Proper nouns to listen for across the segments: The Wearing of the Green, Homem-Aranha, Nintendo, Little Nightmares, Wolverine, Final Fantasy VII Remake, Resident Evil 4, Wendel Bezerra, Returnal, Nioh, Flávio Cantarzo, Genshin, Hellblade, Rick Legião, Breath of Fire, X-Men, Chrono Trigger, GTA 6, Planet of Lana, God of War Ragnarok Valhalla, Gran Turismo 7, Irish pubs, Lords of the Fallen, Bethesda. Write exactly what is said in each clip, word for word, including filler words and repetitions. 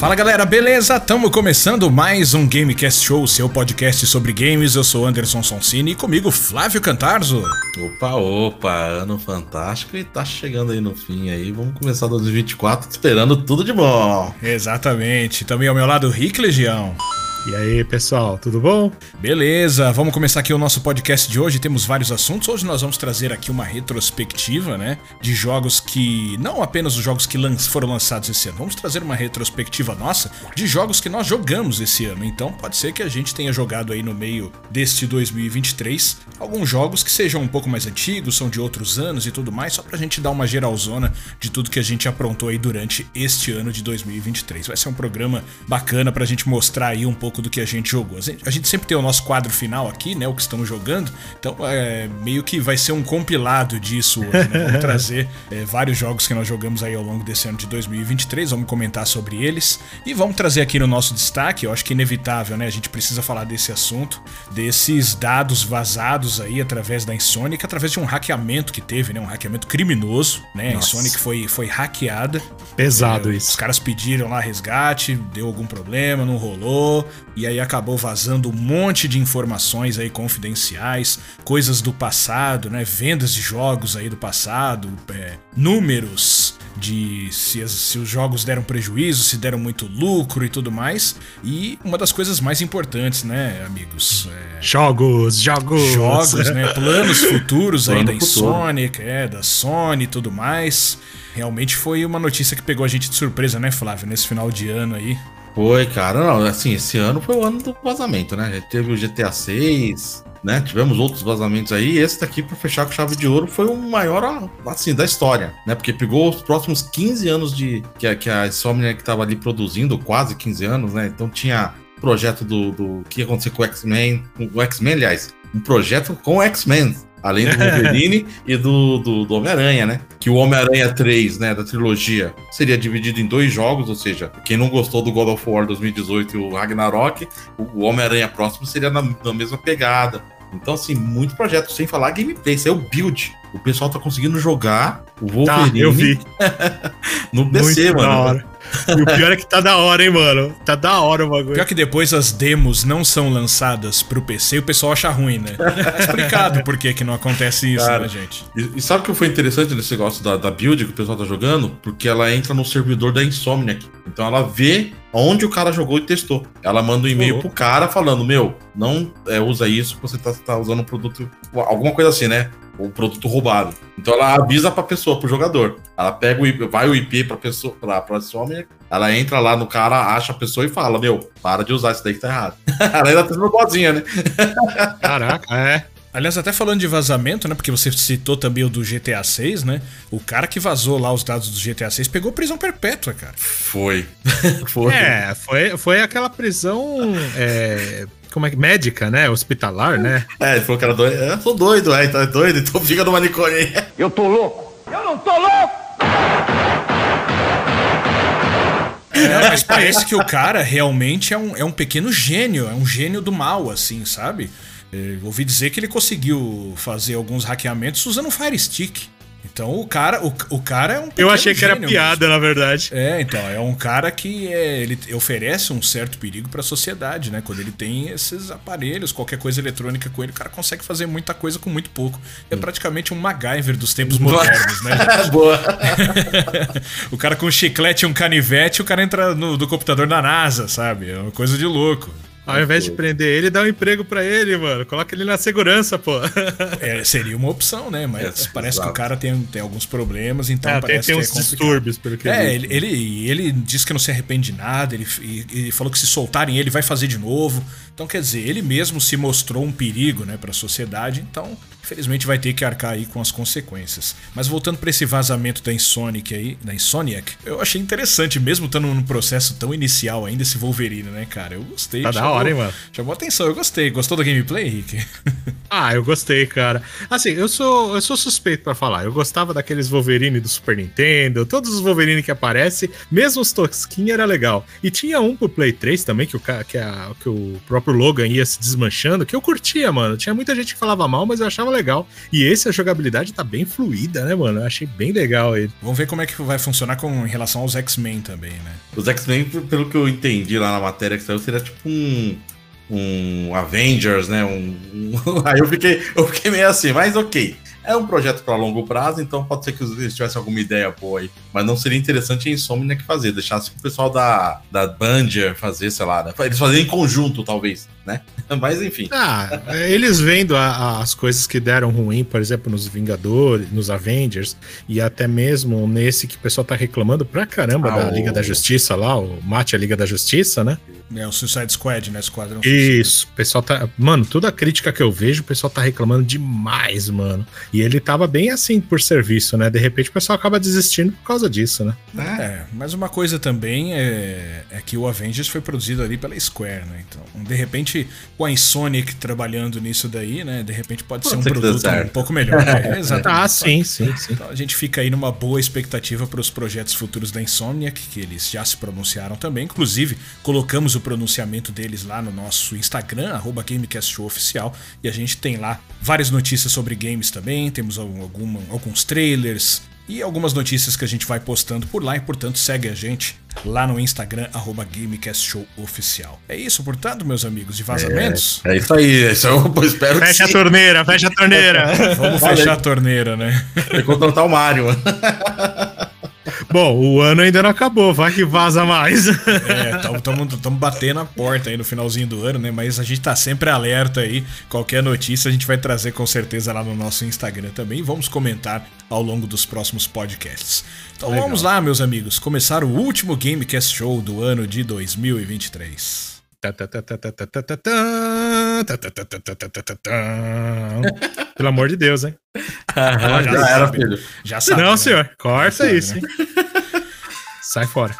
Fala galera, beleza? Tamo começando mais um Gamecast Show, seu podcast sobre games. Eu sou Anderson Sonsini e comigo Flávio Cantarzo. Opa, opa, ano fantástico e tá chegando aí no fim aí. Vamos começar dois mil e vinte e quatro esperando tudo de bom. Exatamente. Também ao meu lado, Rick Legião. E aí, pessoal, tudo bom? Beleza, vamos começar aqui o nosso podcast de hoje. Temos vários assuntos. Hoje nós vamos trazer aqui uma retrospectiva, né? De jogos que... não apenas os jogos que lan- foram lançados esse ano. Vamos trazer uma retrospectiva nossa de jogos que nós jogamos esse ano. Então, pode ser que a gente tenha jogado aí no meio deste dois mil e vinte e três alguns jogos que sejam um pouco mais antigos, são de outros anos e tudo mais, só pra gente dar uma geralzona de tudo que a gente aprontou aí durante este ano de dois mil e vinte e três. Vai ser um programa bacana pra gente mostrar aí um pouco do que a gente jogou. A gente sempre tem o nosso quadro final aqui, né? O que estamos jogando. Então, é, meio que vai ser um compilado disso hoje, né? Vamos trazer é, vários jogos que nós jogamos aí ao longo desse ano de dois mil e vinte e três. Vamos comentar sobre eles. E vamos trazer aqui no nosso destaque, eu acho que é inevitável, né? A gente precisa falar desse assunto, desses dados vazados aí através da Insomniac, através de um hackeamento que teve, né? Um hackeamento criminoso, né? A Insomniac foi, foi hackeada. Pesado é, isso. Os caras pediram lá resgate, deu algum problema, não rolou. E aí acabou vazando um monte de informações aí confidenciais, coisas do passado, né? Vendas de jogos aí do passado, é, números de se, as, se os jogos deram prejuízo, se deram muito lucro e tudo mais. E uma das coisas mais importantes, né, amigos? É, jogos, jogos! Jogos, né? Planos futuros aí da Insomniac, é, da Sony e tudo mais. Realmente foi uma notícia que pegou a gente de surpresa, né, Flávio? Nesse final de ano aí. Foi, cara, não, assim, esse ano foi o ano do vazamento, né? Já teve o G T A seis, né? Tivemos outros vazamentos aí. Esse daqui, pra fechar com chave de ouro, foi o maior, assim, da história, né? Porque pegou os próximos quinze anos de que a, que a Insomniac tava ali produzindo, quase quinze anos, né? Então tinha projeto do, do que ia acontecer com o X-Men, com o X-Men, aliás, um projeto com o X-Men. Além do Wolverine e do, do, do Homem-Aranha, né? Que o Homem-Aranha três, né, da trilogia, seria dividido em dois jogos, ou seja, quem não gostou do God of War dois mil e dezoito e o Ragnarok, o Homem-Aranha próximo seria na, na mesma pegada. Então, assim, muito projeto, sem falar gameplay, isso é o build. O pessoal tá conseguindo jogar o Wolverine. Tá, eu vi. No P C, muito, mano. E o pior é que tá da hora, hein, mano? Tá da hora o bagulho. Pior que depois as demos não são lançadas pro P C e o pessoal acha ruim, né? É explicado por que que não acontece isso, cara, né, gente? E, e sabe o que foi interessante nesse negócio da, da build que o pessoal tá jogando? Porque ela entra no servidor da Insomniac. Então ela vê onde o cara jogou e testou. Ela manda um e-mail pro cara falando, meu, não é, usa isso, você tá, tá usando um produto... alguma coisa assim, né? O produto roubado. Então ela avisa pra pessoa, pro jogador. Ela pega o I P, vai o I P pra pessoa, pra, pra Insomniac, ela entra lá no cara, acha a pessoa e fala, meu, para de usar, isso daí que tá errado. Ela ainda fez uma bozinha, né? Caraca, é. Aliás, até falando de vazamento, né? Porque você citou também o do G T A seis, né? O cara que vazou lá os dados do G T A seis pegou prisão perpétua, cara. Foi. Foi. É, foi, foi aquela prisão... é... como é que... médica, né? Hospitalar, né? É, ele falou que era doido. Eu tô doido, é, tá doido, então fica no manicômio aí. Eu tô louco! Eu não tô louco! É, mas parece que o cara realmente é um, é um pequeno gênio, é um gênio do mal, assim, sabe? Eu ouvi dizer que ele conseguiu fazer alguns hackeamentos usando um Fire Stick. Então o cara, o, o cara é um... eu achei que era piada, mesmo, na verdade. É, então, é um cara que é, ele oferece um certo perigo para a sociedade, né? Quando ele tem esses aparelhos, qualquer coisa eletrônica com ele, o cara consegue fazer muita coisa com muito pouco. É praticamente um MacGyver dos tempos modernos, né, gente? Boa! O cara com um chiclete e um canivete, o cara entra no do computador da NASA, sabe? É uma coisa de louco. Ao invés de prender ele, dá um emprego pra ele, mano. Coloca ele na segurança, pô. É, seria uma opção, né? Mas é, parece exato. Que o cara tem, tem alguns problemas, então é, parece tem, tem que uns é distúrbios, pelo que é, ele, ele, ele disse que não se arrepende de nada, ele, ele falou que se soltarem ele vai fazer de novo. Então, quer dizer, ele mesmo se mostrou um perigo, né, pra sociedade, então... infelizmente vai ter que arcar aí com as consequências. Mas voltando para esse vazamento da Insomniac aí, da Insomniac, eu achei interessante, mesmo estando num processo tão inicial ainda, esse Wolverine, né, cara? Eu gostei. Tá da hora, hein, mano? Chamou atenção, eu gostei. Gostou da gameplay, Henrique? Ah, eu gostei, cara. Assim, eu sou, eu sou suspeito pra falar. Eu gostava daqueles Wolverine do Super Nintendo, todos os Wolverine que aparecem, mesmo os tosquinhos, era legal. E tinha um pro Play três também, que o, que, a, que o próprio Logan ia se desmanchando, que eu curtia, mano. Tinha muita gente que falava mal, mas eu achava legal. E esse, a jogabilidade tá bem fluida, né, mano? Eu achei bem legal ele. Vamos ver como é que vai funcionar com, em relação aos X-Men também, né? Os X-Men, pelo que eu entendi lá na matéria que saiu, seria tipo um... um Avengers, né? Um, um... Aí eu fiquei, eu fiquei meio assim, mas ok. É um projeto para longo prazo, então pode ser que eles tivessem alguma ideia boa aí. Mas não seria interessante a Insomniac fazer, deixasse o pessoal da, da Bungie fazer, sei lá, né? Eles fazerem em conjunto, talvez, né? Mas enfim. Ah, eles vendo a, as coisas que deram ruim, por exemplo, nos Vingadores, nos Avengers, e até mesmo nesse que o pessoal tá reclamando pra caramba ah, da o... Liga da Justiça lá, o Mate a Liga da Justiça, né? É, o Suicide Squad, né? Esquadrão Suicide. Isso, o pessoal tá... Mano, toda a crítica que eu vejo, o pessoal tá reclamando demais, mano. E ele tava bem assim por serviço, né? De repente o pessoal acaba desistindo por causa disso, né? É, mas uma coisa também é, é que o Avengers foi produzido ali pela Square, né? Então, de repente, com a Insomniac trabalhando nisso daí, né? De repente pode, pode ser um ser produto um pouco melhor. Né? Exatamente. Ah, sim, sim, sim. Então a gente fica aí numa boa expectativa para os projetos futuros da Insomniac, que eles já se pronunciaram também. Inclusive, colocamos o pronunciamento deles lá no nosso Instagram, arroba Gamecast Show Oficial, e a gente tem lá várias notícias sobre games também. Temos algum, alguns trailers e algumas notícias que a gente vai postando por lá e, portanto, segue a gente lá no Instagram, arroba Gamecast Show Oficial. É isso, portanto, meus amigos, de vazamentos? É, é isso aí, é isso, eu espero fecha que Fecha a sim. torneira, fecha a torneira. Vamos Valeu. fechar a torneira, né? Tem que contratar o Mario. Bom, o ano ainda não acabou, vai que vaza mais. É, estamos batendo a porta aí no finalzinho do ano, né? Mas a gente tá sempre alerta aí. Qualquer notícia a gente vai trazer com certeza lá no nosso Instagram também. Vamos comentar ao longo dos próximos podcasts. Então Legal. vamos lá, meus amigos, começar o último Gamecast Show do ano de dois mil e vinte e três. Pelo amor de Deus, hein? Ah, já, já era, sabe, filho. Já sabe. Não, né? senhor. Corta é isso, né? hein? Sai fora.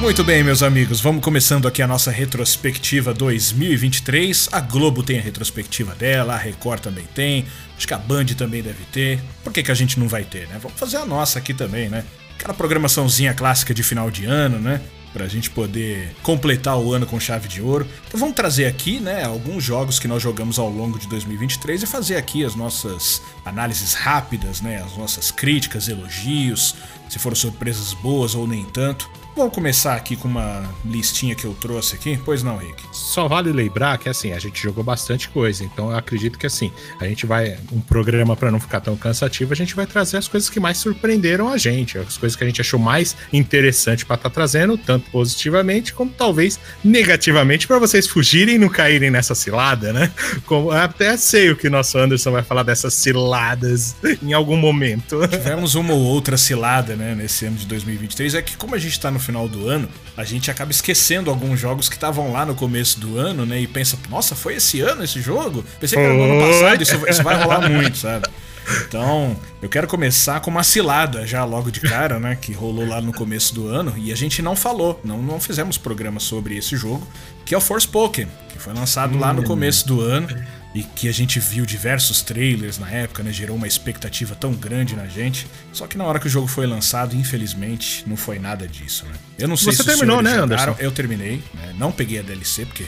Muito bem, meus amigos, vamos começando aqui a nossa retrospectiva dois mil e vinte e três. A Globo tem a retrospectiva dela, a Record também tem, acho que a Band também deve ter. Por que que a gente não vai ter, né? Vamos fazer a nossa aqui também, né? Aquela programaçãozinha clássica de final de ano, né? Pra gente poder completar o ano com chave de ouro. Então vamos trazer aqui, né, alguns jogos que nós jogamos ao longo de dois mil e vinte e três e fazer aqui as nossas análises rápidas, né, as nossas críticas, elogios, se foram surpresas boas ou nem tanto. Vamos começar aqui com uma listinha que eu trouxe aqui, pois não, Rick? Só vale lembrar que, assim, a gente jogou bastante coisa, então eu acredito que, assim, a gente vai, um programa pra não ficar tão cansativo, a gente vai trazer as coisas que mais surpreenderam a gente, as coisas que a gente achou mais interessante pra estar trazendo, tanto positivamente como talvez negativamente, pra vocês fugirem e não caírem nessa cilada, né? Como, até sei o que o nosso Anderson vai falar dessas ciladas em algum momento. Tivemos uma ou outra cilada, né, nesse ano de dois mil e vinte e três, é que como a gente tá no final do ano, a gente acaba esquecendo alguns jogos que estavam lá no começo do ano, né? E pensa, nossa, foi esse ano esse jogo? Pensei que era no ano passado, isso, isso vai rolar muito, sabe? Então, eu quero começar com uma cilada já logo de cara, né? Que rolou lá no começo do ano e a gente não falou, não, não fizemos programa sobre esse jogo, que é o Forspoken, que foi lançado hum. lá no começo do ano e que a gente viu diversos trailers na época, né? Gerou uma expectativa tão grande na gente. Só que na hora que o jogo foi lançado, infelizmente, não foi nada disso, né? Eu não sei Você se terminou, né, Anderson? Eu terminei, né? Não peguei a D L C, porque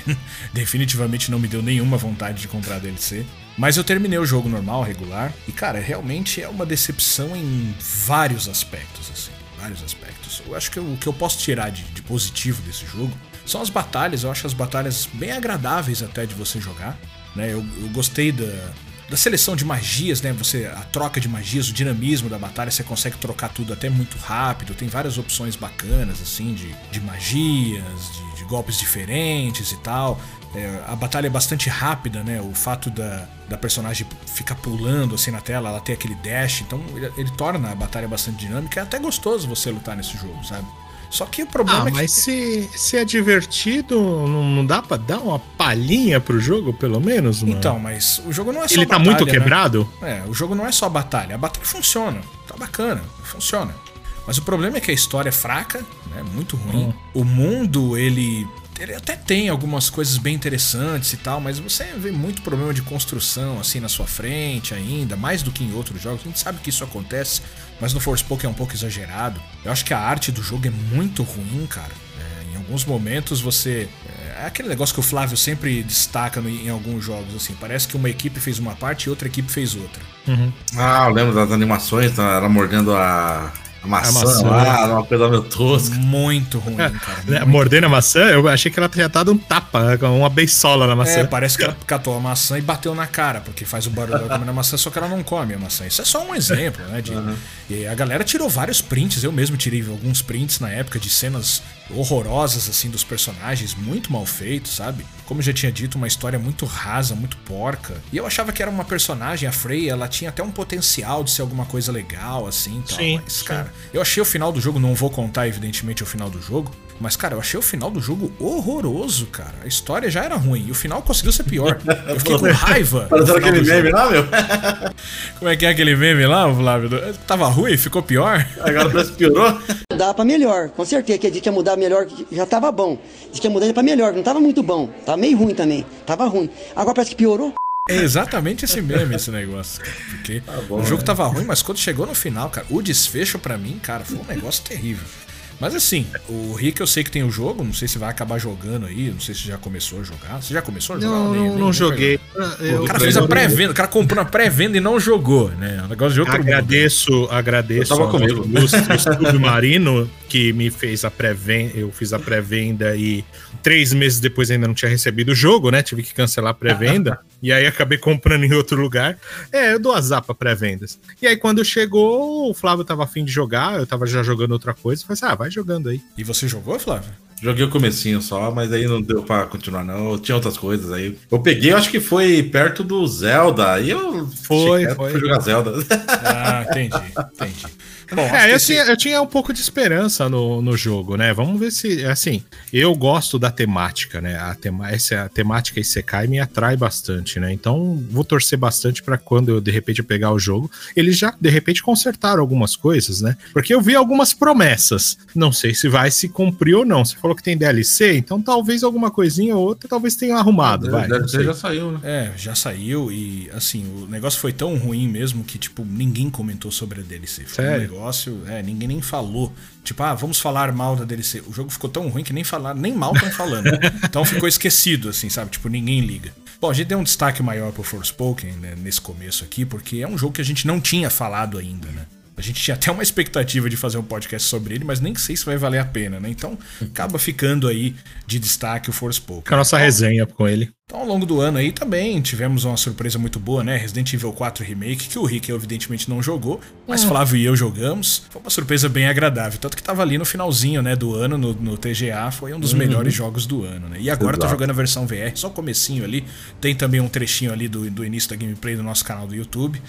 definitivamente não me deu nenhuma vontade de comprar a D L C. Mas eu terminei o jogo normal, regular, e cara, realmente é uma decepção em vários aspectos, assim, vários aspectos. Eu acho que o que eu posso tirar de, de positivo desse jogo são as batalhas. Eu acho as batalhas bem agradáveis até de você jogar, né? Eu, eu gostei da, da seleção de magias, né? Você, a troca de magias, o dinamismo da batalha, você consegue trocar tudo até muito rápido, tem várias opções bacanas, assim, de, de magias, de, de golpes diferentes e tal. É, a batalha é bastante rápida, né? O fato da, da personagem ficar pulando assim na tela, ela tem aquele dash, então ele, ele torna a batalha bastante dinâmica. É até gostoso você lutar nesse jogo, sabe? Só que o problema ah, é que... mas se, se é divertido, não dá pra dar uma palhinha pro jogo, pelo menos, mano? Então, mas o jogo não é só Ele batalha, tá muito quebrado? Né? É, o jogo não é só batalha. A batalha funciona, tá bacana, funciona. Mas o problema é que a história é fraca, né? Muito ruim. Hum. O mundo, ele... Ele até tem algumas coisas bem interessantes e tal, mas você vê muito problema de construção assim na sua frente ainda, mais do que em outros jogos. A gente sabe que isso acontece, mas no Forspoken é um pouco exagerado. Eu acho que a arte do jogo é muito ruim, cara. É, em alguns momentos você... É aquele negócio que o Flávio sempre destaca no, em alguns jogos, assim. Parece que uma equipe fez uma parte e outra equipe fez outra. Uhum. Ah, eu lembro das animações, ela mordendo a... A maçã, a maçã lá, né? Uma coisa meio tosca. Muito ruim, cara. Mordendo a maçã, eu achei que ela tinha dado um tapa, uma beiçola na maçã. É, parece que ela catou a maçã e bateu na cara, porque faz o barulho dela comendo a maçã, só que ela não come a maçã. Isso é só um exemplo, né? De... Uhum. E a galera tirou vários prints, eu mesmo tirei alguns prints na época de cenas horrorosas, assim, dos personagens, muito mal feitos, sabe? Como eu já tinha dito, uma história muito rasa, muito porca. E eu achava que era uma personagem, a Freya, ela tinha até um potencial de ser alguma coisa legal, assim, tal. Sim, mas, cara, sim. Eu achei o final do jogo, não vou contar, evidentemente, o final do jogo, mas, cara, eu achei o final do jogo horroroso, cara. A história já era ruim e o final conseguiu ser pior. Eu fiquei com raiva. Parecendo aquele meme lá, meu? Como é que é aquele meme lá, Flávio? Tava ruim, ficou pior? Agora parece que piorou. Dá pra melhor, com certeza. Que a gente ia mudar melhor, já tava bom. Diz que ia mudar pra melhor, não tava muito bom. Tava meio ruim também, tava ruim. Agora parece que piorou. É exatamente esse meme, esse negócio, cara. Porque tá bom, o jogo, né? Tava ruim, mas quando chegou no final, cara, o desfecho pra mim, cara, foi um negócio terrível. Mas assim, o Rick eu sei que tem o jogo, não sei se vai acabar jogando aí, não sei se já começou a jogar. Você já começou a jogar? Não, nem, nem, não joguei. Eu, o cara fez a pré-venda, o cara comprou na pré-venda e não jogou, né? O negócio de outro agradeço, mundo. Agradeço, agradeço. O Submarino que me fez a pré-venda, eu fiz a pré-venda e três meses depois ainda não tinha recebido o jogo, né? Tive que cancelar a pré-venda. E aí acabei comprando em outro lugar. É, eu dou azar pra pré-vendas. E aí quando chegou, o Flávio tava afim de jogar, eu tava já jogando outra coisa, eu falei assim, ah, vai jogando aí. E você jogou, Flávio? Joguei o comecinho só, mas aí não deu pra continuar não, eu tinha outras coisas aí. Eu peguei, eu acho que foi perto do Zelda, aí eu foi, cheguei, foi, foi jogar Zelda. Ah, entendi, entendi. Bom, é, eu, esse... tinha, eu tinha um pouco de esperança no, no jogo, né? Vamos ver se... Assim, eu gosto da temática, né? A, tema, essa, a temática Isekai me atrai bastante, né? Então, vou torcer bastante pra quando eu, de repente, eu pegar o jogo. Eles já, de repente, consertaram algumas coisas, né? Porque eu vi algumas promessas. Não sei se vai se cumprir ou não. Você falou que tem D L C, então talvez alguma coisinha ou outra talvez tenha arrumado, é, vai. D L C já saiu, né? É, já saiu e, assim, o negócio foi tão ruim mesmo que, tipo, ninguém comentou sobre a D L C. Foi um negócio... É, ninguém nem falou. Tipo, ah, vamos falar mal da D L C. O jogo ficou tão ruim que nem falar, nem mal estão falando. Então ficou esquecido, assim, sabe? Tipo, ninguém liga. Bom, a gente deu um destaque maior pro Forspoken, né, nesse começo aqui, porque é um jogo que a gente não tinha falado ainda, né? A gente tinha até uma expectativa de fazer um podcast sobre ele, mas nem sei se vai valer a pena, né? Então, acaba ficando aí de destaque o Forspoken. Com a nossa resenha com ele. Então, ao longo do ano aí também tivemos uma surpresa muito boa, né? Resident Evil quatro Remake, que o Rick evidentemente não jogou, mas Flávio e eu jogamos. Foi uma surpresa bem agradável. Tanto que tava ali no finalzinho, né, do ano, no, no T G A, foi um dos uhum. melhores jogos do ano, né? E agora Exato. Tô jogando a versão V R, só o comecinho ali. Tem também um trechinho ali do, do início da gameplay do nosso canal do YouTube.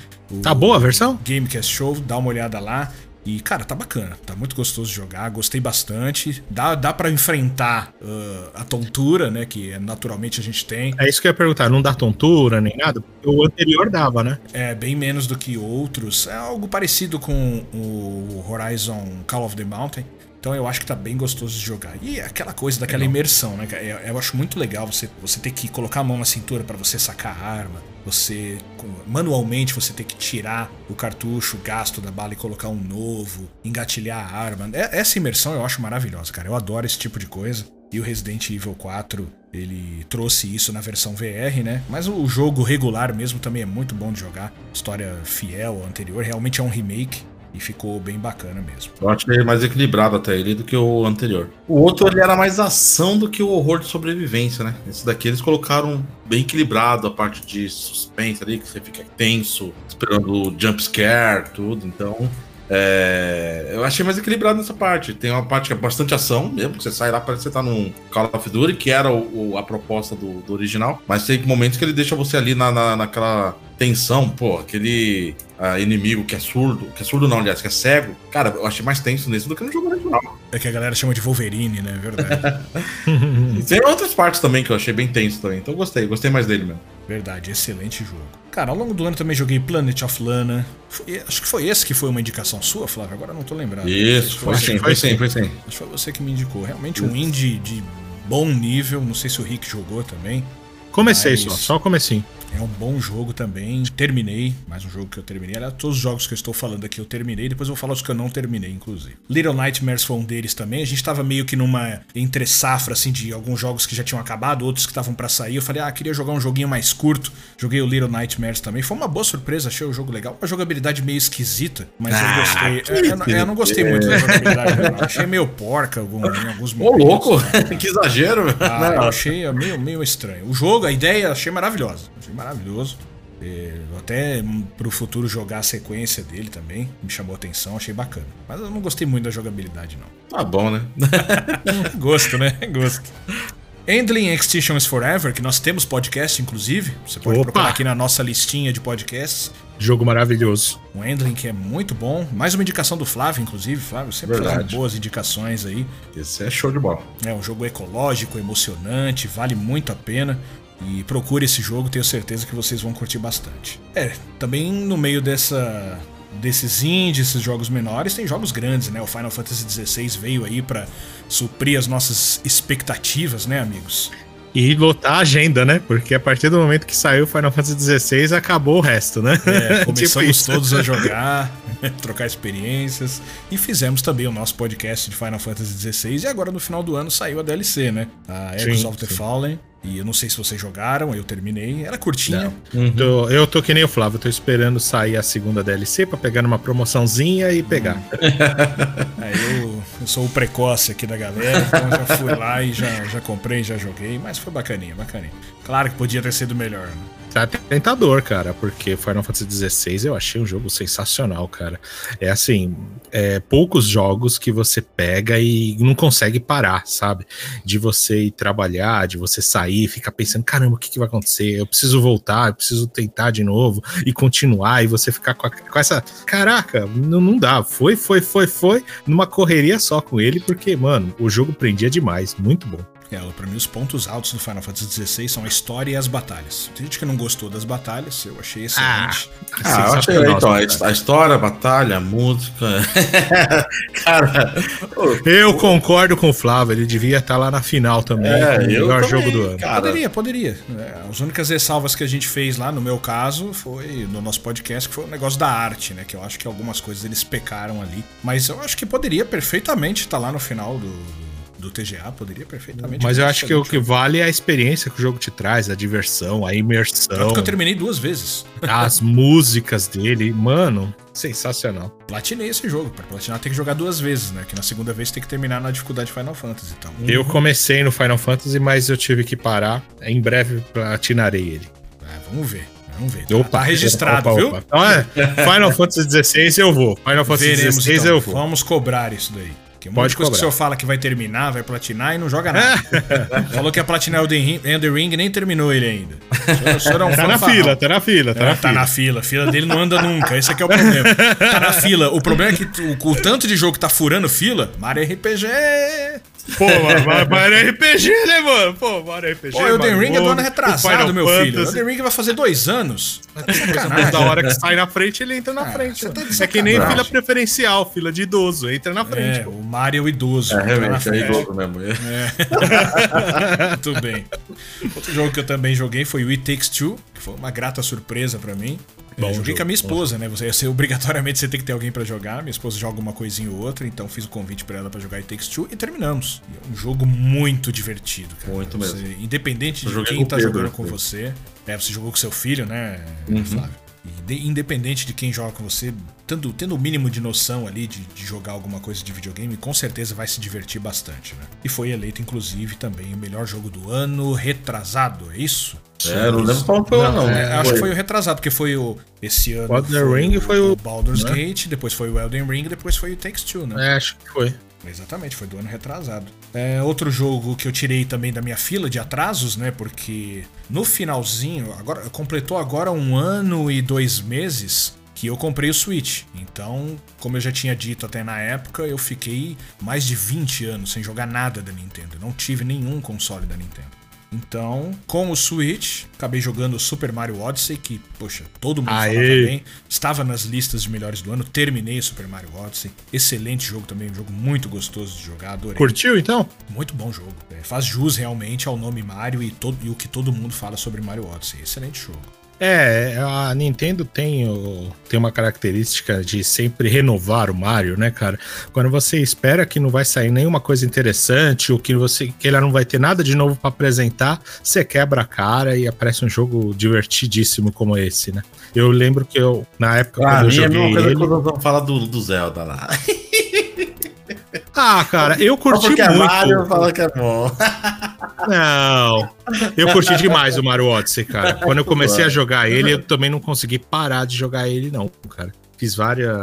Tá boa a versão? Gamecast Show, dá uma olhada lá. E, cara, tá bacana. Tá muito gostoso de jogar, gostei bastante. Dá, dá pra enfrentar uh, a tontura, né, que naturalmente a gente tem. É isso que eu ia perguntar, não dá tontura nem nada? Porque o anterior dava, né? É, bem menos do que outros. É algo parecido com o Horizon Call of the Mountain. Então eu acho que tá bem gostoso de jogar. E aquela coisa daquela imersão, né? Eu, eu acho muito legal você, você ter que colocar a mão na cintura pra você sacar a arma. Você, manualmente, você ter que tirar o cartucho, o gasto da bala e colocar um novo, engatilhar a arma. Essa imersão eu acho maravilhosa, cara. Eu adoro esse tipo de coisa. E o Resident Evil quatro, ele trouxe isso na versão V R, né? Mas o jogo regular mesmo também é muito bom de jogar. História fiel ao anterior, realmente é um remake. E ficou bem bacana mesmo. Eu acho que ele é mais equilibrado até ele do que o anterior. O outro ele era mais ação do que o horror de sobrevivência, né? Esse daqui eles colocaram bem equilibrado a parte de suspense ali, que você fica tenso, esperando o jumpscare, tudo. Então, é... eu achei mais equilibrado nessa parte. Tem uma parte que é bastante ação mesmo, que você sai lá, parece que você tá num Call of Duty, que era o, o, a proposta do, do original. Mas tem momentos que ele deixa você ali na, na, naquela... tensão, pô, aquele uh, inimigo que é surdo, que é surdo não, aliás, que é cego, cara, eu achei mais tenso nesse do que no jogo original. É que a galera chama de Wolverine, né, é verdade. E tem outras partes também que eu achei bem tenso também, então eu gostei, gostei mais dele mesmo. Verdade, excelente jogo. Cara, ao longo do ano também joguei Planet of Lana. Foi, acho que foi esse que foi uma indicação sua, Flávio, agora não tô lembrado. Isso, foi, foi sim, foi sim, foi sim. Acho que foi você que me indicou, realmente um indie de bom nível, não sei se o Rick jogou também. Comecei mas... só, só comecei. É um bom jogo também, terminei, mais um jogo que eu terminei, aliás, todos os jogos que eu estou falando aqui eu terminei, depois eu vou falar os que eu não terminei, inclusive. Little Nightmares foi um deles também, a gente tava meio que numa entre safra, assim, de alguns jogos que já tinham acabado, outros que estavam pra sair, eu falei, ah, queria jogar um joguinho mais curto, joguei o Little Nightmares também, foi uma boa surpresa, achei o jogo legal, uma jogabilidade meio esquisita, mas ah, eu gostei, eu, eu, eu não gostei muito da jogabilidade, não. Achei meio porca algum, em alguns momentos. Ô louco, né? Que exagero, velho. Ah, eu achei meio, meio estranho. O jogo, a ideia, achei maravilhosa, achei maravilhoso, até pro futuro jogar a sequência dele também, me chamou a atenção, achei bacana, mas eu não gostei muito da jogabilidade não. Tá bom, né? Gosto, né? Gosto. Endling Extinction is Forever, que nós temos podcast inclusive, você pode Opa. procurar aqui na nossa listinha de podcasts. Jogo maravilhoso. Um Endling que é muito bom. Mais uma indicação do Flávio, inclusive. Flávio sempre faz boas indicações aí. Esse é show de bola. É um jogo ecológico, emocionante, vale muito a pena. E procure esse jogo, tenho certeza que vocês vão curtir bastante. É, também no meio dessa, desses indies, esses jogos menores, tem jogos grandes, né? O Final Fantasy dezesseis veio aí pra suprir as nossas expectativas, né, amigos? E lotar a agenda, né? Porque a partir do momento que saiu o Final Fantasy dezesseis, acabou o resto, né? É, começamos tipo todos a jogar, trocar experiências. E fizemos também o nosso podcast de Final Fantasy dezesseis. E agora no final do ano saiu a D L C, né? A Echoes of the Fallen. E eu não sei se vocês jogaram, eu terminei. Era curtinha. Uhum. Tô, eu tô que nem o Flávio, tô esperando sair a segunda D L C pra pegar numa promoçãozinha e pegar. Hum. Aí eu, eu sou o precoce aqui da galera, então já fui lá e já, já comprei, já joguei. Mas foi bacaninha, bacaninha. Claro que podia ter sido melhor, né? Tá tentador, cara, porque Final Fantasy dezesseis eu achei um jogo sensacional, cara. É assim, é, poucos jogos que você pega e não consegue parar, sabe? De você ir trabalhar, de você sair, ficar pensando, caramba, o que, que vai acontecer? Eu preciso voltar, eu preciso tentar de novo e continuar, e você ficar com, a, com essa... Caraca, não, não dá. Foi, foi, foi, foi, numa correria só com ele, porque, mano, o jogo prendia demais, muito bom. É, pra mim os pontos altos do Final Fantasy dezesseis são a história e as batalhas. Tem gente que não gostou das batalhas, eu achei excelente. Ah, ah eu achei, então, a, a história, a batalha, a música... Cara... Eu concordo com o Flávio, ele devia estar lá na final também, é, o melhor jogo do ano. Cara. Poderia, poderia. As únicas ressalvas que a gente fez lá, no meu caso, foi no nosso podcast, que foi o negócio da arte, né? Que eu acho que algumas coisas eles pecaram ali. Mas eu acho que poderia perfeitamente estar lá no final do... do T G A, poderia perfeitamente. Mas eu acho que o que vale é a experiência que o jogo te traz, a diversão, a imersão. Tanto que eu terminei duas vezes. As músicas dele, mano, sensacional. Platinei esse jogo, pra platinar tem que jogar duas vezes, né? Que na segunda vez tem que terminar na dificuldade Final Fantasy, então. Eu comecei no Final Fantasy, mas eu tive que parar. Em breve platinarei ele. Ah, vamos ver. Vamos ver. Tá, opa, tá registrado, opa, viu? Opa. Então, é, Final Fantasy dezesseis eu vou. Final Fantasy dezesseis então, eu vou. Vamos cobrar isso daí. Tem um monte de coisa que o senhor fala que vai terminar, vai platinar e não joga nada. Falou que ia platinar o Elden Ring e nem terminou ele ainda. O senhor é um tá, na fila, tá na fila, tá é, na tá fila. Tá na fila, a fila dele não anda nunca, esse aqui é o problema. Tá na fila, o problema é que o, o tanto de jogo que tá furando fila, Mario R P G... Pô, Mario R P G, né, mano? Pô, Mario R P G. Pô, o Elden Ring é do ano retrasado, meu filho. O Elden Ring vai fazer dois anos. Mas da hora que sai na frente, ele entra na ah, frente. Tá é que nem fila preferencial, fila de idoso. Entra na frente. É, o Mario idoso. É, realmente, é idoso mesmo. É. Muito bem. Outro jogo que eu também joguei foi o It Takes Two, que foi uma grata surpresa pra mim. Bom, eu joguei com a minha esposa, né? Você, você, obrigatoriamente você tem que ter alguém pra jogar. Minha esposa joga uma coisinha ou outra, então fiz o convite pra ela pra jogar It Takes Two e terminamos. É um jogo muito divertido, cara. Muito você, mesmo. Independente de quem tá Pedro, jogando com Pedro. Você. É, você jogou com seu filho, né, uhum. Flávio? E de, independente de quem joga com você, tendo, tendo o mínimo de noção ali de, de jogar alguma coisa de videogame, com certeza vai se divertir bastante, né? E foi eleito, inclusive, também o melhor jogo do ano retrasado, é isso? É, não lembro qual foi não. não é, né? Acho que foi o retrasado, porque foi o... Esse ano foi, Ring, o, foi o... Baldur's né? Gate, depois foi o Elden Ring, depois foi o Takes Two, né? É, acho que foi. Exatamente, foi do ano retrasado. É, outro jogo que eu tirei também da minha fila de atrasos, né? Porque no finalzinho, agora, completou agora um ano e dois meses que eu comprei o Switch. Então, como eu já tinha dito até na época, eu fiquei mais de vinte anos sem jogar nada da Nintendo. Não tive nenhum console da Nintendo. Então, com o Switch, acabei jogando o Super Mario Odyssey, que, poxa, todo mundo Aê. falava bem. Estava nas listas de melhores do ano, terminei o Super Mario Odyssey. Excelente jogo também, um jogo muito gostoso de jogar, adorei. Curtiu, então? Muito bom jogo. É, faz jus, realmente, ao nome Mario e, todo, e o que todo mundo fala sobre Mario Odyssey. Excelente jogo. É, a Nintendo tem, o, tem uma característica de sempre renovar o Mario, né, cara? Quando você espera que não vai sair nenhuma coisa interessante ou que, você, que ela não vai ter nada de novo pra apresentar, você quebra a cara e aparece um jogo divertidíssimo como esse, né? Eu lembro que eu, na época ah, quando eu joguei é uma coisa ele... quando vamos falar do, do Zelda lá. Ah, cara, eu curti muito. É Mario, fala que é bom. Não, eu curti demais o Mario Odyssey, cara. Quando eu comecei a jogar ele, eu também não consegui parar de jogar ele, não, cara. Fiz várias,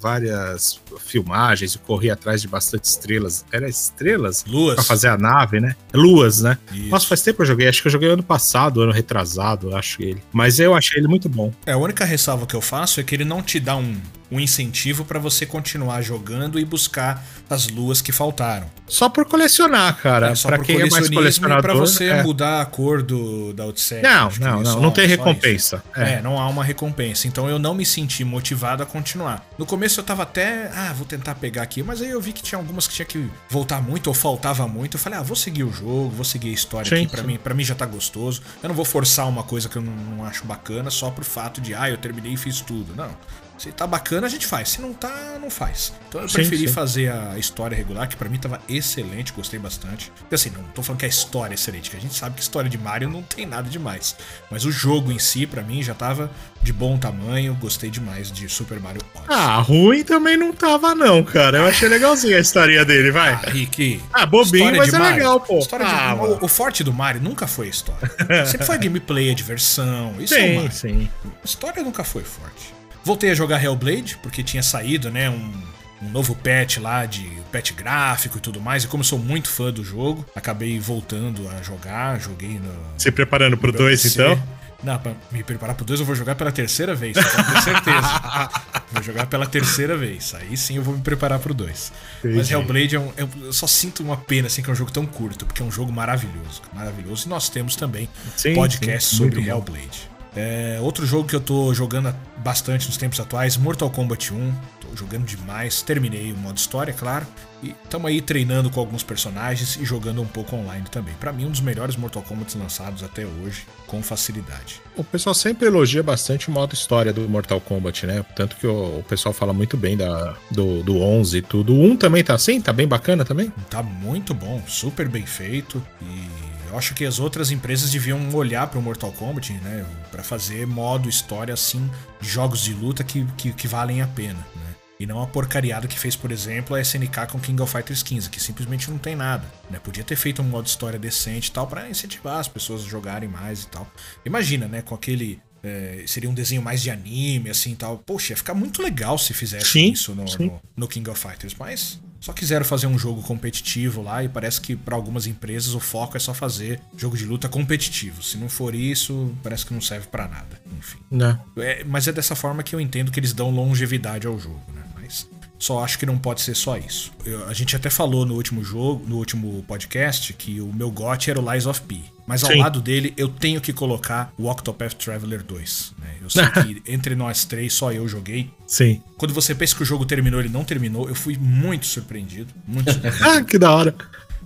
várias filmagens, eu corri atrás de bastante estrelas. Era estrelas? Luas. Pra fazer a nave, né? Luas, né? Isso. Nossa, faz tempo que eu joguei. Acho que eu joguei ano passado, ano retrasado, eu acho ele. Mas eu achei ele muito bom. É, a única ressalva que eu faço é que ele não te dá um... um incentivo pra você continuar jogando e buscar as luas que faltaram. Só por colecionar, cara. É, só pra quem é mais colecionador. E pra você é. mudar a cor do, da Odisseia. Não, não, não. Não tem recompensa. É. é, não há uma recompensa. Então eu não me senti motivado a continuar. No começo eu tava até... Ah, vou tentar pegar aqui. Mas aí eu vi que tinha algumas que tinha que voltar muito ou faltava muito. Eu falei, ah, vou seguir o jogo, vou seguir a história Gente. aqui. Pra mim, pra mim já tá gostoso. Eu não vou forçar uma coisa que eu não, não acho bacana só pro fato de, ah, eu terminei e fiz tudo. Não. Se tá bacana, a gente faz. Se não tá, não faz. Então eu sim, preferi sim. fazer a história regular, que pra mim tava excelente, gostei bastante. Porque assim, não tô falando que a história é excelente, que a gente sabe que a história de Mario não tem nada demais. Mas o jogo em si, pra mim, já tava de bom tamanho, gostei demais de Super Mario Odyssey. Ah, ruim também não tava não, cara. Eu achei legalzinha a história dele, vai. Ah, Rick. Ah, bobinho, mas é Mario. legal, pô. História ah, de... o, o forte do Mario nunca foi a história. Sempre foi gameplay, a diversão. Isso sim, é o Mario. Sim. A história nunca foi forte. Voltei a jogar Hellblade, porque tinha saído, né, um, um novo patch lá, de patch gráfico e tudo mais. E como eu sou muito fã do jogo, acabei voltando a jogar, joguei no... Se preparando pro dois, então? Não, pra me preparar pro dois eu vou jogar pela terceira vez, com certeza. Vou jogar pela terceira vez, aí sim eu vou me preparar pro dois. Mas Hellblade, é um, é um, eu só sinto uma pena assim, que é um jogo tão curto, porque é um jogo maravilhoso, maravilhoso. E nós temos também sim, podcast sim, sobre Hellblade. É, outro jogo que eu tô jogando bastante nos tempos atuais, Mortal Kombat um. Tô jogando demais, terminei o modo história, claro. E tamo aí treinando com alguns personagens e jogando um pouco online também. Pra mim, um dos melhores Mortal Kombat lançados até hoje, com facilidade. O pessoal sempre elogia bastante o modo história do Mortal Kombat, né? Tanto que o, o pessoal fala muito bem da, do, do onze e tudo. O um também tá assim? Tá bem bacana também? Tá muito bom, super bem feito e... Eu acho que as outras empresas deviam olhar para o Mortal Kombat, né, para fazer modo história assim de jogos de luta que, que, que valem a pena, né? E não a porcariada que fez, por exemplo, a S N K com King of Fighters quinze, que simplesmente não tem nada, né? Podia ter feito um modo história decente e tal para incentivar as pessoas a jogarem mais e tal. Imagina, né, com aquele é, seria um desenho mais de anime assim, tal. Poxa, ia ficar muito legal se fizesse sim, isso no, no, no King of Fighters, mas só quiseram fazer um jogo competitivo lá e parece que para algumas empresas o foco é só fazer jogo de luta competitivo. Se não for isso, parece que não serve para nada. Enfim. Não. É, mas é dessa forma que eu entendo que eles dão longevidade ao jogo, né? Mas só acho que não pode ser só isso. Eu, a gente até falou no último jogo, no último podcast, que o meu gote era o Lies of P. Mas ao Sim. lado dele, eu tenho que colocar o Octopath Traveler dois, né? Eu sei que entre nós três, só eu joguei. Sim. Quando você pensa que o jogo terminou, ele não terminou. Eu fui muito surpreendido. Muito surpreendido. Ah, que da hora.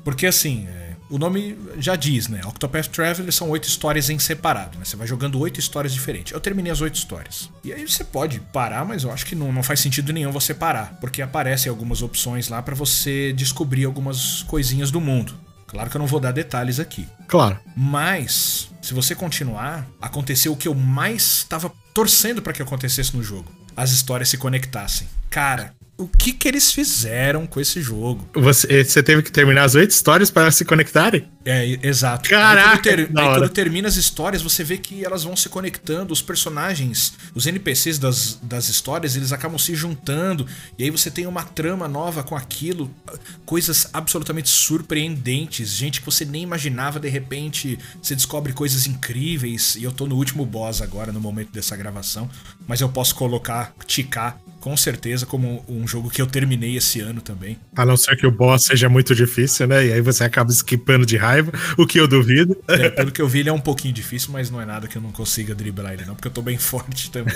Porque assim, é, o nome já diz, né? Octopath Traveler são oito histórias em separado, né? Você vai jogando oito histórias diferentes. Eu terminei as oito histórias. E aí você pode parar, mas eu acho que não, não faz sentido nenhum você parar. Porque aparecem algumas opções lá pra você descobrir algumas coisinhas do mundo. Claro que eu não vou dar detalhes aqui. Claro. Mas, se você continuar, aconteceu o que eu mais estava torcendo para que acontecesse no jogo. As histórias se conectassem. Cara, o que que eles fizeram com esse jogo. Você, você teve que terminar as oito histórias para elas se conectarem? É, exato. Caraca, aí, quando ter, aí quando termina as histórias, você vê que elas vão se conectando, os personagens, os N P Cs das, das histórias, eles acabam se juntando, e aí você tem uma trama nova com aquilo, coisas absolutamente surpreendentes, gente que você nem imaginava, de repente você descobre coisas incríveis, e eu tô no último boss agora, no momento dessa gravação, mas eu posso colocar, ticar, com certeza, como um jogo que eu terminei esse ano também. A não ser que o boss seja muito difícil, né? E aí você acaba esquipando de raiva, o que eu duvido. É, pelo que eu vi, ele é um pouquinho difícil, mas não é nada que eu não consiga driblar ele não, porque eu tô bem forte também.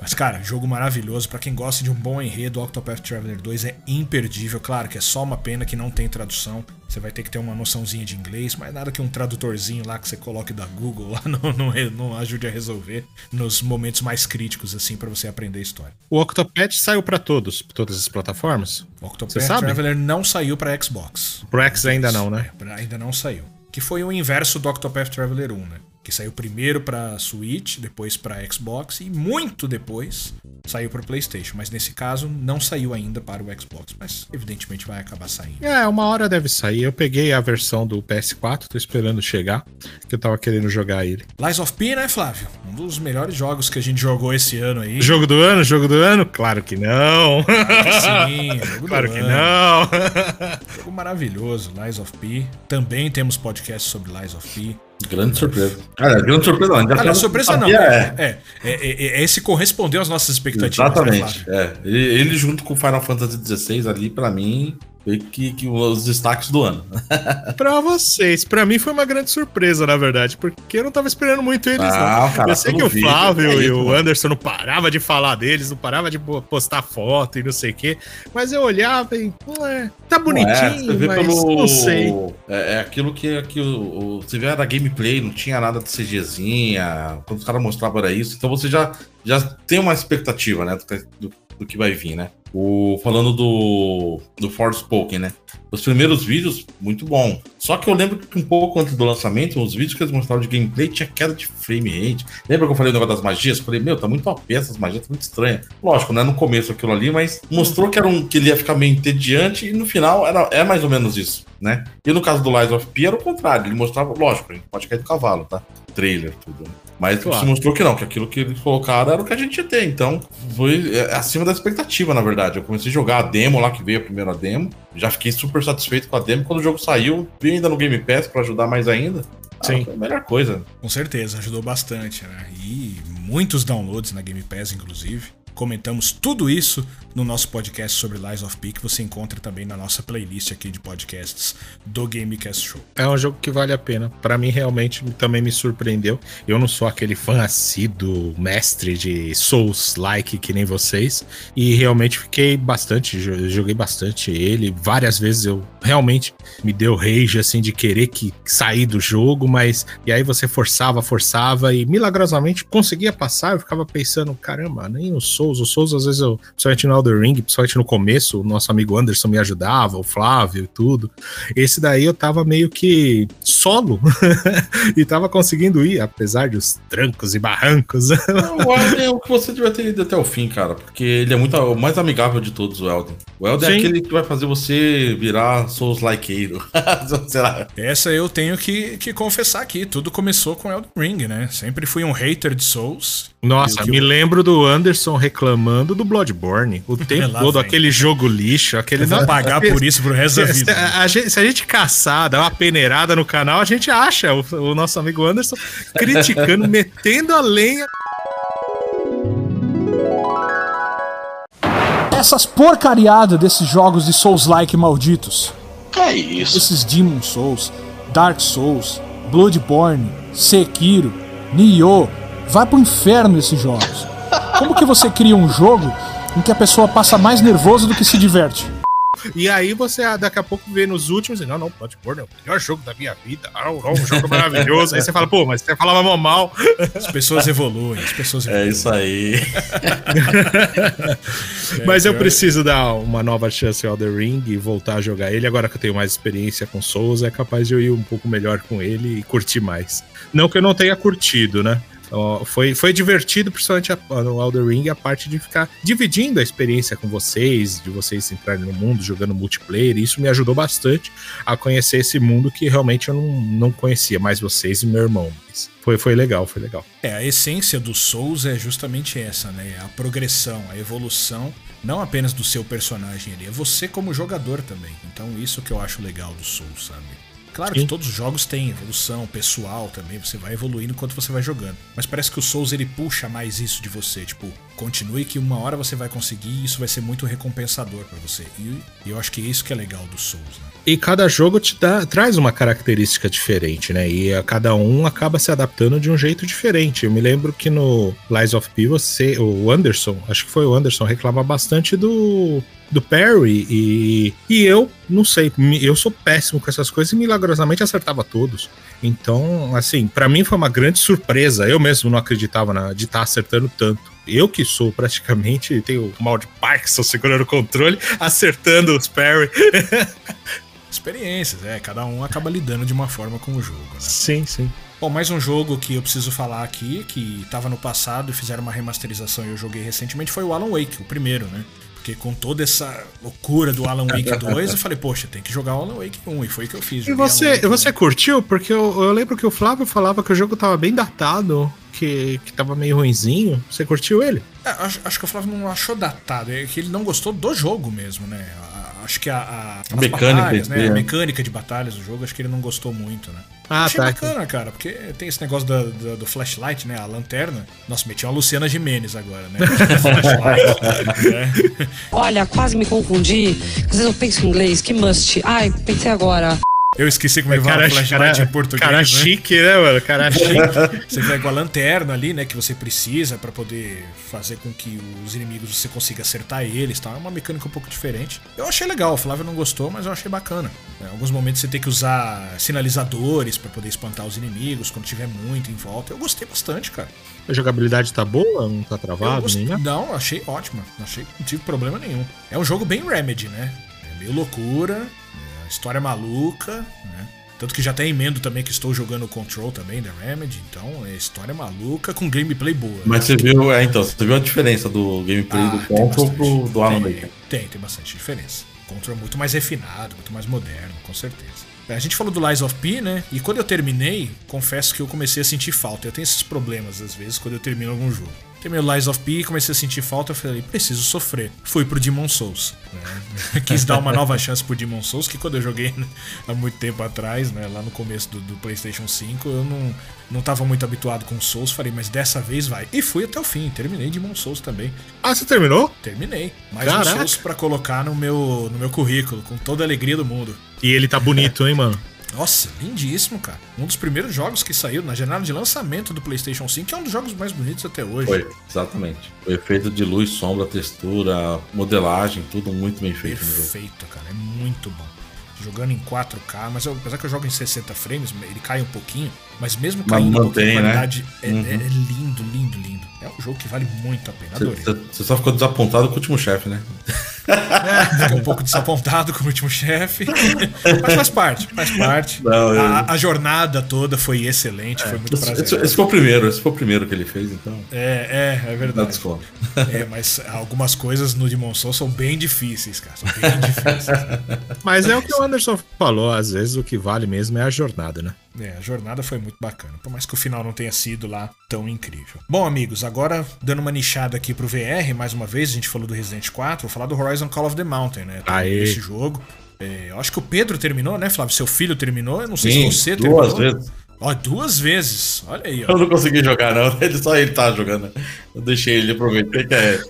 Mas, cara, jogo maravilhoso. Pra quem gosta de um bom enredo, Octopath Traveler dois é imperdível. Claro que é só uma pena que não tem tradução. Você vai ter que ter uma noçãozinha de inglês, mas nada que um tradutorzinho lá que você coloque da Google lá não, não, não ajude a resolver nos momentos mais críticos, assim, pra você aprender a história. O Octopath saiu pra todos, todas as plataformas? O Octopath Traveler não saiu pra Xbox. Pro X ainda não, né? É, ainda não saiu. Que foi o inverso do Octopath Traveler um, né? Que saiu primeiro pra Switch, depois pra Xbox e muito depois saiu pro PlayStation. Mas nesse caso não saiu ainda para o Xbox, mas evidentemente vai acabar saindo. É, uma hora deve sair. Eu peguei a versão do P S quatro, tô esperando chegar, que eu tava querendo jogar ele. Lies of P, né, Flávio? Um dos melhores jogos que a gente jogou esse ano aí. Jogo do ano? Jogo do ano? Claro que não. Ah, sim, jogo do claro ano. Claro que não. Jogo maravilhoso, Lies of P. Também temos podcast sobre Lies of P. Grande surpresa. Cara, grande surpresa não. Cara, surpresa não. É. É, é, é, é, esse correspondeu às nossas expectativas. Exatamente. É. Ele, ele junto com Final Fantasy dezesseis ali, pra mim, foi que, que os destaques do ano. Pra vocês, pra mim foi uma grande surpresa, na verdade, porque eu não tava esperando muito eles, ah, não. Cara, eu sei que o Flávio vídeo, e o Anderson não paravam de falar deles, não paravam de postar foto e não sei o quê, mas eu olhava e... Ué, tá bonitinho, é, mas pelo... não sei. É, é aquilo que, que o, o, você vê era gameplay, não tinha nada de CGzinha, quando os caras mostravam era isso, então você já, já tem uma expectativa, né, do, do que vai vir, né? O, falando do, do Forspoken, né? Os primeiros vídeos, muito bom. Só que eu lembro que um pouco antes do lançamento, os vídeos que eles mostravam de gameplay tinha queda de frame rate. Lembra que eu falei o negócio das magias? Eu falei, meu, tá muito O P essas magias, tá muito estranha. Lógico, né? No começo aquilo ali, mas mostrou que, era um, que ele ia ficar meio entediante e no final era, é mais ou menos isso, né? E no caso do Lies of P era o contrário. Ele mostrava, lógico, a gente pode cair do cavalo, tá? Trailer, tudo. Mas claro, se mostrou que não, que aquilo que eles colocaram era o que a gente ia ter. Então, foi acima da expectativa, na verdade. Eu comecei a jogar a demo lá, que veio a primeira demo. Já fiquei super satisfeito com a demo. Quando o jogo saiu, vim ainda no Game Pass pra ajudar mais ainda. Sim. Ah, foi a melhor coisa. Com certeza, ajudou bastante, né? E muitos downloads na Game Pass, inclusive. Comentamos tudo isso no nosso podcast sobre Lies of P, que você encontra também na nossa playlist aqui de podcasts do Gamecast Show. É um jogo que vale a pena. Pra mim, realmente, também me surpreendeu. Eu não sou aquele fã assíduo, mestre de Souls-like que nem vocês. E realmente fiquei bastante, joguei bastante ele. Várias vezes eu realmente me deu rage, assim, de querer que sair do jogo, mas... E aí você forçava, forçava e milagrosamente conseguia passar. Eu ficava pensando, caramba, nem o Souls Os Souls, às vezes, eu, principalmente no Elden Ring, principalmente no começo, o nosso amigo Anderson me ajudava, o Flávio e tudo. Esse daí eu tava meio que solo e tava conseguindo ir, apesar dos trancos e barrancos. O Elden é o que você devia ter ido até o fim, cara, porque ele é muito, o mais amigável de todos, o Elden. O Elden Sim. é aquele que vai fazer você virar Souls-likeiro. Essa eu tenho que, que confessar aqui, tudo começou com Elden Ring, né? Sempre fui um hater de Souls. Nossa, me eu... lembro do Anderson reclamando do Bloodborne o tempo todo, vem. Aquele jogo lixo, aquele... Não pagar por isso pro resto da vida. Se a, a gente, se a gente caçar, dar uma peneirada no canal, a gente acha o, o nosso amigo Anderson criticando, metendo a lenha. Essas porcariadas desses jogos de Souls-like malditos. Que é isso? Esses Demon Souls, Dark Souls, Bloodborne, Sekiro, Nioh. Vai pro inferno esses jogos. Como que você cria um jogo em que a pessoa passa mais nervoso do que se diverte? E aí você daqui a pouco vê nos últimos e não, não, Bloodborne é o melhor jogo da minha vida, ah, um jogo maravilhoso. Aí você fala, pô, mas você falava mal, mal. As pessoas evoluem, as pessoas evoluem. É isso aí. Mas eu preciso dar uma nova chance ao The Ring e voltar a jogar ele. Agora que eu tenho mais experiência com Souls, é capaz de eu ir um pouco melhor com ele e curtir mais. Não que eu não tenha curtido, né? Então, foi, foi divertido, principalmente a, a, no Elden Ring, a parte de ficar dividindo a experiência com vocês, de vocês entrarem no mundo, jogando multiplayer, e isso me ajudou bastante a conhecer esse mundo que realmente eu não, não conhecia, mais vocês e meu irmão. Mas foi, foi legal, foi legal. É, a essência do Souls é justamente essa, né? A progressão, a evolução, não apenas do seu personagem ali, é você como jogador também. Então isso que eu acho legal do Souls, sabe? Claro que todos os jogos têm evolução pessoal também, você vai evoluindo enquanto você vai jogando. Mas parece que o Souls, ele puxa mais isso de você, tipo, continue que uma hora você vai conseguir e isso vai ser muito recompensador pra você. E eu acho que é isso que é legal do Souls, né? E cada jogo te dá, traz uma característica diferente, né? E a cada um acaba se adaptando de um jeito diferente. Eu me lembro que no Lies of P, você, o Anderson, acho que foi o Anderson, reclama bastante do... do Perry, e, e eu não sei, eu sou péssimo com essas coisas e milagrosamente acertava todos. Então, assim, pra mim foi uma grande surpresa, eu mesmo não acreditava na, de estar tá acertando tanto. Eu que sou praticamente, tenho mal de Parkinson segurando o controle, acertando os Perry. Experiências, é, cada um acaba lidando de uma forma com o jogo, né? Sim, sim. Bom, mais um jogo que eu preciso falar aqui, que tava no passado e fizeram uma remasterização e eu joguei recentemente, foi o Alan Wake, o primeiro, né? Porque com toda essa loucura do Alan Wake dois, eu falei, poxa, tem que jogar o Alan Wake um, e foi o que eu fiz. E você, você curtiu? Porque eu, eu lembro que o Flávio falava que o jogo tava bem datado, que, que tava meio ruinzinho. Você curtiu ele? É, acho, acho que o Flávio não achou datado, é que ele não gostou do jogo mesmo, né? A, acho que a, a mecânica, batalhas, né? É. A mecânica de batalhas do jogo, acho que ele não gostou muito, né? Ah, achei tá bacana, aqui. Cara, porque tem esse negócio da, da, do flashlight, né? A lanterna. Nossa, meti uma Luciana Gimenez agora, né? Flashlight, né? Olha, quase me confundi. Às vezes eu penso em inglês, que must. Ai, pensei agora. Eu esqueci como é que fala flashlight em português. Cara, né? Chique, né, mano? Cara chique. Você pega a lanterna ali, né? Que você precisa pra poder fazer com que os inimigos você consiga acertar eles, tá? É uma mecânica um pouco diferente. Eu achei legal, o Flávio não gostou, mas eu achei bacana. Em alguns momentos você tem que usar sinalizadores pra poder espantar os inimigos quando tiver muito em volta. Eu gostei bastante, cara. A jogabilidade tá boa? Não tá travado? Gost... Nem, né? Não, achei ótima. Achei, não tive problema nenhum. É um jogo bem Remedy, né? É meio loucura. História maluca, né? Tanto que já até emendo também que estou jogando o Control também da Remedy, então é história maluca com gameplay boa. Mas você viu, é, então, você viu a diferença do gameplay ah, do Control pro do Alan Wake? Tem, tem bastante diferença. O Control é muito mais refinado, muito mais moderno, com certeza. A gente falou do Lies of P, né? E quando eu terminei, confesso que eu comecei a sentir falta. Eu tenho esses problemas às vezes quando eu termino algum jogo. Terminei o Lies of P, comecei a sentir falta, eu falei, preciso sofrer. Fui pro Demon Souls, né? Quis dar uma nova chance pro Demon Souls, que quando eu joguei, né, há muito tempo atrás, né, lá no começo do, do PlayStation cinco, eu não, não tava muito habituado com o Souls, falei, mas dessa vez vai. E fui até o fim, terminei Demon Souls também. Ah, você terminou? Terminei. Mais Caraca. Um Souls pra colocar no meu, no meu currículo, com toda a alegria do mundo. E ele tá bonito, hein, mano? Nossa, lindíssimo, cara. Um dos primeiros jogos que saiu na janela de lançamento do PlayStation cinco, que é um dos jogos mais bonitos até hoje. Foi, exatamente. O efeito de luz, sombra, textura, modelagem, tudo muito bem feito. Perfeito, cara. É muito bom. Jogando em quatro K, mas eu, apesar que eu jogo em sessenta frames, ele cai um pouquinho, mas mesmo caindo mas mantém, um pouquinho, a qualidade, né? é, uhum. é lindo, lindo, lindo. É um jogo que vale muito a pena. Adorei. Você só ficou desapontado com o último chefe, né? É, fiquei um pouco desapontado com o último chefe, mas faz parte, faz parte. Não, eu... a, a jornada toda foi excelente, é, foi muito prazer. Esse, esse foi o primeiro, esse foi o primeiro que ele fez, então. É, é, é verdade. É, mas algumas coisas no Demon Souls são bem difíceis, cara. São bem difíceis. Né? Mas é o que o Anderson falou, às vezes o que vale mesmo é a jornada, né? É, a jornada foi muito bacana, por mais que o final não tenha sido lá tão incrível. Bom, amigos, agora dando uma nichada aqui pro V R, mais uma vez, a gente falou do Resident quatro, vou falar do Horizon Call of the Mountain, né? Aê. Esse jogo. É, eu acho que o Pedro terminou, né, Flávio? Seu filho terminou, eu não sei Sim, se você terminou. Duas vezes. Ó, duas vezes, olha aí, ó. Eu não consegui jogar, não, ele, só ele tá jogando. Eu deixei ele, aproveitei que é...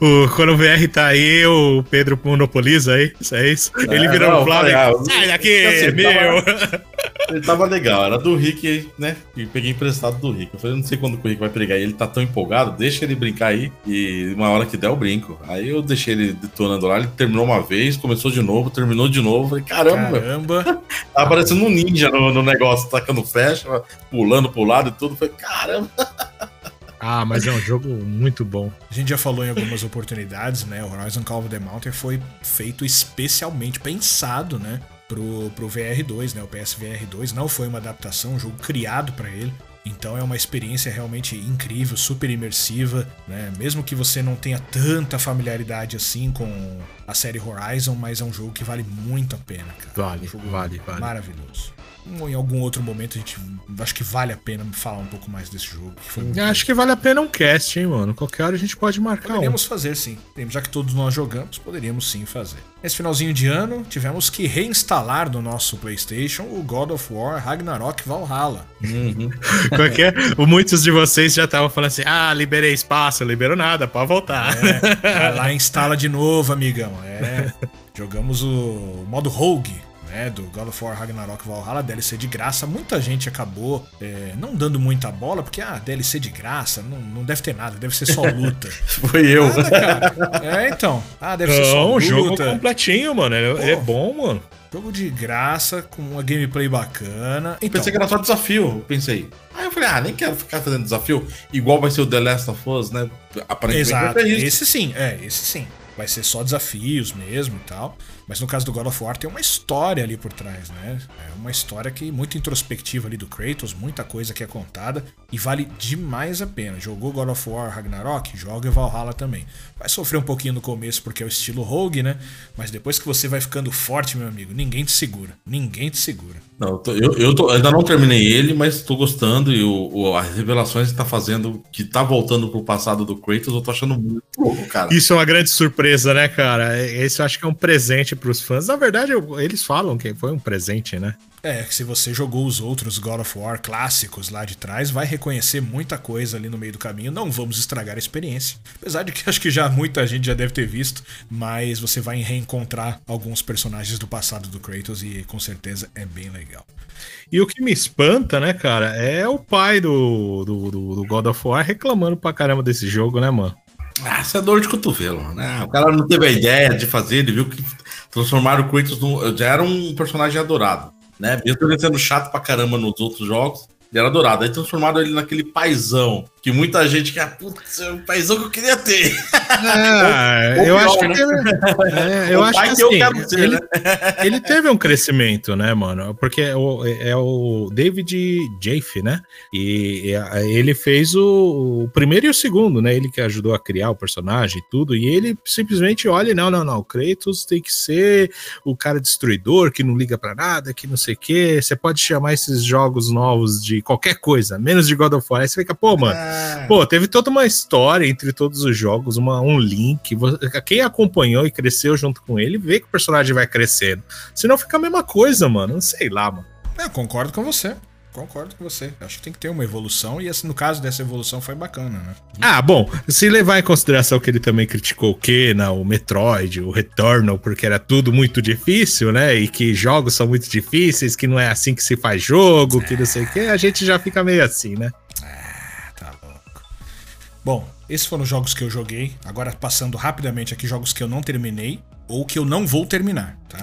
O, quando o V R tá aí, o Pedro monopoliza aí, isso é isso? É, ele virou não, o Flávio, sai daqui, é meu! Tava, ele tava legal, era do Rick, né, e peguei emprestado do Rick. Eu falei, não sei quando o Rick vai pegar, ele tá tão empolgado, deixa ele brincar aí, e uma hora que der eu brinco. Aí eu deixei ele detonando lá, ele terminou uma vez, começou de novo, terminou de novo, falei, caramba, caramba. Meu, tá parecendo um ninja no, no negócio, tacando flecha, pulando pro lado e tudo, foi caramba. Ah, mas é um jogo muito bom. A gente já falou em algumas oportunidades, né? O Horizon Call of the Mountain foi feito especialmente, pensado, né? pro, pro V R dois, né? O P S V R dois não foi uma adaptação, um jogo criado para ele. Então é uma experiência realmente incrível, super imersiva, né? Mesmo que você não tenha tanta familiaridade assim com a série Horizon, mas é um jogo que vale muito a pena, cara. Vale, um vale, vale. Maravilhoso. Em algum outro momento a gente acho que vale a pena falar um pouco mais desse jogo. Que foi muito acho bom. Que vale a pena um cast, hein, mano? Qualquer hora a gente pode marcar. Poderíamos um. fazer, sim. Já que todos nós jogamos, poderíamos sim fazer. Nesse finalzinho de ano, tivemos que reinstalar no nosso PlayStation o God of War Ragnarok Valhalla. Uhum. Qualquer... Muitos de vocês já estavam falando assim, ah, liberei espaço, liberou nada, pode voltar. É, vai lá e instala de novo, amigão. É. Jogamos o modo Rogue, né, do God of War Ragnarok Valhalla, D L C de graça. Muita gente acabou é, não dando muita bola, porque, ah, D L C de graça, não, não deve ter nada, deve ser só luta. Foi eu. Nada, cara. É, então. Ah, deve não, ser só luta. É um jogo completinho, mano. É, pô, é bom, mano. Jogo de graça, com uma gameplay bacana. Então, pensei que era só desafio, pensei. Aí eu falei, ah, nem quero ficar fazendo desafio. Igual vai ser o The Last of Us, né? Aparentemente. Exato. É isso. Esse sim, é, esse sim. Vai ser só desafios mesmo e tal. Mas no caso do God of War tem uma história ali por trás, né? É uma história que muito introspectiva ali do Kratos, muita coisa que é contada e vale demais a pena. Jogou God of War Ragnarok? Joga Valhalla também. Vai sofrer um pouquinho no começo porque é o estilo Rogue, né? Mas depois que você vai ficando forte, meu amigo, ninguém te segura. Ninguém te segura. Não, eu, tô, eu, eu tô, ainda não terminei ele, mas tô gostando e o, o, as revelações que tá fazendo, que tá voltando pro passado do Kratos, eu tô achando muito louco, cara. Isso é uma grande surpresa, né, cara? Esse eu acho que é um presente pros fãs. Na verdade, eu, eles falam que foi um presente, né? É, se você jogou os outros God of War clássicos lá de trás, vai reconhecer muita coisa ali no meio do caminho. Não vamos estragar a experiência. Apesar de que acho que já muita gente já deve ter visto, mas você vai reencontrar alguns personagens do passado do Kratos e com certeza é bem legal. E o que me espanta, né, cara, é o pai do, do, do God of War reclamando pra caramba desse jogo, né, mano? Ah, isso é dor de cotovelo, né? O cara não teve a ideia de fazer, ele viu que transformaram o Kratos num... Já era um personagem adorado, né? Mesmo ele sendo chato pra caramba nos outros jogos, ele era adorado. Aí transformaram ele naquele paizão, que muita gente quer, putz, é um paizão que eu queria ter. É, eu acho que eu acho que ele, ele teve um crescimento, né, mano? Porque é o, é o David Jaffe, né? E ele fez o, o primeiro e o segundo, né? Ele que ajudou a criar o personagem e tudo, e ele simplesmente olha, não, não, não, o Kratos tem que ser o cara destruidor, que não liga pra nada, que não sei o quê. Você pode chamar esses jogos novos de qualquer coisa, menos de God of War. Aí você fica, pô, mano, é. pô, teve toda uma história entre todos os jogos, uma, um link. Quem acompanhou e cresceu junto com ele, vê que o personagem vai crescendo. Senão fica a mesma coisa, mano. Não sei lá, mano. Eu concordo com você. Concordo com você. Acho que tem que ter uma evolução e assim, no caso dessa evolução foi bacana, né? Ah, bom, se levar em consideração que ele também criticou o Kena, o Metroid, o Returnal, porque era tudo muito difícil, né? E que jogos são muito difíceis, que não é assim que se faz jogo, que não sei o quê, a gente já fica meio assim, né? Ah, tá louco. Bom, esses foram os jogos que eu joguei. Agora passando rapidamente aqui, jogos que eu não terminei. Ou que eu não vou terminar, tá?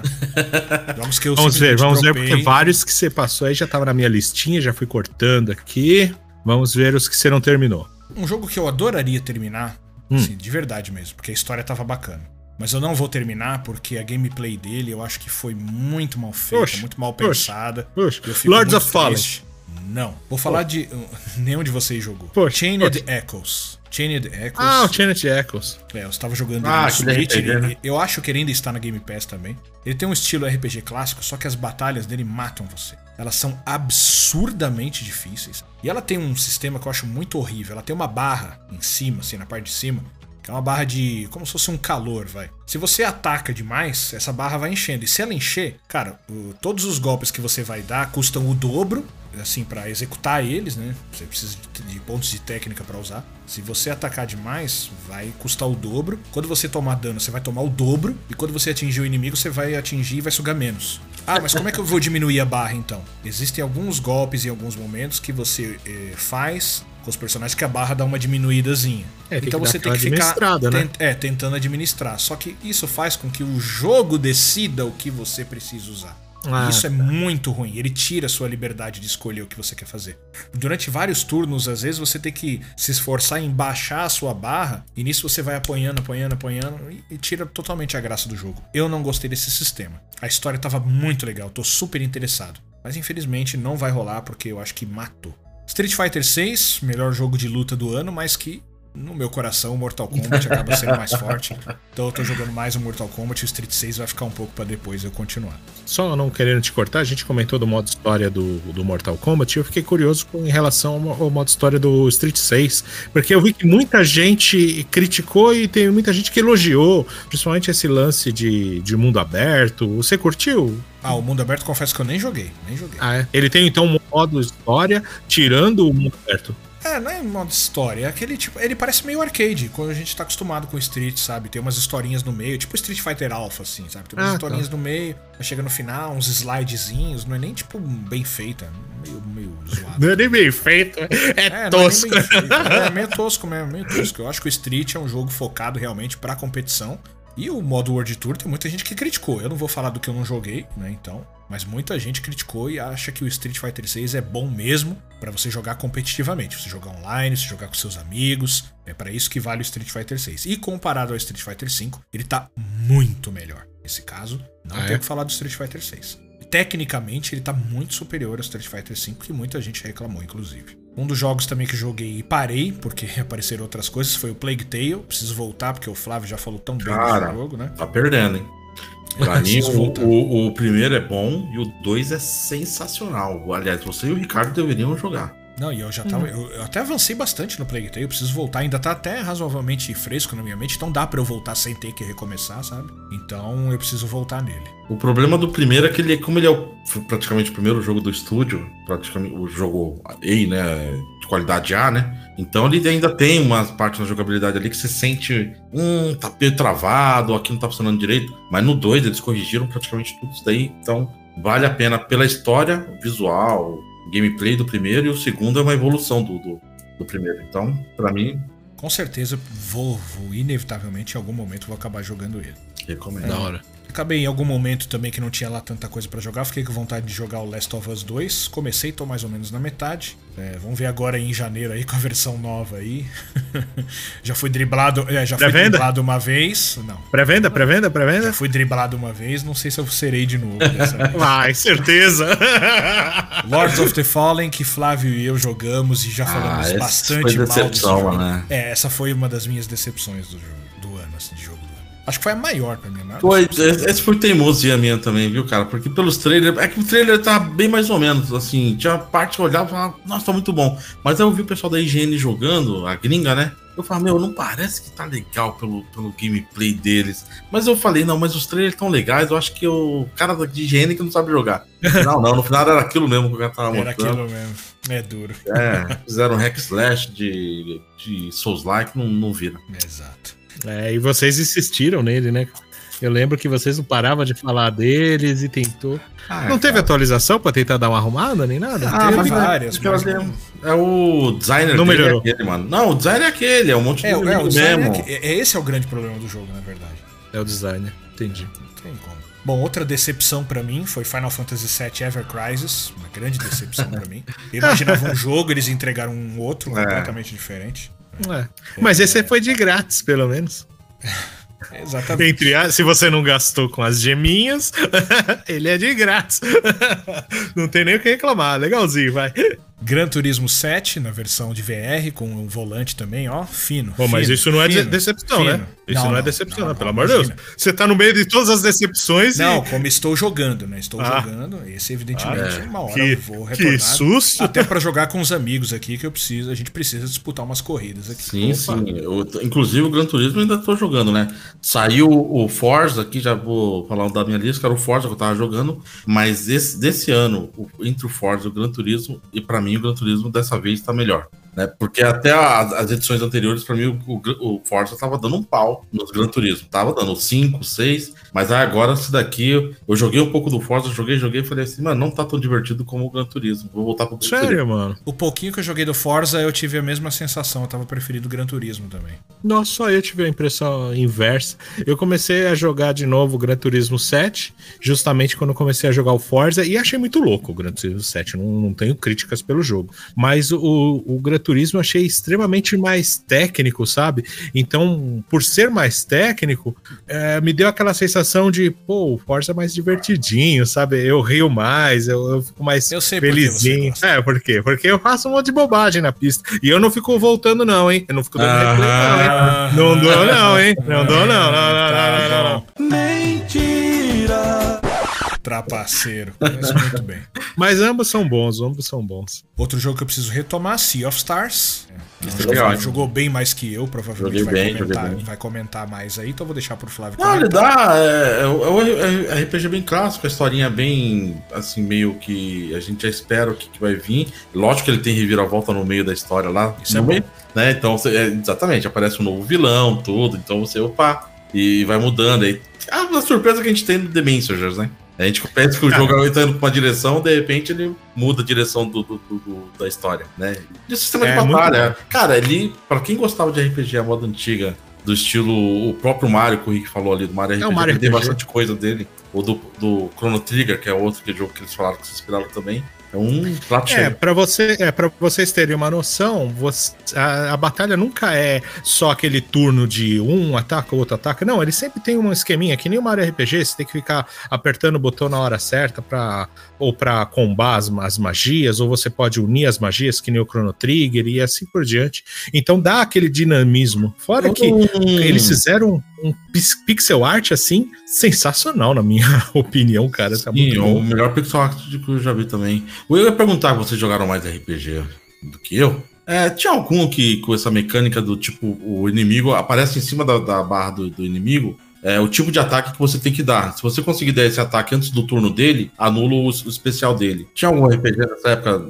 Jogos que eu vamos ver, vamos dropei. ver, porque vários que você passou aí já tava na minha listinha, já fui cortando aqui. Vamos ver os que você não terminou. Um jogo que eu adoraria terminar, hum. assim, de verdade mesmo, porque a história tava bacana. Mas eu não vou terminar porque a gameplay dele eu acho que foi muito mal feita, oxe, muito mal pensada. Oxe, oxe. Lords of Fallen. Não, vou falar oh. de... Nenhum de vocês jogou. Poxa, Chained poxa. Echoes. Chained Echoes. Ah, o Chained Echoes. É, eu estava jogando ah, no Switch. Ele, né? Eu acho que ele ainda está na Game Pass também. Ele tem um estilo R P G clássico, só que as batalhas dele matam você. Elas são absurdamente difíceis. E ela tem um sistema que eu acho muito horrível. Ela tem uma barra em cima, assim, na parte de cima, que é uma barra de... como se fosse um calor, vai. Se você ataca demais, essa barra vai enchendo. E se ela encher, cara, o, todos os golpes que você vai dar custam o dobro, assim, pra executar eles, né? Você precisa de, de pontos de técnica pra usar. Se você atacar demais, vai custar o dobro. Quando você tomar dano, você vai tomar o dobro. E quando você atingir o inimigo, você vai atingir e vai sugar menos. Ah, mas como é que eu vou diminuir a barra, então? Existem alguns golpes em alguns momentos que você eh, faz... com os personagens que a barra dá uma diminuídazinha. É, então você tem que ficar né? tent, é, tentando administrar. Só que isso faz com que o jogo decida o que você precisa usar. Ah, isso é tá. muito ruim. Ele tira a sua liberdade de escolher o que você quer fazer. Durante vários turnos, às vezes, você tem que se esforçar em baixar a sua barra, e nisso você vai apanhando, apanhando, apanhando, e, e tira totalmente a graça do jogo. Eu não gostei desse sistema. A história tava muito legal, tô super interessado. Mas infelizmente não vai rolar, porque eu acho que matou. Street Fighter seis, melhor jogo de luta do ano, mas que... no meu coração, o Mortal Kombat acaba sendo mais forte. Então eu tô jogando mais o Mortal Kombat e o Street seis vai ficar um pouco pra depois eu continuar. Só não querendo te cortar, a gente comentou do modo história do, do Mortal Kombat e eu fiquei curioso com, em relação ao, ao modo história do Street seis. Porque eu vi que muita gente criticou e tem muita gente que elogiou. Principalmente esse lance de, de mundo aberto. Você curtiu? Ah, o mundo aberto confesso que eu nem joguei. Nem joguei. Ah, é? Ele tem então um modo história tirando o mundo aberto. É, não é modo história, é aquele tipo... Ele parece meio arcade, quando a gente tá acostumado com Street, sabe? Tem umas historinhas no meio, tipo Street Fighter Alpha, assim, sabe? Tem umas ah, historinhas tá. no meio, chega no final, uns slidezinhos, não é nem, tipo, bem feita, meio, meio zoado. Não é nem bem feito, é, é tosco. Não é, nem bem feito, é meio tosco mesmo, meio tosco. Eu acho que o Street é um jogo focado realmente pra competição. E o modo World Tour tem muita gente que criticou. Eu não vou falar do que eu não joguei, né, então... Mas muita gente criticou e acha que o Street Fighter seis é bom mesmo pra você jogar competitivamente. Você jogar online, você jogar com seus amigos. É pra isso que vale o Street Fighter seis. E comparado ao Street Fighter cinco, ele tá muito melhor. Nesse caso, não ah, tenho o é? que falar do Street Fighter seis. Tecnicamente, ele tá muito superior ao Street Fighter cinco, que muita gente reclamou, inclusive. Um dos jogos também que joguei e parei, porque apareceram outras coisas, foi o Plague Tale. Preciso voltar, porque o Flávio já falou tão bem Cara, do jogo, né? Tá perdendo, hein? Pra mim, o, o, o primeiro é bom e o dois é sensacional. Aliás, você e o Ricardo deveriam jogar. Não, e eu já tava. Hum. Eu, eu até avancei bastante no Plague Tale, eu preciso voltar. Ainda tá até razoavelmente fresco na minha mente, então dá pra eu voltar sem ter que recomeçar, sabe? Então eu preciso voltar nele. O problema do primeiro é que ele, como ele é o, praticamente o primeiro jogo do estúdio, praticamente o jogo A, né? De qualidade A, né? Então ele ainda tem umas partes na jogabilidade ali que você sente, hum, tá meio travado, aqui não tá funcionando direito. Mas no dois eles corrigiram praticamente tudo isso daí, então vale a pena pela história, visual, gameplay do primeiro, e o segundo é uma evolução do, do, do primeiro. Então, pra mim... Com certeza, vou, vou inevitavelmente, em algum momento, vou acabar jogando ele. Recomendo. É. Da hora. Acabei em algum momento também que não tinha lá tanta coisa pra jogar, fiquei com vontade de jogar o Last of Us dois, comecei, tô mais ou menos na metade, é, vamos ver agora em janeiro aí com a versão nova aí. Já fui driblado, é, já fui driblado uma vez, não. Pré-venda, pré-venda, pré-venda? Já fui driblado uma vez, não sei se eu serei de novo dessa vez. Vai, certeza! Lords of the Fallen, que Flávio e eu jogamos e já falamos ah, bastante mal desse jogo. Né? É, essa foi uma das minhas decepções do, jogo, do ano, assim, de jogo. Acho que foi a maior pra mim, né? Foi, esse foi teimosia minha também, viu, cara? Porque pelos trailers... É que o trailer tá bem mais ou menos, assim... Tinha parte que eu olhava e falava... Nossa, tá muito bom. Mas eu vi o pessoal da I G N jogando, a gringa, né? Eu falei, meu, não parece que tá legal pelo, pelo gameplay deles. Mas eu falei, não, mas os trailers tão legais, eu acho que o cara de higiene que não sabe jogar. No final, não, no final era aquilo mesmo que o cara tava mostrando. Era aquilo mesmo, é duro. É, fizeram um hack slash de, de Souls-like, não, não vira. Exato. É, e vocês insistiram nele, né? Eu lembro que vocês não paravam de falar deles e tentou. Ah, não teve cara. atualização pra tentar dar uma arrumada nem nada? Ah, teve várias. Mas... É o designer não melhorou. É aquele, mano. Não, o design é aquele, é um monte de é, é, o mesmo. É, é, esse é o grande problema do jogo, na verdade. É o design, entendi. Não tem como. Bom, outra decepção pra mim foi Final Fantasy sete Ever Crisis. Uma grande decepção pra mim. Eu imaginava um jogo, eles entregaram um outro completamente é. diferente. É. Mas é, esse foi de grátis, pelo menos. Exatamente. Entre a, se você não gastou com as geminhas, ele é de grátis. Não tem nem o que reclamar. Legalzinho, vai. Gran Turismo sete, na versão de V R, com um volante também, ó, fino. Pô, mas fino, isso não é fino, decepção, fino. né? Isso não, não é decepção, não, não, pelo amor de Deus. Você tá no meio de todas as decepções não, e... Não, como estou jogando, né? Estou ah. jogando, esse evidentemente ah, é. uma hora que, eu vou retornar. Que susto! Até pra jogar com os amigos aqui, que eu preciso, a gente precisa disputar umas corridas aqui. Sim, Opa. sim. Eu, inclusive o Gran Turismo ainda tô jogando, né? Saiu o Forza, aqui já vou falar da minha lista, era o Forza que eu tava jogando, mas esse, desse ano, entre o Forza e o Gran Turismo... E pra mim o Gran Turismo dessa vez tá melhor, né? Porque até as, as edições anteriores, pra mim o, o Forza tava dando um pau nos Gran Turismo. Tava dando cinco, seis, Mas agora isso daqui, eu joguei um pouco do Forza, joguei, joguei e falei assim, mano, não tá tão divertido como o Gran Turismo. Vou voltar pro Gran Turismo. Sério, mano? O pouquinho que eu joguei do Forza, eu tive a mesma sensação. Eu tava preferido o Gran Turismo também. Nossa, eu tive a impressão inversa. Eu comecei a jogar de novo o Gran Turismo sete, justamente quando comecei a jogar o Forza, e achei muito louco o Gran Turismo sete. Não, não tenho críticas pelo jogo. Mas o, o Gran Turismo eu achei extremamente mais técnico, sabe? Então, por ser mais técnico, é, me deu aquela sensação de, pô, o Forza é mais divertidinho, sabe? Eu rio mais, eu, eu fico mais eu sei felizinho. É, por quê? Porque eu faço um monte de bobagem na pista. E eu não fico voltando, não, hein? Eu não fico dando ah, replay, ah, não, hein? Não dou, não, hein? Não dou, não. Não, não, não, não. Mentira! Trapaceiro. Mas muito bem. Mas ambos são bons, ambos são bons. Outro jogo que eu preciso retomar, Sea of Stars. É, jogou bem mais que eu, provavelmente vai, bem, comentar, vai comentar mais aí, então vou deixar pro Flávio ah, comentar. Dá, é, é, é, é R P G bem clássico, a historinha bem, assim, meio que a gente já espera o que, que vai vir. Lógico que ele tem reviravolta no meio da história lá. Isso é bom. Meio, né? Então, você, é, exatamente, aparece um novo vilão, tudo, então você, opa, e vai mudando. Aí, ah, a surpresa que a gente tem do The Messengers, né? A gente pensa que o jogo está indo para uma direção, de repente ele muda a direção do, do, do, do, da história, né? De sistema é, de batalha. Cara, ali, para quem gostava de R P G, a moda antiga, do estilo, o próprio Mario, que o Rick falou ali, do Mario R P G, é, o Mario tem R P G. Bastante coisa dele. Ou do, do Chrono Trigger, que é outro que é jogo que eles falaram que se inspiraram também. É um prato cheio. É, pra, você, é, pra vocês terem uma noção, você, a, a batalha nunca é só aquele turno de um ataca, o outro ataca. Não, ele sempre tem um esqueminha, que nem o Mario R P G, você tem que ficar apertando o botão na hora certa pra, ou pra combar as, as magias, ou você pode unir as magias, que nem o Chrono Trigger, e assim por diante. Então dá aquele dinamismo. Fora que hum. eles fizeram um, um pixel art, assim, sensacional, na minha opinião, cara. Tá Sim, muito bom. O melhor pixel art que eu já vi também. Eu ia perguntar, vocês jogaram mais R P G do que eu? É, tinha algum que com essa mecânica do tipo, o inimigo aparece em cima da, da barra do, do inimigo, é, o tipo de ataque que você tem que dar. Se você conseguir dar esse ataque antes do turno dele, anula o, o especial dele. Tinha algum R P G nessa época?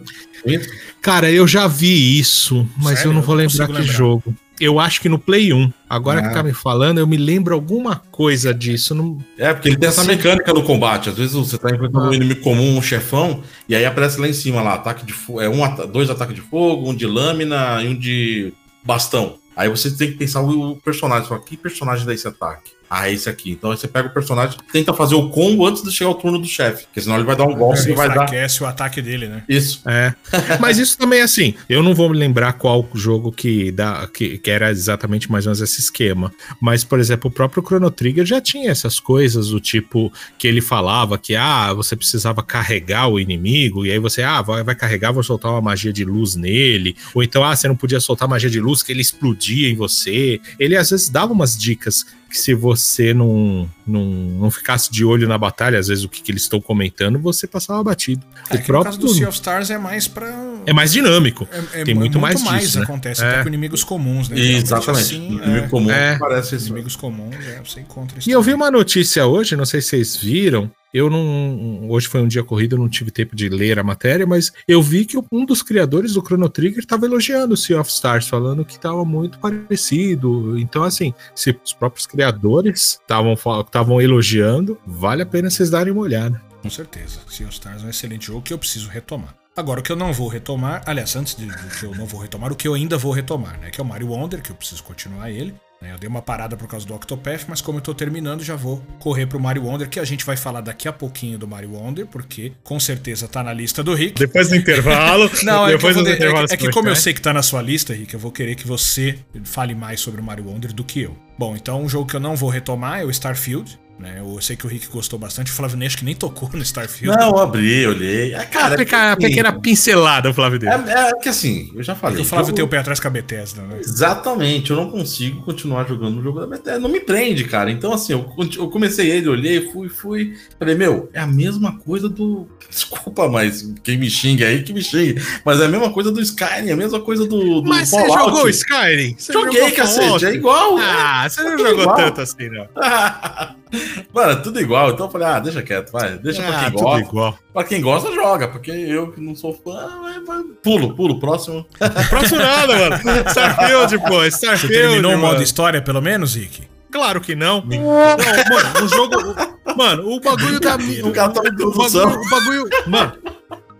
Cara, eu já vi isso, mas Sério? eu não vou lembrar não que lembrar. jogo. Eu acho que no Play um. Agora ah. que tá me falando, eu me lembro alguma coisa disso. Não... É, porque ele tem essa mecânica no combate. Às vezes você tá enfrentando ah. um inimigo comum, um chefão, e aí aparece lá em cima, lá, ataque de fogo. É um, dois ataques de fogo, um de lâmina e um de bastão. Aí você tem que pensar o personagem. Fala, que personagem dá esse ataque? Ah, esse aqui. Então aí você pega o personagem, tenta fazer o combo antes de chegar ao turno do chefe, porque senão ele vai dar um golpe e vai dar... Enfraquece o ataque dele, né? Isso. É. Mas isso também é assim, eu não vou me lembrar qual jogo que, dá, que, que era exatamente mais ou menos esse esquema, mas, por exemplo, o próprio Chrono Trigger já tinha essas coisas, do tipo que ele falava que, ah, você precisava carregar o inimigo, e aí você, ah, vai, vai carregar, vou soltar uma magia de luz nele, ou então, ah, você não podia soltar magia de luz, que ele explodia em você. Ele, às vezes, dava umas dicas que se você não, não, não ficasse de olho na batalha, às vezes o que, que eles estão comentando, você passava batido. É, o próprio... caso do Sea of Stars é mais pra... É mais dinâmico. É, é, Tem muito, muito mais, mais disso, né? Acontece é. até com inimigos comuns, né? Exatamente. Assim, é. Inimigo comum é. parece assim. Inimigos comuns, é, você encontra isso. E também. Eu vi uma notícia hoje, não sei se vocês viram, eu não... Hoje foi um dia corrido, eu não tive tempo de ler a matéria, mas eu vi que um dos criadores do Chrono Trigger estava elogiando o Sea of Stars, falando que estava muito parecido. Então, assim, se os próprios criadores estavam elogiando, vale a pena vocês darem uma olhada. Com certeza. Sea of Stars é um excelente jogo que eu preciso retomar. Agora, o que eu não vou retomar... Aliás, antes do que eu não vou retomar, o que eu ainda vou retomar, né? Que é o Mario Wonder, que eu preciso continuar ele. Eu dei uma parada por causa do Octopath, mas como eu tô terminando, já vou correr pro Mario Wonder, que a gente vai falar daqui a pouquinho do Mario Wonder, porque com certeza tá na lista do Rick. Depois do intervalo. Não, é depois que, do de, intervalo, é, é que como eu sei que tá na sua lista, Rick, eu vou querer que você fale mais sobre o Mario Wonder do que eu. Bom, então um jogo que eu não vou retomar é o Starfield. Né? Eu sei que o Rick gostou bastante, o Flávio Neixo que nem tocou no Starfield. Não, eu abri, olhei. É, cara, é a pequena pincelada, o Flávio Neixo. É, é que assim, eu já falei. É que o Flávio eu... tem o pé atrás com a Bethesda, né? Exatamente, eu não consigo continuar jogando o jogo da Bethesda. Não me prende, cara. Então, assim, eu, eu comecei ele, olhei, fui, fui. Falei, meu, é a mesma coisa do. Desculpa, mas quem me xinga aí, que me xingue. Mas é a mesma coisa do Skyrim, é a mesma coisa do. do mas Fallout. Você jogou o Skyrim? Você Joguei, jogou cacete, é igual. Ah, é, você não jogou igual. tanto assim, não. Mano, tudo igual, então eu falei, ah, deixa quieto, vai, deixa ah, pra quem gosta. Igual. Pra quem gosta, joga, porque eu que não sou fã, pulo, pulo, próximo. Próximo nada, mano. Starfield, pô, Starfield. Você terminou o modo história, pelo menos, Rick? Claro que não. Não, mano, o jogo... Mano, o bagulho da... O, o, o, o, bagulho, o bagulho... Mano...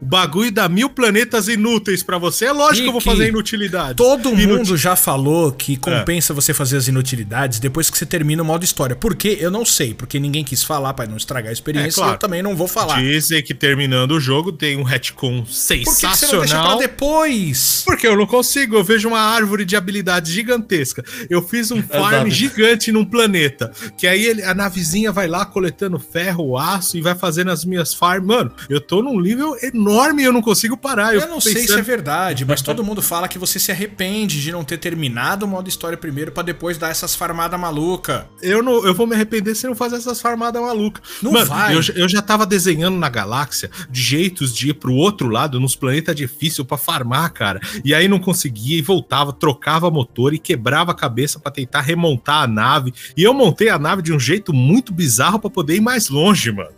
O bagulho dá mil planetas inúteis pra você. É lógico e que eu vou fazer inutilidades. Todo Inutil... mundo já falou que compensa é. você fazer as inutilidades depois que você termina o modo história. Por quê? Eu não sei. Porque ninguém quis falar pra não estragar a experiência. É, claro. Eu também não vou falar. Dizem que terminando o jogo tem um retcon sensacional. Por que você não deixa pra depois? Porque eu não consigo. Eu vejo uma árvore de habilidades gigantesca. Eu fiz um farm gigante num planeta. Que aí ele, a navezinha vai lá coletando ferro, aço e vai fazendo as minhas farms. Mano, eu tô num nível enorme. enorme e eu não consigo parar. Eu, eu não pensando... sei se é verdade, mas todo mundo fala que você se arrepende de não ter terminado o modo história primeiro pra depois dar essas farmadas malucas. Eu, não, eu vou me arrepender se não fazer essas farmadas malucas. Não Mano, vai. Eu, eu já tava desenhando na galáxia de jeitos de ir pro outro lado, nos planetas difíceis pra farmar, cara. E aí não conseguia e voltava, trocava motor e quebrava a cabeça pra tentar remontar a nave. E eu montei a nave de um jeito muito bizarro pra poder ir mais longe, mano.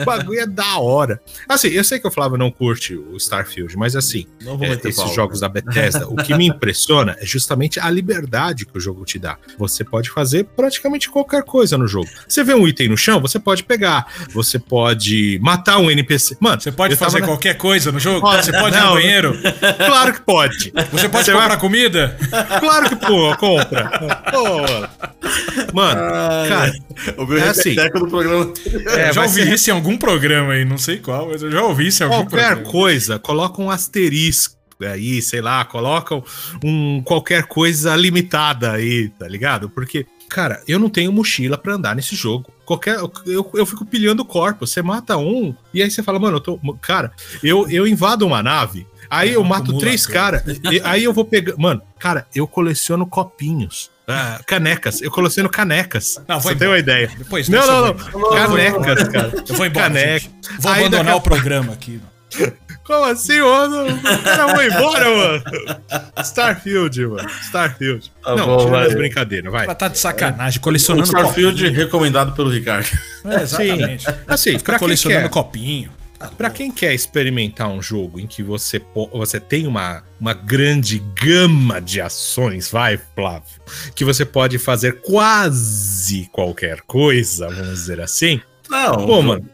O bagulho é da hora. Assim, eu sei que eu falava não curte o Starfield, mas assim, não vou é, esses pau, jogos né? da Bethesda, o que me impressiona é justamente a liberdade que o jogo te dá. Você pode fazer praticamente qualquer coisa no jogo. Você vê um item no chão, você pode pegar, você pode matar um N P C. Mano, você pode fazer na... qualquer coisa no jogo? Pode, você pode não, ir no banheiro? Claro que pode. Você pode você comprar vai... comida? Claro que pô, compra. Pô. Mano, ah, cara, o meu é assim. Do programa. É, já ouvi ser... isso em algum programa aí, não sei qual, mas eu já ouvi isso em algum programa. Qualquer coisa, coloca um asterisco aí, sei lá, colocam um qualquer coisa limitada aí, tá ligado? Porque, cara, eu não tenho mochila pra andar nesse jogo. Qualquer, eu, eu fico pilhando o corpo, você mata um, e aí você fala, mano, eu tô. Cara, eu, eu invado uma nave, aí eu mato três caras, aí eu vou pegar. Mano, cara, eu coleciono copinhos. Ah, canecas, eu coleciono canecas. Não, você tem uma ideia. Depois, não, não, não. não. Canecas, cara. Eu vou embora. Caneca. Vou aí abandonar daqui... o programa aqui. Como assim, mano? O cara vai embora, mano. Starfield, mano. Starfield. Tá não, bom, tira as brincadeiras, vai. Tá de sacanagem, colecionando o Starfield copinho. Recomendado pelo Ricardo. É, exatamente. Sim. Assim, ficar colecionando quer. copinho. Pra quem quer experimentar um jogo em que você, você tem uma, uma grande gama de ações, vai, Flávio, que você pode fazer quase qualquer coisa, vamos dizer assim. Não, Pô, mano,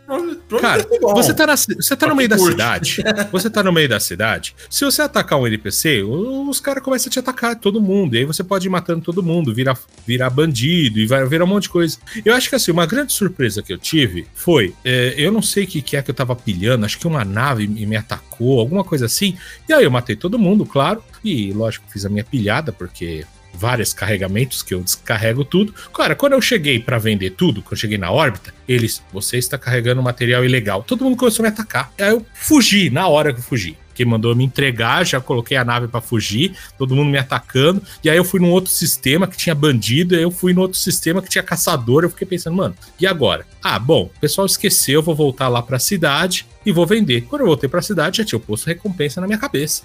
cara, você tá, na, você tá no meio da cidade, você tá no meio da cidade, se você atacar um N P C, os caras começam a te atacar, todo mundo, e aí você pode ir matando todo mundo, virar, virar bandido, e vai virar um monte de coisa. Eu acho que assim, uma grande surpresa que eu tive foi, é, eu não sei o que, que é que eu tava pilhando, acho que uma nave me atacou, alguma coisa assim, e aí eu matei todo mundo, claro, e lógico, fiz a minha pilhada, porque... vários carregamentos que eu descarrego tudo. Cara, quando eu cheguei pra vender tudo, quando eu cheguei na órbita, eles, você está carregando material ilegal. Todo mundo começou a me atacar. Aí eu fugi, na hora que eu fugi. Quem mandou me entregar, já coloquei a nave pra fugir, todo mundo me atacando. E aí eu fui num outro sistema que tinha bandido, aí eu fui num outro sistema que tinha caçador. Eu fiquei pensando, mano, e agora? Ah, bom, o pessoal esqueceu, eu vou voltar lá pra cidade e vou vender. Quando eu voltei pra cidade, já tinha o posto recompensa na minha cabeça.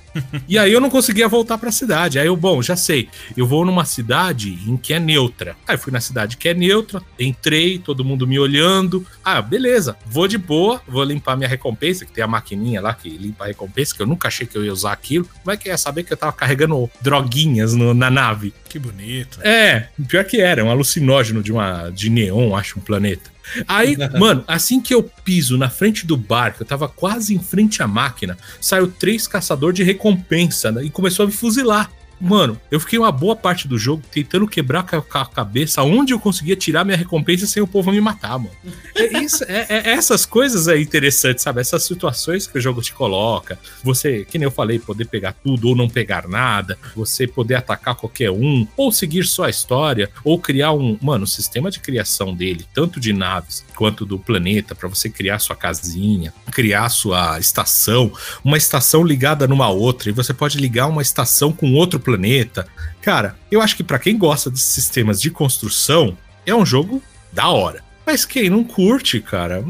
E aí eu não conseguia voltar pra cidade. Aí eu, bom, já sei, eu vou numa cidade em que é neutra. Aí eu fui na cidade que é neutra, entrei, todo mundo me olhando. Ah, beleza, vou de boa, vou limpar minha recompensa, que tem a maquininha lá que limpa a recompensa, que eu nunca achei que eu ia usar aquilo. Como é que ia saber que eu tava carregando droguinhas no, na nave? Que bonito. É, pior que era, um alucinógeno de, uma, de neon, acho, um planeta. Aí, mano, assim que eu piso na frente do barco, eu tava quase em frente à máquina, saiu três caçadores de recompensa, né, e começou a me fuzilar. Mano, eu fiquei uma boa parte do jogo tentando quebrar a cabeça onde eu conseguia tirar minha recompensa sem o povo me matar, mano. É isso, é, é, essas coisas é interessante, sabe? Essas situações que o jogo te coloca. Você, que nem eu falei, poder pegar tudo ou não pegar nada. Você poder atacar qualquer um. Ou seguir só a história. Ou criar um... Mano, o sistema de criação dele, tanto de naves quanto do planeta, pra você criar sua casinha, criar sua estação. Uma estação ligada numa outra. E você pode ligar uma estação com outro planeta. planeta. Cara, eu acho que pra quem gosta de sistemas de construção, é um jogo da hora. Mas quem não curte, cara,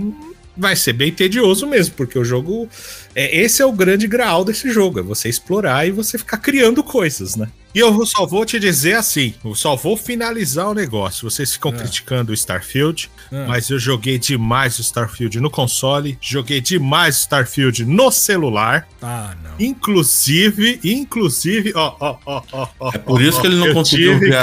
vai ser bem tedioso mesmo, porque o jogo... É, esse é o grande graal desse jogo, é você explorar e você ficar criando coisas, né? E eu só vou te dizer assim, eu só vou finalizar o negócio. Vocês ficam ah. criticando o Starfield, ah. mas eu joguei demais o Starfield no console, joguei demais o Starfield no celular. Ah, não. Inclusive, inclusive, ó, ó, ó, ó, ó. É por isso ó, que ele não conseguiu ver que...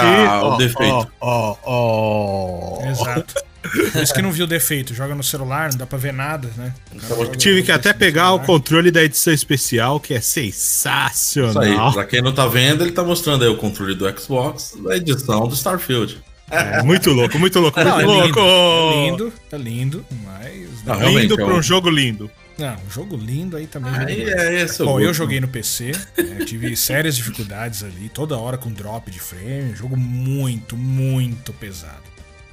o defeito. Ó, ó, ó. Exato. Por isso que não viu o defeito, joga no celular, não dá pra ver nada, né? Eu tive que até pegar o controle da edição especial, que é sensacional. Isso aí, pra quem não tá vendo, ele tá mostrando aí o controle do Xbox da edição do Starfield. É, muito louco, muito louco, muito não, é louco! Lindo, tá lindo, mas... Não, não, lindo pra um jogo lindo. Não, um jogo lindo aí também. Ah, é, é, bom, gosto, eu joguei no P C, né, tive sérias dificuldades ali, toda hora com drop de frame, jogo muito, muito pesado.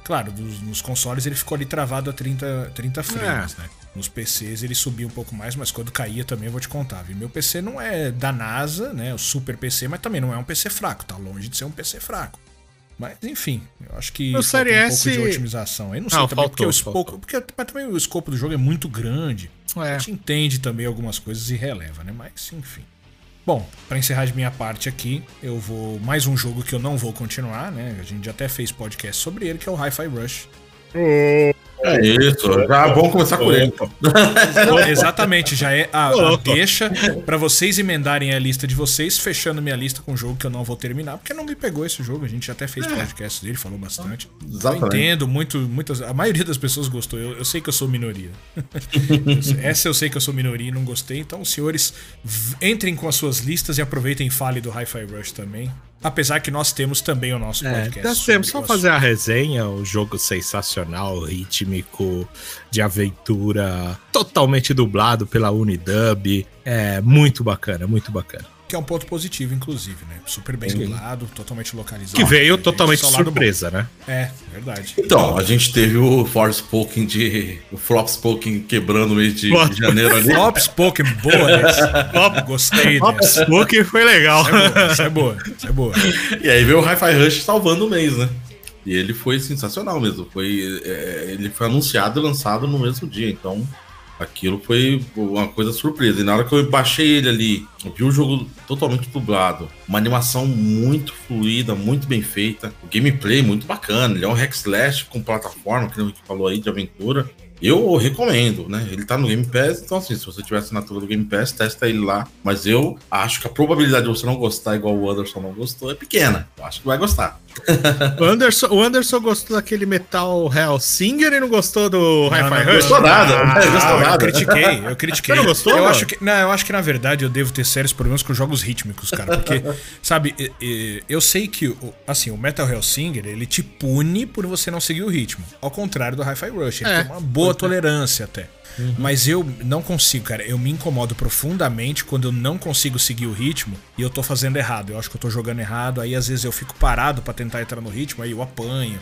Claro, dos, nos consoles ele ficou ali travado a trinta, trinta frames, é. né? Nos P Cs ele subia um pouco mais, mas quando caía também eu vou te contar, viu? Meu P C não é da NASA, né? O super P C, mas também não é um P C fraco, tá longe de ser um P C fraco. Mas, enfim, eu acho que falta um pouco de otimização. Eu não sei ah, também, faltou, porque, pouco, porque também o escopo do jogo é muito grande. É. A gente entende também algumas coisas e releva, né? Mas, enfim. Bom, para encerrar de minha parte aqui, eu vou... Mais um jogo que eu não vou continuar, né? A gente já até fez podcast sobre ele, que é o Hi-Fi Rush. É isso, já vamos começar com ele. Exatamente, já é a, a deixa para vocês emendarem a lista de vocês, fechando minha lista com um jogo que eu não vou terminar, porque não me pegou esse jogo, a gente já até fez podcast dele, falou bastante. Exatamente. Eu entendo, muito, muitas, a maioria das pessoas gostou, eu, eu sei que eu sou minoria. Essa eu sei que eu sou minoria e não gostei, então, senhores, entrem com as suas listas e aproveitem e falem do Hi-Fi Rush também. Apesar que nós temos também o nosso podcast. É, nós temos, só fazer a resenha, um jogo sensacional, rítmico, de aventura, totalmente dublado pela Unidub. É muito bacana, muito bacana. Que é um ponto positivo, inclusive, né? Super bem dublado, totalmente localizado. Que veio totalmente surpresa, né? É, verdade. Então, a gente teve o Forspoken de... O Flopspoken quebrando o mês de janeiro ali. Flopspoken, boa, né? Gostei, né? Flopspoken foi legal. Isso é boa, isso é boa. E aí veio o Hi-Fi Rush salvando o mês, né? E ele foi sensacional mesmo. Foi, é, ele foi anunciado e lançado no mesmo dia, então... Aquilo foi uma coisa surpresa. E na hora que eu baixei ele ali, eu vi o jogo totalmente dublado. Uma animação muito fluida, muito bem feita. O gameplay muito bacana. Ele é um hack slash com plataforma, que a gente falou aí, de aventura. Eu recomendo, né? Ele tá no Game Pass, então assim, se você tiver assinatura do Game Pass, testa ele lá. Mas eu acho que a probabilidade de você não gostar igual o Anderson não gostou é pequena. Eu acho que vai gostar. O Anderson, o Anderson gostou daquele Metal Hellsinger e não gostou do Hi-Fi Rush? Não, não gostou nada, ah, não gostou nada. Eu critiquei, eu critiquei. Você não gostou? Eu acho que, não, eu acho que na verdade eu devo ter sérios problemas com jogos rítmicos, cara. Porque, sabe, eu sei que assim, o Metal Hellsinger, ele te pune por você não seguir o ritmo. Ao contrário do Hi-Fi Rush, ele é. tem uma boa tolerância até. Uhum. Mas eu não consigo, cara. Eu me incomodo profundamente quando eu não consigo seguir o ritmo e eu tô fazendo errado. Eu acho que eu tô jogando errado. Aí às vezes eu fico parado pra tentar entrar no ritmo, aí eu apanho.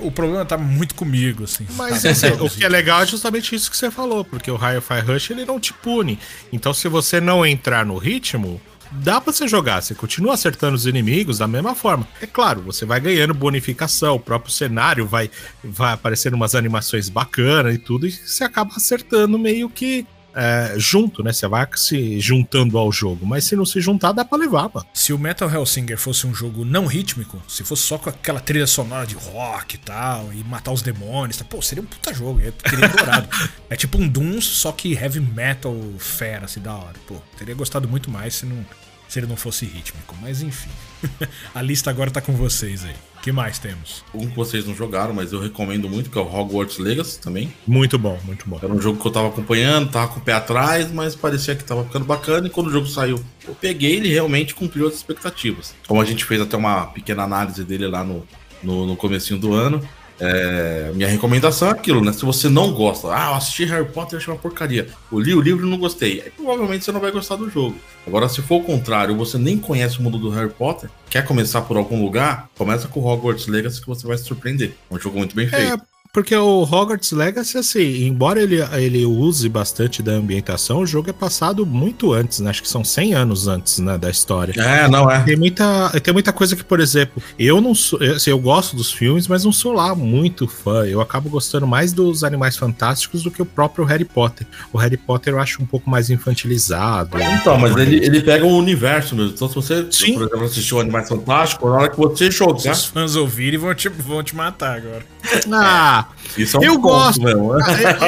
O problema tá muito comigo, assim. Mas esse, o que é legal é justamente isso que você falou, porque o Hi-Fi Rush ele não te pune. Então se você não entrar no ritmo, dá pra você jogar, você continua acertando os inimigos da mesma forma. É claro, você vai ganhando bonificação, o próprio cenário vai, vai aparecendo umas animações bacanas e tudo, e você acaba acertando meio que é, junto, né? Você vai se juntando ao jogo, mas se não se juntar, dá pra levar, mano. Se o Metal Hellsinger fosse um jogo não rítmico, se fosse só com aquela trilha sonora de rock e tal, e matar os demônios, tá? Pô, seria um puta jogo, eu teria adorado. É tipo um Doom, só que heavy metal fera, assim, da hora. Pô, teria gostado muito mais se não... se ele não fosse rítmico, mas enfim. A lista agora tá com vocês aí. O que mais temos? Um que vocês não jogaram, mas eu recomendo muito, que é o Hogwarts Legacy também. Muito bom, muito bom. Era um jogo que eu tava acompanhando, tava com o pé atrás, mas parecia que tava ficando bacana, e quando o jogo saiu, eu peguei, ele realmente cumpriu as expectativas. Como a gente fez até uma pequena análise dele lá no, no, no comecinho do ano, é, minha recomendação é aquilo, né? Se você não gosta, ah, eu assisti Harry Potter, achei uma porcaria, eu li o livro e não gostei, aí provavelmente você não vai gostar do jogo. Agora, se for o contrário, você nem conhece o mundo do Harry Potter, quer começar por algum lugar, começa com o Hogwarts Legacy que você vai se surpreender. É um jogo muito bem feito. É, Porque o Hogwarts Legacy, assim, embora ele, ele use bastante da ambientação, o jogo é passado muito antes, né? Acho que são cem anos antes, né, da história. É, não é. Tem muita, tem muita coisa que, por exemplo, eu não sou... Assim, eu gosto dos filmes, mas não sou lá muito fã. Eu acabo gostando mais dos Animais Fantásticos do que o próprio Harry Potter. O Harry Potter eu acho um pouco mais infantilizado. Então, mas ele, ele pega um universo mesmo. Então, se você, Sim. por exemplo, assistiu Animais Fantásticos, na hora que você jogar... Os fãs ouvirem vão te, vão te matar agora. Ah, isso é um eu ponto, gosto. Mesmo, né? eu,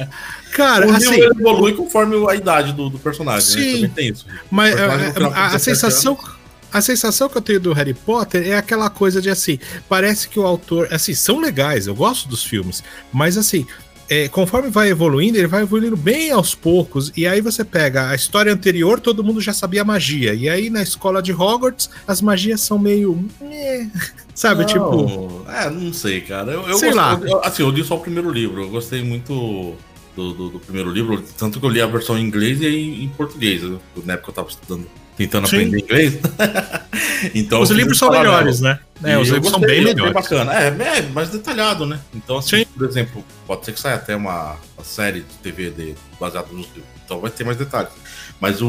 eu, cara, o assim, nível evolui conforme a idade do, do personagem. Sim, né? Também tem isso. Mas final, a, a sensação... Anos. A sensação que eu tenho do Harry Potter é aquela coisa de, assim, parece que o autor... Assim, são legais, eu gosto dos filmes, mas, assim, é, conforme vai evoluindo, ele vai evoluindo bem aos poucos, e aí você pega a história anterior, todo mundo já sabia a magia, e aí na escola de Hogwarts, as magias são meio... Sabe, não, tipo... É, não sei, cara. Eu, eu sei gosto, lá. Eu, assim, eu li só o primeiro livro, eu gostei muito... Do, do, do primeiro livro, tanto que eu li a versão em inglês e em português, né? Na época eu tava estudando, tentando Sim. aprender inglês. Então, os livros são melhores, né? É, os livros são bem melhores. Bem bacana. É, é mais detalhado, né? Então, assim, por exemplo, pode ser que saia até uma, uma série de T V de, baseada nos livros, então vai ter mais detalhes. Mas o,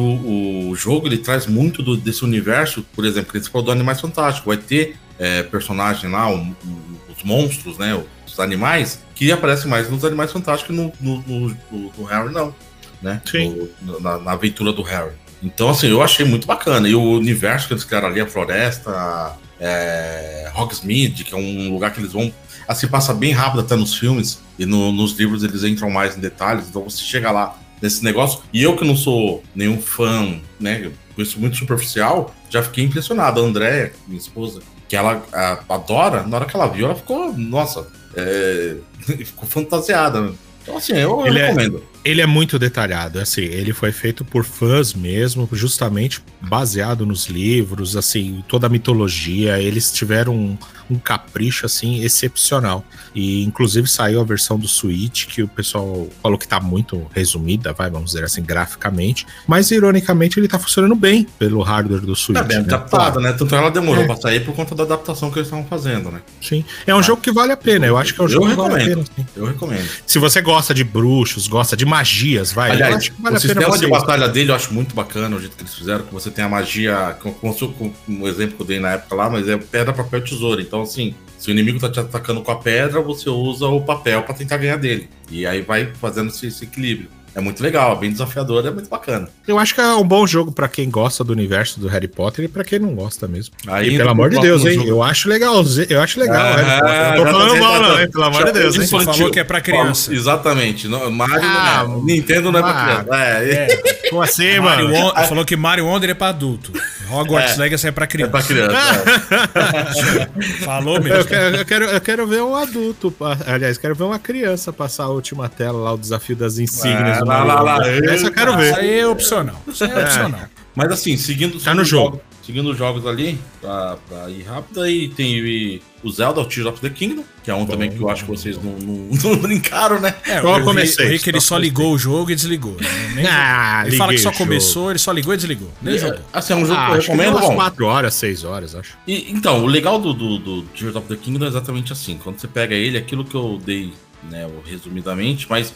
o jogo, ele traz muito do, desse universo, por exemplo, que você falou do Animais Fantásticos, vai ter é, personagem lá, um, um, os monstros, né? Os animais, que aparece mais nos Animais Fantásticos que no, no, no, no, no Harry, não, né? Sim. No, na, na aventura do Harry. Então, assim, eu achei muito bacana. E o universo que eles criaram ali, a floresta, é, Hogsmeade, que é um lugar que eles vão... Assim, passa bem rápido até nos filmes, e no, nos livros eles entram mais em detalhes, então você chega lá nesse negócio. E eu que não sou nenhum fã, né? Eu conheço muito superficial, já fiquei impressionado. A Andréia, minha esposa, que ela a, adora, na hora que ela viu, ela ficou... Nossa... É, ficou fantasiada. Então, assim, eu ele recomendo. É, ele é muito detalhado, assim, ele foi feito por fãs mesmo, justamente baseado nos livros, assim, toda a mitologia. Eles tiveram um, um capricho, assim, excepcional. E, inclusive, saiu a versão do Switch, que o pessoal falou que tá muito resumida, vai, vamos dizer assim, graficamente. Mas, ironicamente, ele tá funcionando bem pelo hardware do Switch. Tá bem adaptado, né? né? Tanto ela demorou é. pra sair por conta da adaptação que eles estavam fazendo, né? Sim. É um Mas... jogo que vale a pena, eu acho que é um eu jogo recomendo. que vale a pena. Eu recomendo. Se você gosta de bruxos, gosta de magias, vai. Aliás, eu acho que vale o a pena sistema você... de batalha dele eu acho muito bacana, o jeito que eles fizeram, que você tem a magia, como um exemplo que eu dei na época lá, mas é pedra, papel e tesoura. Então, assim, se o inimigo tá te atacando com a pedra, você usa o papel pra tentar ganhar dele. E aí vai fazendo esse, esse equilíbrio. É muito legal, bem desafiador, é muito bacana. Eu acho que é um bom jogo pra quem gosta do universo do Harry Potter e pra quem não gosta mesmo. Aí, e pelo amor de Deus, hein? Jogo. Eu acho legal, eu acho legal. Ah, Harry Potter. Ah, não tô falando mal, não, hein? Pelo amor de Deus, hein? Você falou que é pra criança. Exatamente. Não, Mario ah, não é. Nintendo não é pra criança. É. é. Como assim, mano? Mario Wonder, falou que Mario Wonder é pra adulto. Hogwarts é. Legacy é pra criança. É pra criança. É. Falou mesmo. Eu quero, eu, quero, eu quero ver um adulto, aliás, quero ver uma criança passar a última tela lá, o desafio das insígnias. É. Lá, lá, lá. Essa eu quero ver. Isso aí é opcional. Isso aí é opcional. É. Mas assim, seguindo, seguindo tá no jogo. Jogos, seguindo os jogos ali, pra, pra ir rápido, aí tem o Zelda, o Tears of the Kingdom, que é um bom, também que eu acho que vocês não, não, não brincaram, né? É, eu comecei. O Rick ele só ligou o jogo e desligou. Né? Nem ah, ele fala que só começou, jogo. ele só ligou e desligou. Nem e, jogou. Assim, é um jogo ah, que eu recomendo. Umas quatro horas, seis horas, acho. E, então, o legal do, do, do Tears of the Kingdom é exatamente assim. Quando você pega ele, aquilo que eu dei, né, resumidamente, mas...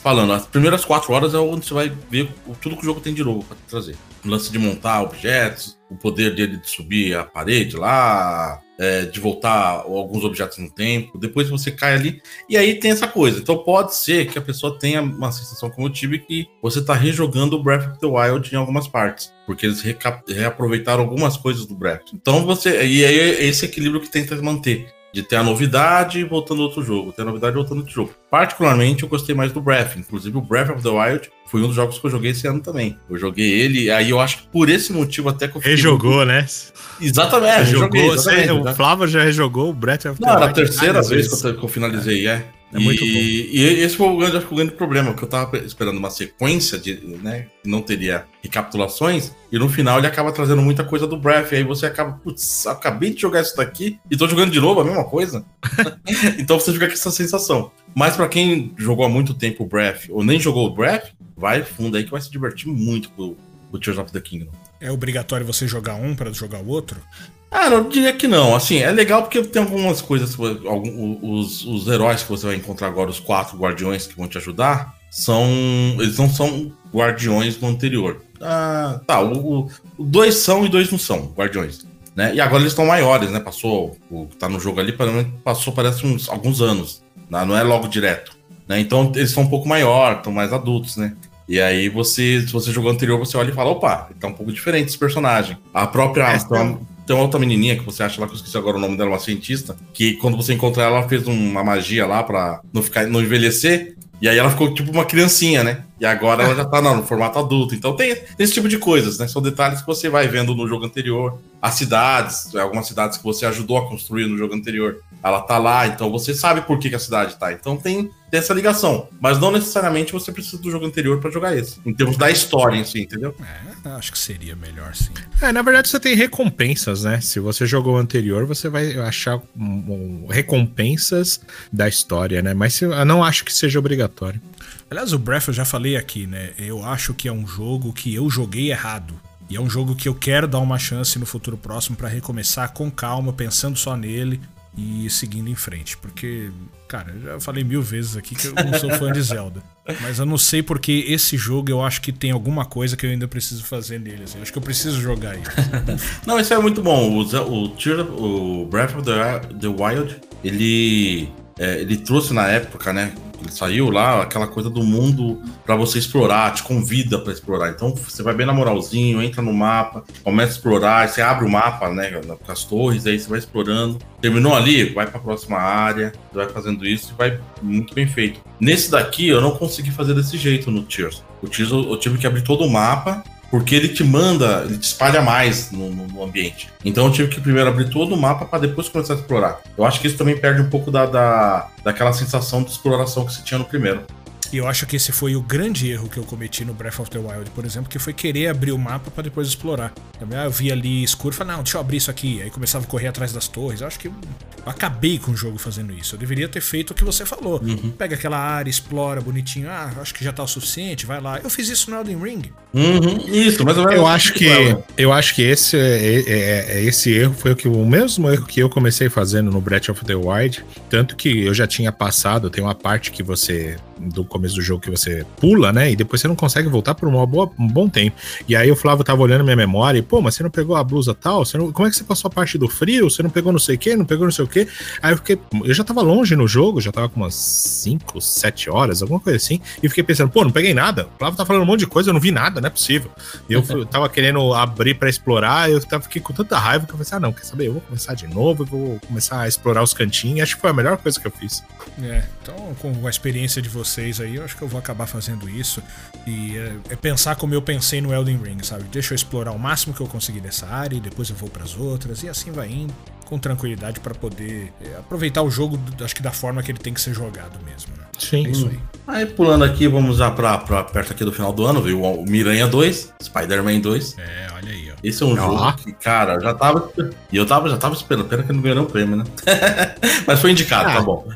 Falando, as primeiras quatro horas é onde você vai ver tudo que o jogo tem de novo pra te trazer. O lance de montar objetos, o poder dele de subir a parede lá, é, de voltar alguns objetos no tempo, depois você cai ali, e aí tem essa coisa. Então pode ser que a pessoa tenha uma sensação como eu tive, que você tá rejogando o Breath of the Wild em algumas partes, porque eles reaproveitaram algumas coisas do Breath. Então você... E aí é esse equilíbrio que tenta manter. De ter a novidade voltando outro jogo, ter a novidade voltando outro jogo. Particularmente, eu gostei mais do Breath. Inclusive, o Breath of the Wild foi um dos jogos que eu joguei esse ano também. Eu joguei ele, aí eu acho que por esse motivo até que eu... Rejogou, muito... né? Exatamente, rejogou. Exatamente, o Flávio já rejogou o Breath of the Wild. Não, era a terceira vez que eu, que eu finalizei, é. é. É muito e, bom. E esse foi o grande, acho que o grande problema, que eu tava esperando uma sequência de, né, que não teria recapitulações, e no final ele acaba trazendo muita coisa do Breath, e aí você acaba, putz, acabei de jogar isso daqui e tô jogando de novo a mesma coisa. Então você fica com essa sensação. Mas pra quem jogou há muito tempo o Breath, ou nem jogou o Breath, vai fundo aí que vai se divertir muito com o Tears of the Kingdom. É obrigatório você jogar um para jogar o outro? Ah, não, eu diria que não. Assim, é legal porque tem algumas coisas, alguns, os, os heróis que você vai encontrar agora, os quatro guardiões que vão te ajudar, são, eles não são guardiões do anterior. Ah, tá, o, o, dois são e dois não são guardiões, né? E agora eles estão maiores, né? Passou, o que tá no jogo ali, passou parece uns alguns anos, né? Não é logo direto, né? Então eles estão um pouco maior, estão mais adultos, né? E aí você, se você jogou anterior, você olha e fala, opa, tá um pouco diferente esse personagem. A própria... É, então... Tem uma outra menininha que você acha lá, que eu esqueci agora o nome dela, uma cientista, que quando você encontra ela, ela fez uma magia lá pra não, ficar, não envelhecer, e aí ela ficou tipo uma criancinha, né? E agora ela já tá não, no formato adulto. Então tem esse tipo de coisas, né? São detalhes que você vai vendo no jogo anterior. As cidades, algumas cidades que você ajudou a construir no jogo anterior, ela tá lá, então você sabe por que, que a cidade tá. Então tem, tem essa ligação. Mas não necessariamente você precisa do jogo anterior pra jogar esse. Em termos da história em si, entendeu? É, acho que seria melhor, sim. É, na verdade você tem recompensas, né? Se você jogou o anterior, você vai achar recompensas da história, né? Mas eu não acho que seja obrigatório. Aliás, o Breath eu já falei aqui, né? Eu acho que é um jogo que eu joguei errado. E é um jogo que eu quero dar uma chance no futuro próximo pra recomeçar com calma, pensando só nele e seguindo em frente. Porque, cara, eu já falei mil vezes aqui que eu não sou fã de Zelda. Mas eu não sei porque esse jogo eu acho que tem alguma coisa que eu ainda preciso fazer nele. Assim. Eu acho que eu preciso jogar ele. Não, isso é muito bom. O, o, o Breath of the Wild, ele, é, ele trouxe na época, né? Ele saiu lá, aquela coisa do mundo pra você explorar, te convida pra explorar. Então você vai bem na moralzinho, entra no mapa, começa a explorar, você abre o mapa, né, com as torres, aí você vai explorando. Terminou ali, vai pra próxima área, vai fazendo isso e vai muito bem feito. Nesse daqui eu não consegui fazer desse jeito no Tears. O Tears eu tive que abrir todo o mapa, porque ele te manda, ele te espalha mais no, no, no ambiente. Então eu tive que primeiro abrir todo o mapa para depois começar a explorar. Eu acho que isso também perde um pouco da, da, daquela sensação de exploração que você tinha no primeiro. E eu acho que esse foi o grande erro que eu cometi no Breath of the Wild, por exemplo, que foi querer abrir o mapa para depois explorar. Eu vi ali escuro e falei, não, deixa eu abrir isso aqui. Aí começava a correr atrás das torres. Eu acho que eu acabei com o jogo fazendo isso. Eu deveria ter feito o que você falou. Uhum. Pega aquela área, explora bonitinho. Ah, acho que já tá o suficiente, vai lá. Eu fiz isso no Elden Ring. Uhum. Isso, mas eu, eu acho que ela. eu acho que esse, é, é, esse erro foi o, que, o mesmo erro que eu comecei fazendo no Breath of the Wild. Tanto que eu já tinha passado, tem uma parte que você... do começo do jogo que você pula, né? E depois você não consegue voltar por uma boa, um bom tempo. E aí o Flávio tava olhando minha memória e, pô, mas você não pegou a blusa tal? Você não, como é que você passou a parte do frio? Você não pegou não sei o quê? Não pegou não sei o quê? Aí eu fiquei... Eu já tava longe no jogo, já tava com umas cinco, sete horas, alguma coisa assim. E fiquei pensando, pô, não peguei nada. O Flávio tá falando um monte de coisa, eu não vi nada, não é possível. E eu tava querendo abrir pra explorar, eu tava, fiquei com tanta raiva que eu pensei, ah, não, quer saber? Eu vou começar de novo, eu vou começar a explorar os cantinhos. Acho que foi a melhor coisa que eu fiz. É, então, com a experiência de você vocês aí, eu acho que eu vou acabar fazendo isso e é, é pensar como eu pensei no Elden Ring, sabe? Deixa eu explorar o máximo que eu conseguir dessa área e depois eu vou pras outras e assim vai indo com tranquilidade pra poder é, aproveitar o jogo, acho que da forma que ele tem que ser jogado mesmo, né? Sim. É isso aí. Aí pulando aqui, vamos já pra, pra perto aqui do final do ano, viu? O Miranha dois, Spider-Man dois. É, olha aí, ó. Esse é um ah, jogo lá. Que, cara, eu já tava... E eu tava, já tava esperando, pena que não ganhou o prêmio, né? Mas foi indicado, ah. Tá bom.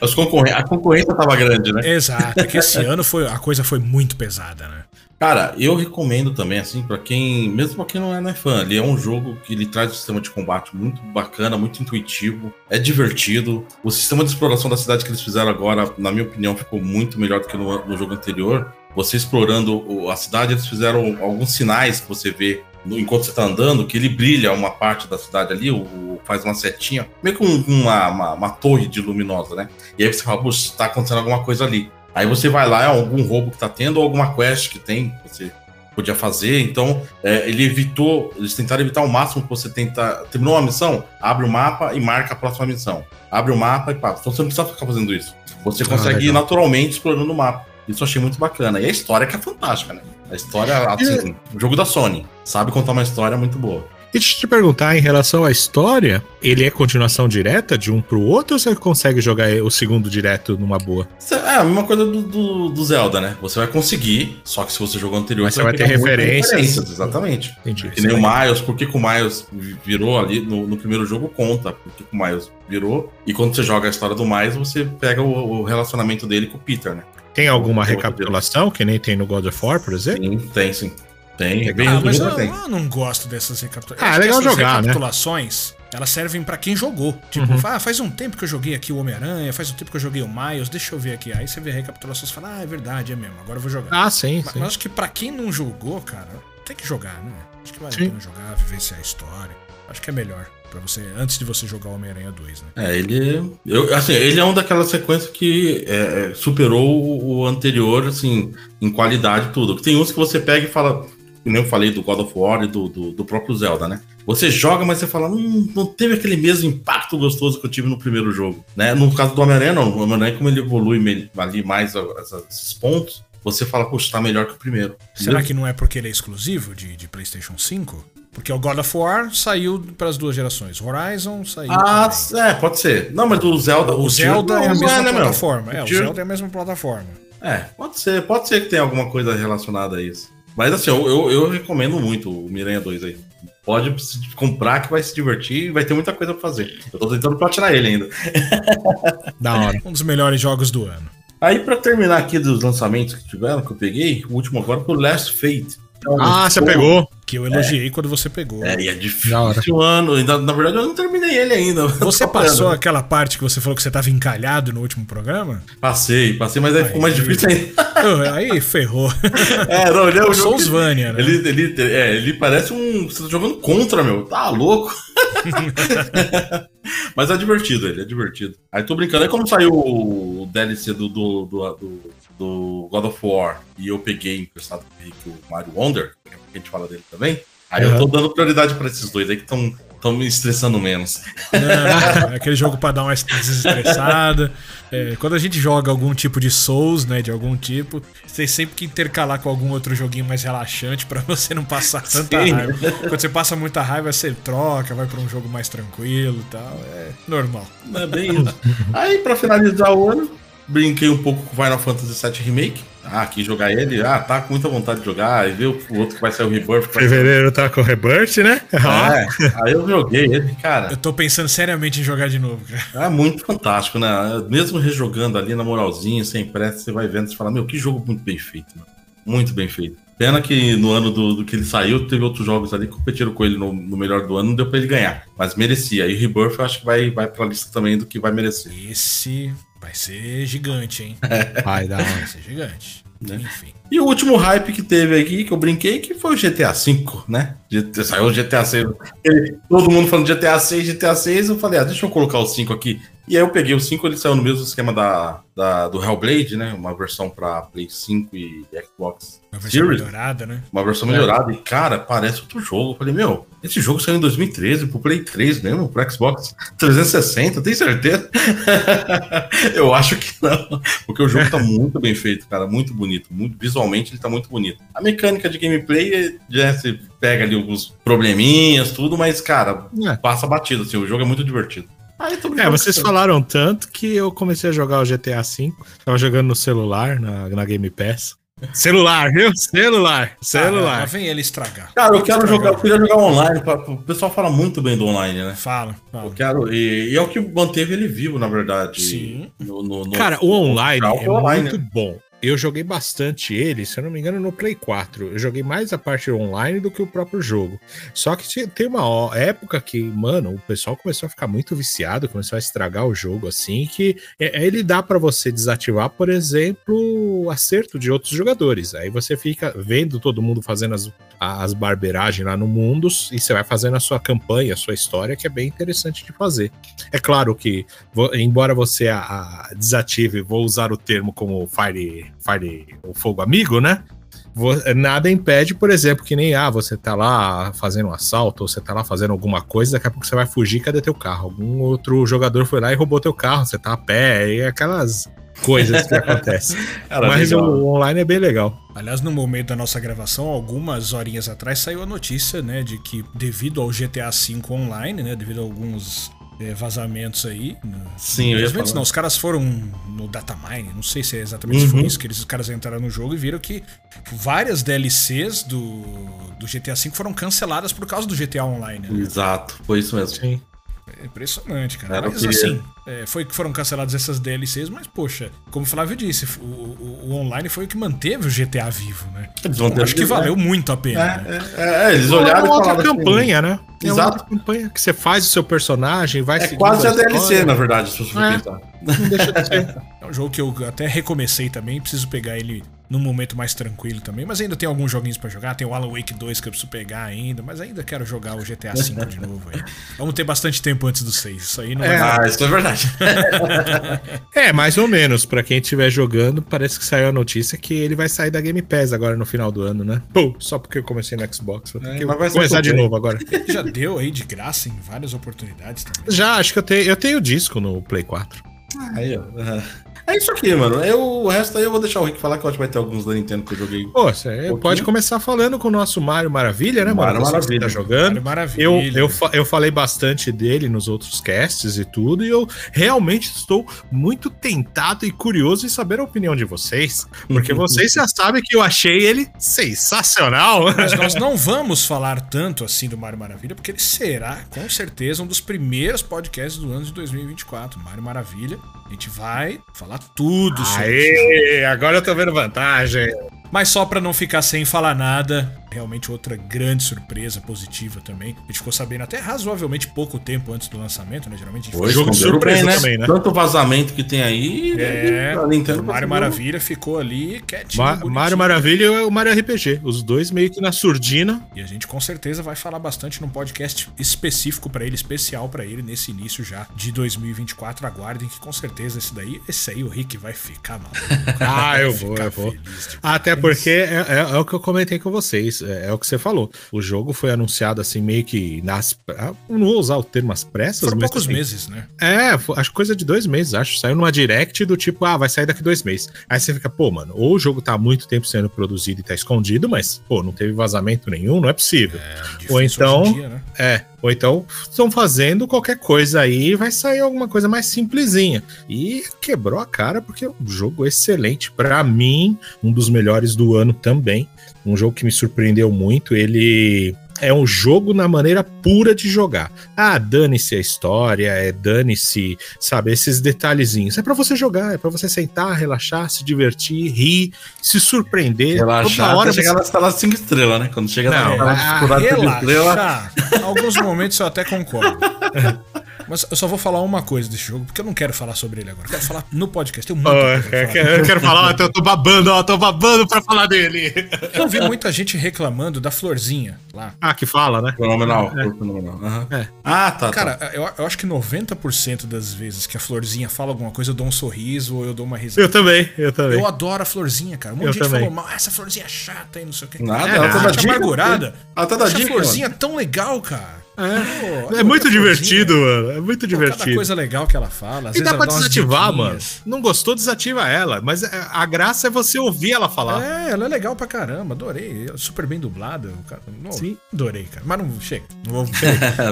Os concorren- a concorrência tava grande, né? Exato, é que esse ano foi, a coisa foi muito pesada, né? Cara, eu recomendo também, assim, pra quem... Mesmo pra quem não é, não é fã, ele é um jogo que ele traz um sistema de combate muito bacana, muito intuitivo, é divertido. O sistema de exploração da cidade que eles fizeram agora, na minha opinião, ficou muito melhor do que no, no jogo anterior. Você explorando a cidade, eles fizeram alguns sinais que você vê enquanto você tá andando, que ele brilha uma parte da cidade ali, ou faz uma setinha, meio que uma, uma, uma torre de luminosa, né? E aí você fala, puxa, tá acontecendo alguma coisa ali. Aí você vai lá, é algum roubo que tá tendo ou alguma quest que tem, que você podia fazer. Então, é, ele evitou, eles tentaram evitar o máximo que você tentar. Terminou uma missão, abre o mapa e marca a próxima missão. Abre o mapa e pá. Então você não precisa ficar fazendo isso. Você consegue ah, ir naturalmente explorando o mapa. Isso eu achei muito bacana. E a história que é fantástica, né? A história, assim, é... o jogo da Sony. Sabe contar uma história muito boa. E deixa eu te perguntar, em relação à história, ele é continuação direta de um pro outro ou você consegue jogar o segundo direto numa boa? É a mesma coisa do, do, do Zelda, né? Você vai conseguir, só que se você jogou anterior... Mas você vai, vai ter referências. referências. Exatamente. Entendi. Que nem o Miles, por que o Miles virou ali no, no primeiro jogo conta, por que o Miles virou. E quando você joga a história do Miles, você pega o, o relacionamento dele com o Peter, né? Tem alguma recapitulação, que nem tem no God of War, por exemplo? Sim, tem sim. Tem, é bem ah, mas eu, tem. eu não gosto dessas recapitulações. Ah, é legal jogar, recapitulações, né? Elas servem pra quem jogou. Tipo, uhum. ah, faz um tempo que eu joguei aqui o Homem-Aranha, faz um tempo que eu joguei o Miles, deixa eu ver aqui. Aí você vê a recapitulação e fala, ah, é verdade, é mesmo, agora eu vou jogar. Ah, sim, mas, sim. Mas acho que pra quem não jogou, cara, tem que jogar, né? Acho que vale sim. a pena jogar, vivenciar a história. Acho que é melhor pra você, antes de você jogar o Homem-Aranha dois, né? É, ele... Eu, assim, ele é uma daquelas sequências que é, superou o anterior, assim, em qualidade tudo. Tem uns que você pega e fala... Que nem eu falei do God of War e do, do, do próprio Zelda, né? Você joga, mas você fala, hum, não teve aquele mesmo impacto gostoso que eu tive no primeiro jogo, né? No caso do Homem-Aranha, não. O Homem-Aranha, como ele evolui ali mais esses pontos, você fala, poxa, tá melhor que o primeiro. Será Entendeu? que não é porque ele é exclusivo de, de PlayStation cinco? Porque o God of War saiu para as duas gerações. Horizon saiu... Ah, também. é, pode ser. Não, mas o Zelda... O, o Zelda Tiro, é a mesma é, né, plataforma. É, o Tiro. Zelda é a mesma plataforma. É, pode ser. Pode ser que tenha alguma coisa relacionada a isso. Mas assim, eu, eu, eu recomendo muito o Miranha dois aí. Pode comprar que vai se divertir e vai ter muita coisa pra fazer. Eu tô tentando platinar ele ainda. Da hora. Um dos melhores jogos do ano. Aí pra terminar aqui dos lançamentos que tiveram, que eu peguei, o último agora foi o Last Fate. Então, ah, você pegou. Que eu elogiei é. quando você pegou. É, e é difícil o ano. Na, na verdade, eu não terminei ele ainda. Você passou falando. aquela parte que você falou que você tava encalhado no último programa? Passei, passei, mas aí, aí ficou mais difícil ainda. Aí ferrou. É, não, ele é o Soulsvania, né? Ele, ele, é, ele parece um... Você tá jogando contra, meu. Tá louco. Mas é divertido ele, é divertido. Aí tô brincando. Aí como saiu o D L C do... do, do, do... do God of War, e eu peguei emprestado o Mario Wonder, que a gente fala dele também, aí uhum. eu tô dando prioridade pra esses dois aí que estão me estressando menos. Não, é aquele jogo pra dar uma desestressada. É, quando a gente joga algum tipo de Souls, né, de algum tipo, você tem sempre que intercalar com algum outro joguinho mais relaxante pra você não passar tanta Sim. raiva. Quando você passa muita raiva, você troca, vai pra um jogo mais tranquilo e tal, é normal. É bem isso. Aí pra finalizar o ano, brinquei um pouco com Final Fantasy sete Remake. Ah, aqui jogar ele, ah, tá com muita vontade de jogar. E ver o outro que vai sair o Rebirth. Fevereiro tá com o Rebirth, né? É, aí eu joguei ele, cara. Eu tô pensando seriamente em jogar de novo, cara. É muito fantástico, né? Mesmo rejogando ali na moralzinha, sem pressa, você vai vendo e fala, meu, que jogo muito bem feito, mano. Muito bem feito. Pena que no ano do, do que ele saiu, teve outros jogos ali que competiram com ele no, no melhor do ano, não deu pra ele ganhar. Mas merecia. E o Rebirth eu acho que vai, vai pra lista também do que vai merecer. Esse... Vai ser gigante, hein? Vai dar, vai ser gigante. Né? Enfim. E o último hype que teve aqui, que eu brinquei, que foi o G T A cinco, né? G T A, saiu o G T A seis. Todo mundo falando G T A seis, G T A seis. Eu falei, ah, deixa eu colocar o cinco aqui. E aí eu peguei o cinco, ele saiu no mesmo esquema da, da, do Hellblade, né? Uma versão pra Play cinco e Xbox Uma versão Series. melhorada, né? Uma versão é. melhorada. E, cara, parece outro jogo. Eu falei, meu, esse jogo saiu em dois mil e treze pro Play três mesmo, pro Xbox trezentos e sessenta, tem certeza? Eu acho que não. Porque o jogo tá muito bem feito, cara. Muito bonito. Muito, visualmente ele tá muito bonito. A mecânica de gameplay, já se pega ali alguns probleminhas, tudo, mas, cara, é. passa batido, assim. O jogo é muito divertido. Ah, é, vocês falaram tanto que eu comecei a jogar o G T A cinco. Tava jogando no celular, na, na Game Pass. Celular, viu? Celular, celular. Ah, vem ele estragar. Cara, eu quero estragar. jogar, eu queria jogar online. O pessoal fala muito bem do online, né? Fala, fala. Eu quero, e, e é o que manteve ele vivo, na verdade. Sim. No, no, no, Cara, o online no é online, muito né? bom. Eu joguei bastante ele, se eu não me engano, no Play quatro. Eu joguei mais a parte online do que o próprio jogo. Só que tem uma época que, mano, o pessoal começou a ficar muito viciado, começou a estragar o jogo, assim, que ele dá pra você desativar, por exemplo, o acerto de outros jogadores. Aí você fica vendo todo mundo fazendo as, as barbeiragens lá no mundo e você vai fazendo a sua campanha, a sua história, que é bem interessante de fazer. É claro que, embora você a, a desative, vou usar o termo como Fire... Fire, o fogo amigo, né? Nada impede, por exemplo, que nem ah, você tá lá fazendo um assalto ou você tá lá fazendo alguma coisa, daqui a pouco você vai fugir, cadê teu carro? Algum outro jogador foi lá e roubou teu carro, você tá a pé, e aquelas coisas que acontecem. Cara, mas legal. O online é bem legal. Aliás, no momento da nossa gravação, algumas horinhas atrás saiu a notícia, né, de que devido ao G T A cinco online, né, devido a alguns... É, vazamentos aí. Sim, eu ia falar. Não, os caras foram no datamine, não sei se é exatamente uhum. foi isso, que eles, os caras entraram no jogo e viram que várias D L Cs do, do G T A cinco foram canceladas por causa do G T A Online. Né? Exato, foi isso mesmo. Sim. É impressionante, cara. Não, mas queria. assim, é, foi que foram canceladas essas D L Cs, mas poxa, como o Flávio disse, o, o, o online foi o que manteve o G T A vivo, né? Então, acho que valeu muito a pena. É, né? é, é, é eles olharam e falaram outra campanha, assim, né? É uma outra campanha que você faz o seu personagem, vai É quase a, a D L C, história, na verdade, se você for pensar. Não deixa de ser. É um jogo que eu até recomecei também, preciso pegar ele num momento mais tranquilo também, mas ainda tem alguns joguinhos pra jogar, tem o Alan Wake dois que eu preciso pegar ainda, mas ainda quero jogar o G T A cinco de novo aí. Vamos ter bastante tempo antes do seis, isso aí não é... Ah, isso é verdade. É, mais ou menos, pra quem estiver jogando, parece que saiu a notícia que ele vai sair da Game Pass agora no final do ano, né? Pô, só porque eu comecei no Xbox, vou é, vai começar de novo agora. Já deu aí de graça em várias oportunidades também. Já, acho que eu tenho, eu tenho o disco no Play quatro. Aí, ó. Uhum. É isso aqui, mano. Eu, o resto aí eu vou deixar o Rick falar, que eu acho que vai ter alguns da Nintendo que eu joguei. Pô, você um pode começar falando com o nosso Mario Maravilha, né, mano? Mario Maravilha. Tá jogando. Mario Maravilha. Eu, eu, eu falei bastante dele nos outros casts e tudo, e eu realmente estou muito tentado e curioso em saber a opinião de vocês, porque vocês já sabem que eu achei ele sensacional. Mas nós não vamos falar tanto assim do Mario Maravilha, porque ele será, com certeza, um dos primeiros podcasts do ano de dois mil e vinte e quatro. Mario Maravilha. A gente vai falar tudo sobre isso. Agora eu tô vendo vantagem. Mas só pra não ficar sem falar nada, realmente outra grande surpresa positiva também. A gente ficou sabendo até razoavelmente pouco tempo antes do lançamento, né? Geralmente a gente jogo de surpresa bem, né? também, né? Tanto vazamento que tem aí. É, né? Nintendo, o Mario Maravilha ficou ali quietinho. Ma bonitinho. Mario Maravilha e o Mario R P G. Os dois meio que na surdina. E a gente com certeza vai falar bastante num podcast específico pra ele, especial pra ele, nesse início já de dois mil e vinte e quatro. Aguardem que com certeza esse daí, esse aí o Rick vai ficar maluco. Ah, eu vou, eu vou. Até porque é, é, é o que eu comentei com vocês. É o que você falou. O jogo foi anunciado assim, meio que nas... Não vou usar o termo as pressas. Foram poucos assim, meses, né? É, acho coisa de dois meses, acho. Saiu numa direct do tipo, ah, vai sair daqui dois meses. Aí você fica, pô, mano, ou o jogo tá há muito tempo sendo produzido e tá escondido, mas, pô, não teve vazamento nenhum, não é possível. É, ou então... Hoje em dia, né? É. Ou então estão fazendo qualquer coisa aí e vai sair alguma coisa mais simplesinha. E quebrou a cara porque é um jogo excelente. Pra mim, um dos melhores do ano também. Um jogo que me surpreendeu muito. Ele... É um jogo na maneira pura de jogar. Ah, dane-se a história, é dane-se, sabe, esses detalhezinhos. É pra você jogar, é pra você sentar, relaxar, se divertir, rir, se surpreender. Relaxar, hora você... chegar lá, você tá lá cinco estrelas, né? Quando chega Não, lá, ah, relaxar. Em alguns momentos eu até concordo. Mas eu só vou falar uma coisa desse jogo, porque eu não quero falar sobre ele agora. Eu quero falar no podcast. Eu, oh, quero, eu quero falar, eu tô babando, ó, tô babando pra falar dele. Eu ouvi muita gente reclamando da florzinha lá. Ah, que fala, né? Fenomenal. É. Uhum. É. Ah, tá. Cara, tá. Eu, eu acho que noventa por cento das vezes que a florzinha fala alguma coisa, eu dou um sorriso ou eu dou uma risada. Eu também, eu também. Eu adoro a florzinha, cara. Um monte de gente falou mal, ah, essa florzinha é chata e não sei o que. Nada, é, ela tá da dica. Amargurada. Ela tá da dica. Essa florzinha é tão legal, cara. É, oh, é, é muito divertido, mano. É muito divertido. Cada coisa legal que ela fala. Às e vezes dá pra desativar, mano. Não gostou, desativa ela. Mas a graça é você ouvir ela falar. É, ela é legal pra caramba. Adorei. Super bem dublada. Oh, Sim. Adorei, cara. Mas não chega. Não vou...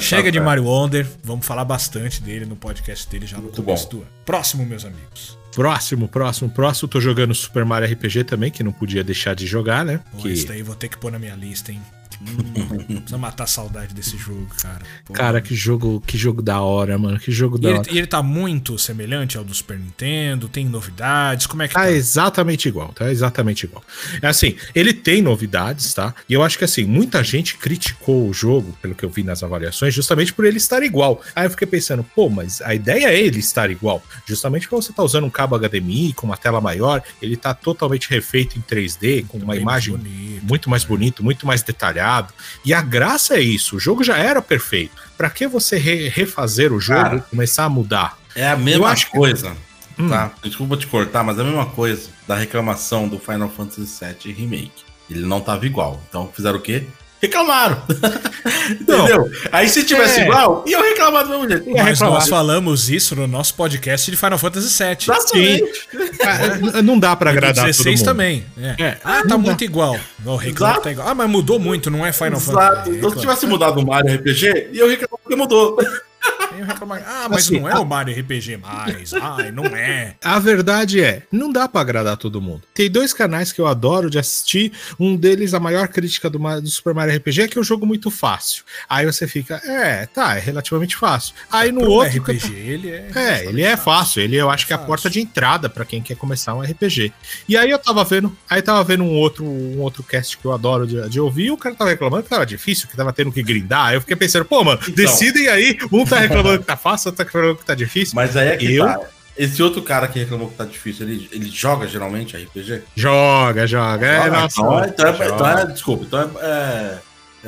Chega de Mario Wonder. Vamos falar bastante dele no podcast dele já no começo do ano. Próximo, meus amigos. Próximo, próximo, próximo. Tô jogando Super Mario R P G também, que não podia deixar de jogar, né? Pô, que... Isso daí vou ter que pôr na minha lista, hein? Hum, precisa matar a saudade desse jogo, cara. Pô, cara, que jogo, que jogo da hora, mano. Que jogo da e ele, hora. E ele tá muito semelhante ao do Super Nintendo, tem novidades, como é que tá? Tá exatamente igual, tá exatamente igual. É assim, ele tem novidades, tá? E eu acho que assim, muita gente criticou o jogo, pelo que eu vi nas avaliações, justamente por ele estar igual. Aí eu fiquei pensando, pô, mas a ideia é ele estar igual. Justamente porque você tá usando um cabo H D M I com uma tela maior, ele tá totalmente refeito em três D, com uma imagem bonito, muito mais bonita, muito mais detalhada. E a graça é isso, o jogo já era perfeito. Pra que você re refazer o jogo, cara, e começar a mudar? É a mesma coisa. Que... Hum. Tá? Desculpa te cortar, mas é a mesma coisa da reclamação do Final Fantasy sete Remake. Ele não tava igual. Então fizeram o quê? Reclamaram. Entendeu? Aí se tivesse é. igual, iam reclamar do mesmo jeito. Mas nós falamos isso no nosso podcast de Final Fantasy sete. Sim. É. Não dá pra agradar todo mundo. também. É. É. Ah, tá muito igual. Não, reclamo tá igual. Ah, mas mudou muito, não é Final Exato. Fantasy. Exato. Se tivesse mudado o Mario R P G, iam reclamar porque mudou. Eu reclamar. Ah, mas assim, não é a... o Mario R P G mais. Ai, não é. A verdade é, não dá pra agradar todo mundo. Tem dois canais que eu adoro de assistir. Um deles, a maior crítica do, do Super Mario R P G é que é um jogo muito fácil. Aí você fica, é, tá, é relativamente fácil. Aí no outro... R P G, ele é... É, ele é fácil. Ele, eu acho que é a porta de entrada pra quem quer começar um R P G. E aí eu tava vendo, aí tava vendo um outro, um outro cast que eu adoro de, de ouvir, e o cara tava reclamando que tava difícil, que tava tendo que grindar. Aí eu fiquei pensando, pô, mano, então, decidem aí. Um tá reclamando que tá fácil, outro tá reclamando que tá difícil. Mas aí é que eu... tá. Esse outro cara que reclamou que tá difícil, ele, ele joga geralmente R P G? Joga, joga. É, joga, nossa, então, então, joga. É, então é, desculpa, então é... é...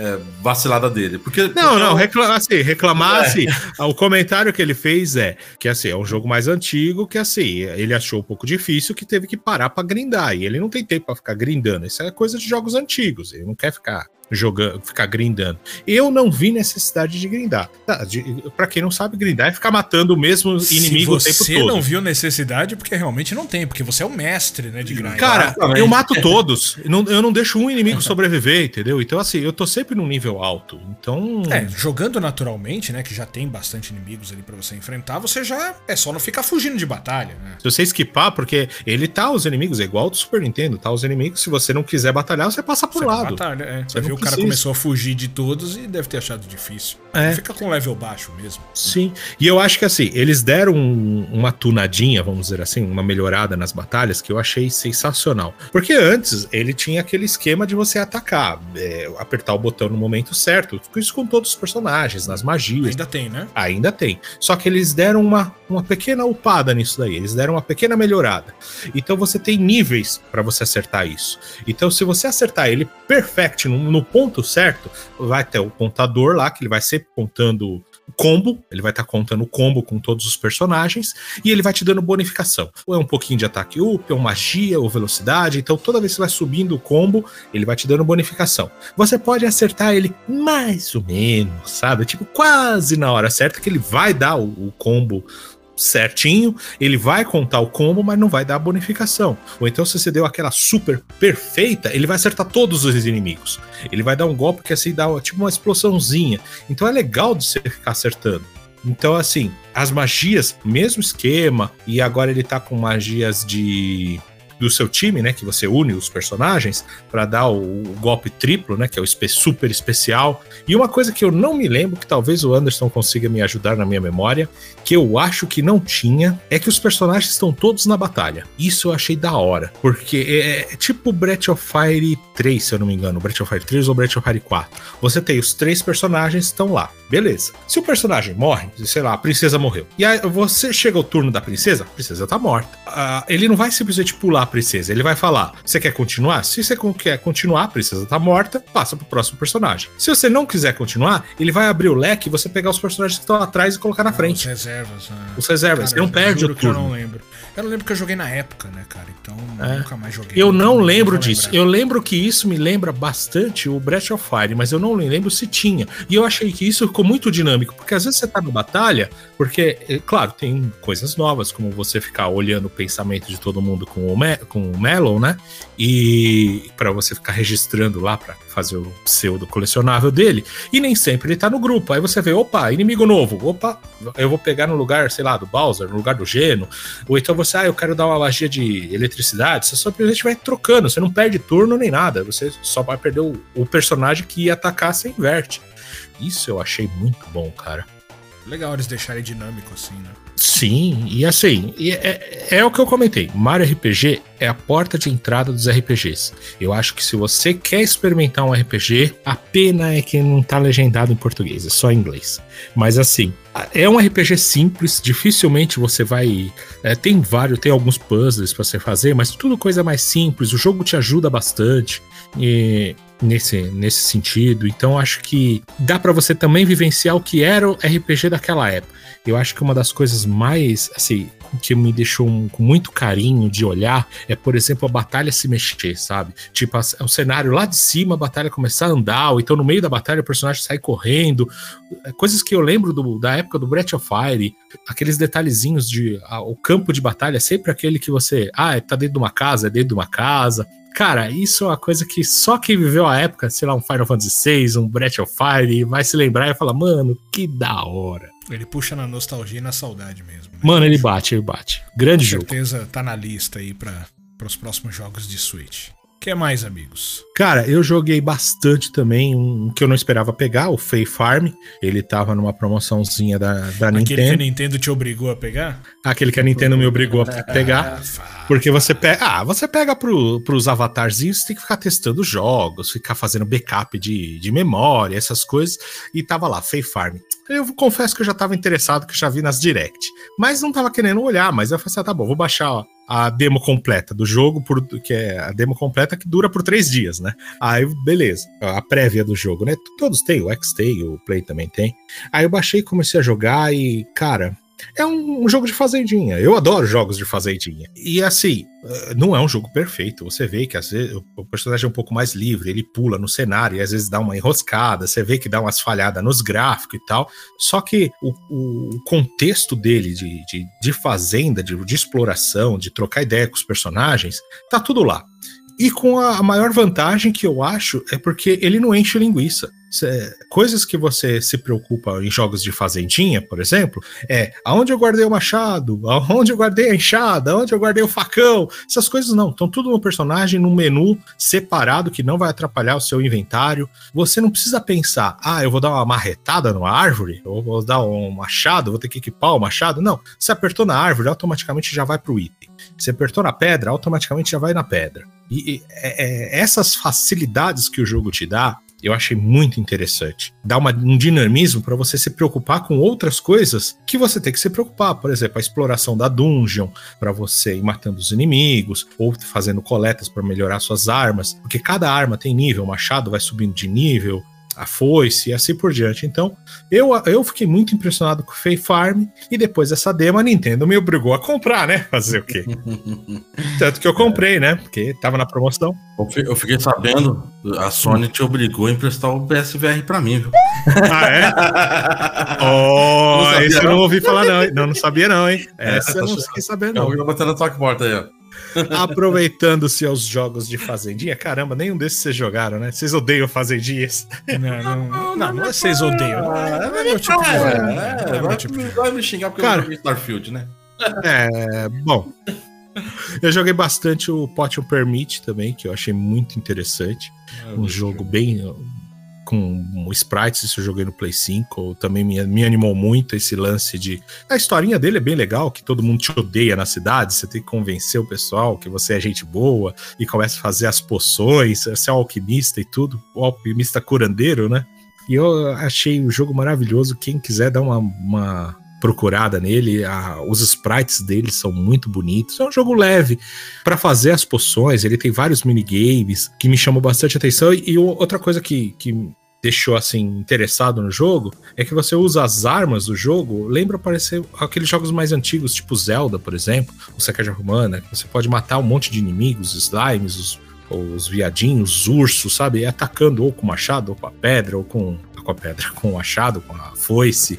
É, vacilada dele. Porque, não, porque não, reclamar assim, reclamar é. assim, o comentário que ele fez é que assim, é um jogo mais antigo, que assim, ele achou um pouco difícil, que teve que parar pra grindar, e ele não tem tempo pra ficar grindando, isso é coisa de jogos antigos, ele não quer ficar jogando, ficar grindando. Eu não vi necessidade de grindar. Tá, de, pra quem não sabe, grindar é ficar matando o mesmo Se inimigo o tempo todo. Você não viu necessidade porque realmente não tem, porque você é o mestre, né, de grindar. Cara, eu mato todos. Não, eu não deixo um inimigo sobreviver, entendeu? Então, assim, eu tô sempre num nível alto. Então... É, jogando naturalmente, né, que já tem bastante inimigos ali pra você enfrentar, você já... É só não ficar fugindo de batalha, né? Se você esquipar, porque ele tá os inimigos, é igual do Super Nintendo, tá os inimigos, se você não quiser batalhar, você passa pro você lado. Batalha, é. Você viu? O cara começou a fugir de todos e deve ter achado difícil. É. Fica com level baixo mesmo. Sim. E eu acho que assim, eles deram um, uma tunadinha, vamos dizer assim, uma melhorada nas batalhas que eu achei sensacional. Porque antes ele tinha aquele esquema de você atacar, é, apertar o botão no momento certo. Isso com todos os personagens, nas magias. Ainda tem, né? Ainda tem. Só que eles deram uma, uma pequena upada nisso daí. Eles deram uma pequena melhorada. Então você tem níveis pra você acertar isso. Então se você acertar ele perfect no, no ponto certo, vai ter o contador lá, que ele vai sempre contando combo, ele vai estar tá contando combo com todos os personagens, e ele vai te dando bonificação. Ou é um pouquinho de ataque up, ou magia, ou velocidade, então toda vez que você vai subindo o combo, ele vai te dando bonificação. Você pode acertar ele mais ou menos, sabe? Tipo, quase na hora certa que ele vai dar o, o combo certinho, ele vai contar o combo, mas não vai dar a bonificação. Ou então, se você deu aquela super perfeita, ele vai acertar todos os inimigos. Ele vai dar um golpe que assim dá tipo uma explosãozinha. Então é legal de você ficar acertando. Então, assim, as magias, mesmo esquema, e agora ele tá com magias de... do seu time, né, que você une os personagens pra dar o, o golpe triplo, né, que é o super especial. E uma coisa que eu não me lembro, que talvez o Anderson consiga me ajudar na minha memória, que eu acho que não tinha, é que os personagens estão todos na batalha. Isso eu achei da hora, porque é, é tipo Breath of Fire três, se eu não me engano, Breath of Fire três ou Breath of Fire quatro. Você tem os três personagens que estão lá, beleza. Se o personagem morre, sei lá, a princesa morreu, e aí você chega ao turno da princesa, a princesa tá morta. Uh, ele não vai simplesmente pular princesa, ele vai falar, você quer continuar? Se você quer continuar, a princesa tá morta, passa pro próximo personagem. Se você não quiser continuar, ele vai abrir o leque e você pegar os personagens que estão atrás e colocar na frente. Os reservas, né? Os reservas, cara, ele não perde o turno. Eu não lembro. Eu não lembro que eu joguei na época, né, cara? Então, é. nunca mais joguei. Eu não lembro disso. Eu lembro que isso me lembra bastante o Breath of Fire, mas eu não lembro se tinha. E eu achei que isso ficou muito dinâmico, porque às vezes você tá na batalha, porque, claro, tem coisas novas, como você ficar olhando o pensamento de todo mundo com o Mel, com o Melon, né? E pra você ficar registrando lá pra fazer o pseudo colecionável dele. E nem sempre ele tá no grupo. Aí você vê, opa, inimigo novo. Opa, eu vou pegar no lugar, sei lá, do Bowser, no lugar do Geno. Ou então você, ah, eu quero dar uma magia de eletricidade. Você só simplesmente vai trocando, você não perde turno nem nada, você só vai perder o, o personagem que ia atacar, você inverte. Isso eu achei muito bom, cara. Legal eles deixarem dinâmico assim, né? Sim, e assim, e é, é o que eu comentei, Mario R P G é a porta de entrada dos R P Gs. Eu acho que se você quer experimentar um R P G, a pena é que não tá legendado em português, é só em inglês. Mas assim, é um R P G simples, dificilmente você vai... É, tem vários, tem alguns puzzles pra você fazer, mas tudo coisa mais simples, o jogo te ajuda bastante e... Nesse, nesse sentido, então acho que dá pra você também vivenciar o que era o R P G daquela época. Eu acho que uma das coisas mais, assim, que me deixou um, com muito carinho de olhar é, por exemplo, a batalha se mexer, sabe? Tipo, é um cenário lá de cima, a batalha começar a andar, ou então no meio da batalha o personagem sai correndo. Coisas que eu lembro do, da época do Breath of Fire, aqueles detalhezinhos de... A, o campo de batalha é sempre aquele que você... Ah, tá dentro de uma casa, é dentro de uma casa... Cara, isso é uma coisa que só quem viveu a época, sei lá, um Final Fantasy seis, um Breath of Fire, vai se lembrar e fala, mano, que da hora. Ele puxa na nostalgia e na saudade mesmo. Né? Mano, ele bate, ele bate. Grande jogo. Com certeza jogo. Tá na lista aí para os próximos jogos de Switch. O que mais, amigos? Cara, eu joguei bastante também, um que eu não esperava pegar, o Fay Farm. Ele tava numa promoçãozinha da, da Aquele Nintendo. Aquele que a Nintendo te obrigou a pegar? Aquele que a Nintendo me obrigou a pegar. Porque você pega... Ah, você pega pro, pros avatarzinhos, você tem que ficar testando jogos, ficar fazendo backup de, de memória, essas coisas. E tava lá, Fay Farm. Eu confesso que eu já tava interessado, que eu já vi nas direct. Mas não tava querendo olhar, mas eu falei assim, ah, tá bom, vou baixar, ó. A demo completa do jogo, por, que é a demo completa que dura por três dias, né? Aí, beleza. A prévia do jogo, né? Todos têm, o X tem, o Play também tem. Aí eu baixei, comecei a jogar e, cara... É um, um jogo de fazendinha. Eu adoro jogos de fazendinha. E assim, não é um jogo perfeito. Você vê que às vezes o personagem é um pouco mais livre, ele pula no cenário e às vezes dá uma enroscada, você vê que dá umas falhadas nos gráficos e tal. Só que o, o contexto dele de, de, de fazenda, de, de exploração, de trocar ideia com os personagens, tá tudo lá. E com a maior vantagem que eu acho é porque ele não enche linguiça. Cê, coisas que você se preocupa em jogos de fazendinha, por exemplo, é aonde eu guardei o machado, aonde eu guardei a enxada, aonde eu guardei o facão, essas coisas não, estão tudo no personagem, num menu separado que não vai atrapalhar o seu inventário. Você não precisa pensar, ah, eu vou dar uma marretada numa árvore, ou vou dar um machado, vou ter que equipar o machado. Não, você apertou na árvore, automaticamente já vai pro item. Você apertou na pedra, automaticamente já vai na pedra. E, e é, essas facilidades que o jogo te dá, eu achei muito interessante. Dá uma, um dinamismo para você se preocupar com outras coisas que você tem que se preocupar. Por exemplo, a exploração da dungeon, para você ir matando os inimigos, ou fazendo coletas para melhorar suas armas. Porque cada arma tem nível, o machado vai subindo de nível, a foice e assim por diante. Então, eu, eu fiquei muito impressionado com o Fay Farm e depois dessa demo a Nintendo me obrigou a comprar, né? Fazer o quê? Tanto que eu comprei, né? Porque tava na promoção. Eu fiquei sabendo, a Sony te obrigou a emprestar o P S V R pra mim, viu? Ah, é? Oh, não sabia, esse não. Eu não ouvi falar não. Não, não sabia não, hein? Essa é, eu não fiquei sabendo não. Eu vou botar na tua porta aí, ó. Aproveitando-se aos jogos de fazendinha. Caramba, nenhum desses vocês jogaram, né? Vocês odeiam fazendinhas. Não, não, não, não é vocês odeiam. Não é meu tipo de jogo. É meu tipo de jogo. Vai me xingar porque eu não joguei Starfield, né? É, bom. Eu joguei bastante o Potion Permit também, que eu achei muito interessante. Um jogo bem... com sprites, isso eu joguei no Play cinco, também me, me animou muito esse lance de... A historinha dele é bem legal, que todo mundo te odeia na cidade, você tem que convencer o pessoal que você é gente boa, e começa a fazer as poções, você é um alquimista e tudo, o alquimista curandeiro, né? E eu achei o jogo maravilhoso, quem quiser dar uma... uma... procurada nele, a, os sprites dele são muito bonitos, é um jogo leve para fazer as poções, ele tem vários minigames que me chamou bastante atenção e, e outra coisa que, que deixou assim interessado no jogo é que você usa as armas do jogo, lembra parecer aqueles jogos mais antigos, tipo Zelda, por exemplo, o Sacaja Romana, você pode matar um monte de inimigos, slimes, os, os viadinhos, os ursos, sabe, atacando ou com machado, ou com a pedra, ou com com a pedra, com o achado, com a foice,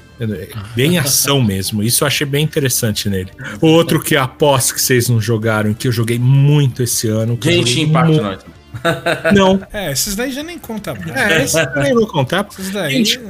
bem ação mesmo. Isso eu achei bem interessante nele. Outro que aposto que vocês não jogaram, que eu joguei muito esse ano. Gente, impacto mu- nós. Não. É, esses daí já nem conta. Mano. É, esses eu nem vou contar. Esses daí... Genshin...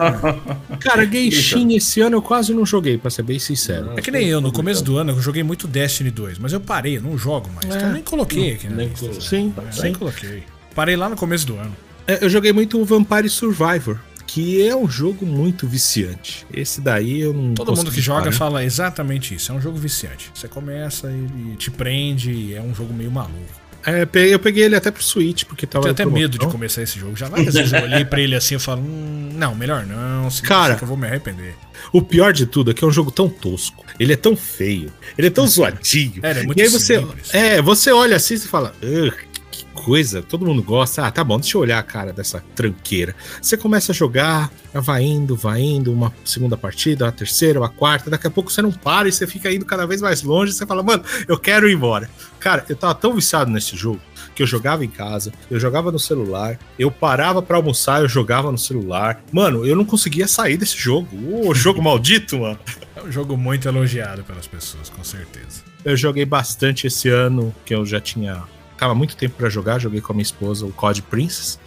Cara, Genshin esse ano eu quase não joguei, pra ser bem sincero. É que nem eu, no começo do ano eu joguei muito Destiny dois, mas eu parei, eu não jogo mais. É. Então eu nem coloquei aqui, né? Colo- sim, é, sim. Nem coloquei. Parei lá no começo do ano. É, eu joguei muito o Vampire Survivor, que é um jogo muito viciante. Esse daí eu não... Todo mundo que joga parar. Fala exatamente isso. É um jogo viciante. Você começa, ele te prende e é um jogo meio maluco. É, eu peguei ele até pro Switch, porque tava... Eu tenho até medo de começar esse jogo. Já várias vezes eu olhei pra ele assim e falo, hum, não, melhor não, se cara, que eu vou me arrepender. O pior de tudo é que é um jogo tão tosco, ele é tão feio, ele é tão zoadinho. É, é muito e aí você, simples. É, você olha assim e fala... coisa, todo mundo gosta. Ah, tá bom, deixa eu olhar a cara dessa tranqueira. Você começa a jogar, vai indo, vai indo, uma segunda partida, uma terceira, uma quarta, daqui a pouco você não para e você fica indo cada vez mais longe, você fala, mano, eu quero ir embora. Cara, eu tava tão viciado nesse jogo que eu jogava em casa, eu jogava no celular, eu parava pra almoçar, eu jogava no celular. Mano, eu não conseguia sair desse jogo. Ô, jogo maldito, mano. É um jogo muito elogiado pelas pessoas, com certeza. Eu joguei bastante esse ano, que eu já tinha... Tava muito tempo pra jogar, joguei com a minha esposa o C O D Princess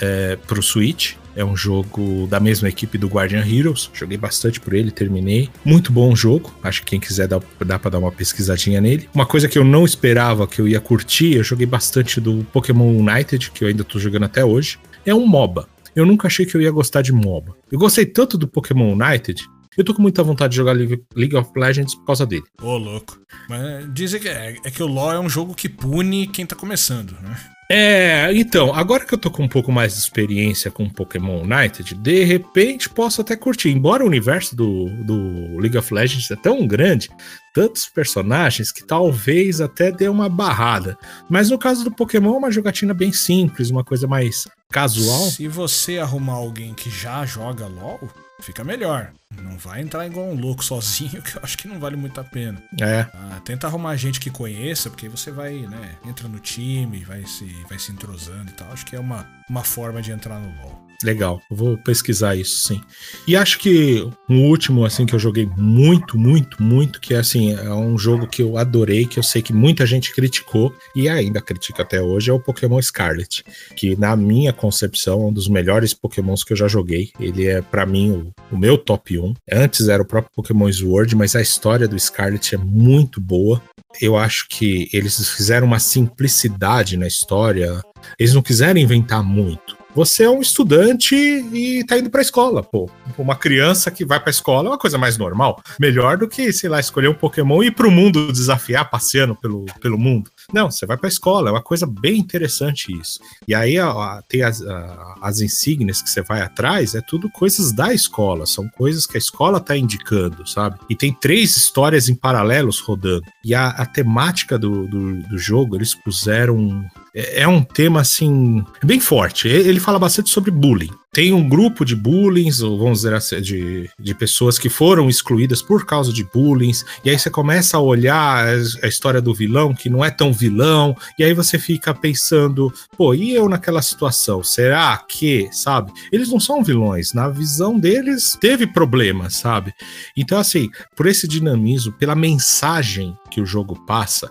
é, pro Switch. É um jogo da mesma equipe do Guardian Heroes. Joguei bastante por ele, terminei. Muito bom jogo. Acho que quem quiser dá, dá pra dar uma pesquisadinha nele. Uma coisa que eu não esperava que eu ia curtir, eu joguei bastante do Pokémon United, que eu ainda tô jogando até hoje. É um MOBA. Eu nunca achei que eu ia gostar de MOBA. Eu gostei tanto do Pokémon United... Eu tô com muita vontade de jogar League of Legends por causa dele. Ô, oh, louco. Mas dizem que é, é que o LoL é um jogo que pune quem tá começando, né? É, então, agora que eu tô com um pouco mais de experiência com Pokémon United, de repente posso até curtir. Embora o universo do, do League of Legends é tão grande, tantos personagens que talvez até dê uma barrada. Mas no caso do Pokémon é uma jogatina bem simples, uma coisa mais casual. Se você arrumar alguém que já joga LoL... Fica melhor. Não vai entrar igual um louco sozinho, que eu acho que não vale muito a pena. É. Ah, tenta arrumar gente que conheça, porque você vai, né, entra no time, vai se, vai se entrosando e tal. Acho que é uma, uma forma de entrar no LoL. Legal, eu vou pesquisar isso, sim. E acho que um último, assim, que eu joguei muito, muito, muito, que é, assim, é um jogo que eu adorei, que eu sei que muita gente criticou e ainda critica até hoje, é o Pokémon Scarlet, que na minha concepção é um dos melhores Pokémons que eu já joguei. Ele é, pra mim, o, o meu top um. Antes era o próprio Pokémon Sword, mas a história do Scarlet é muito boa. Eu acho que eles fizeram uma simplicidade na história. Eles não quiseram inventar muito. Você é um estudante e tá indo pra escola, pô. Uma criança que vai pra escola é uma coisa mais normal. Melhor do que, sei lá, escolher um Pokémon e ir pro mundo desafiar, passeando pelo, pelo mundo. Não, você vai pra escola, é uma coisa bem interessante isso. E aí a, a, tem as, a, as insígnias que você vai atrás, é tudo coisas da escola, são coisas que a escola tá indicando, sabe? E tem três histórias em paralelos rodando. E a, a temática do, do, do jogo, eles puseram... É, é um tema, assim, bem forte. Ele fala bastante sobre bullying. Tem um grupo de bullying, ou vamos dizer assim, de, de pessoas que foram excluídas por causa de bullying, e aí você começa a olhar a história do vilão, que não é tão vilão, e aí você fica pensando, pô, e eu naquela situação? Será que, sabe? Eles não são vilões, na visão deles teve problemas, sabe? Então, assim, por esse dinamismo, pela mensagem que o jogo passa...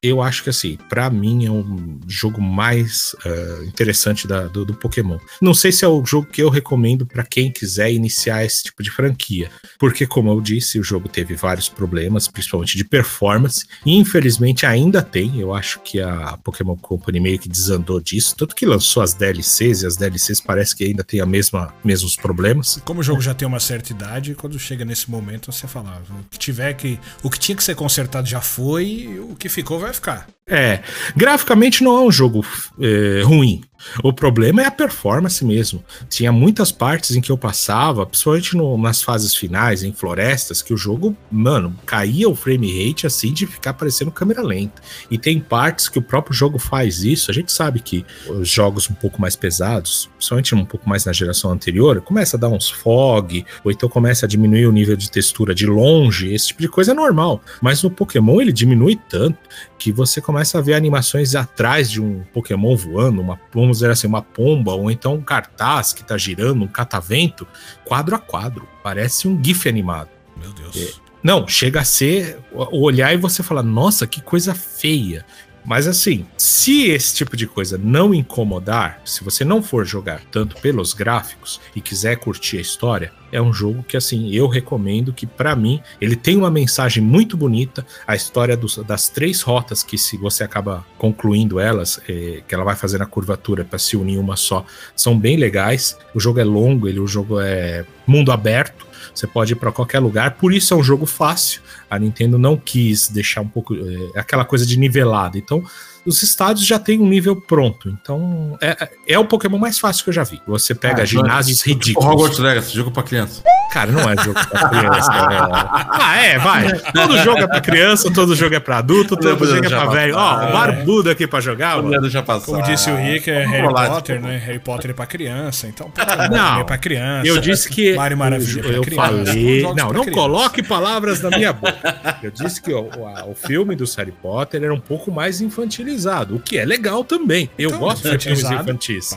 Eu acho que, assim, pra mim é um jogo mais uh, interessante da, do, do Pokémon. Não sei se é o jogo que eu recomendo pra quem quiser iniciar esse tipo de franquia. Porque, como eu disse, o jogo teve vários problemas, principalmente de performance. E, infelizmente, ainda tem. Eu acho que a Pokémon Company meio que desandou disso. Tanto que lançou as D L Cs, e as D L Cs parece que ainda tem a mesma, mesmos problemas. Como o jogo já tem uma certa idade, quando chega nesse momento, você fala, o que tiver que... O que tinha que ser consertado já foi, e o que ficou vai... Vai ficar. É, graficamente não é um jogo é, ruim. O problema é a performance mesmo. Tinha muitas partes em que eu passava, principalmente no, nas fases finais, em florestas, que o jogo, mano, caía o frame rate assim de ficar parecendo câmera lenta. E tem partes que o próprio jogo faz isso. A gente sabe que os jogos um pouco mais pesados, principalmente um pouco mais na geração anterior, começa a dar uns fog, ou então começa a diminuir o nível de textura de longe. Esse tipo de coisa é normal. Mas no Pokémon ele diminui tanto que você começa a ver animações atrás de um Pokémon voando, uma, vamos dizer assim, uma pomba, ou então um cartaz que tá girando, um catavento, quadro a quadro. Parece um GIF animado. Meu Deus. É, não, chega a ser olhar e você fala, nossa, que coisa feia. Mas assim, se esse tipo de coisa não incomodar, se você não for jogar tanto pelos gráficos e quiser curtir a história, é um jogo que, assim, eu recomendo, que pra mim, ele tem uma mensagem muito bonita, a história dos, das três rotas que, se você acaba concluindo elas, é, que ela vai fazer na curvatura pra se unir uma só, são bem legais. O jogo é longo, ele, o jogo é mundo aberto. Você pode ir para qualquer lugar, por isso é um jogo fácil. A Nintendo não quis deixar um pouco... É, aquela coisa de nivelada. Então, os estádios já tem um nível pronto. Então, é, é o Pokémon mais fácil que eu já vi. Você pega ah, ginásios é ridículos. Hogwarts Legacy, jogo para criança. Cara, não é jogo pra criança, velho. Ah, é, vai. Todo jogo é pra criança, todo jogo é pra adulto, todo jogo é pra velho. Ó, oh, o barbudo aqui pra jogar, mano. Já como disse o Rick, é Harry Potter, né? Harry Potter é pra criança, então... Não, é pra criança. Eu disse que... Mario Maravilha eu, é pra criança. Eu falei... Não, não criança. Coloque palavras na minha boca. Eu disse que o, a, o filme do Harry Potter era um pouco mais infantilizado, o que é legal também. Eu então, gosto de filmes infantis.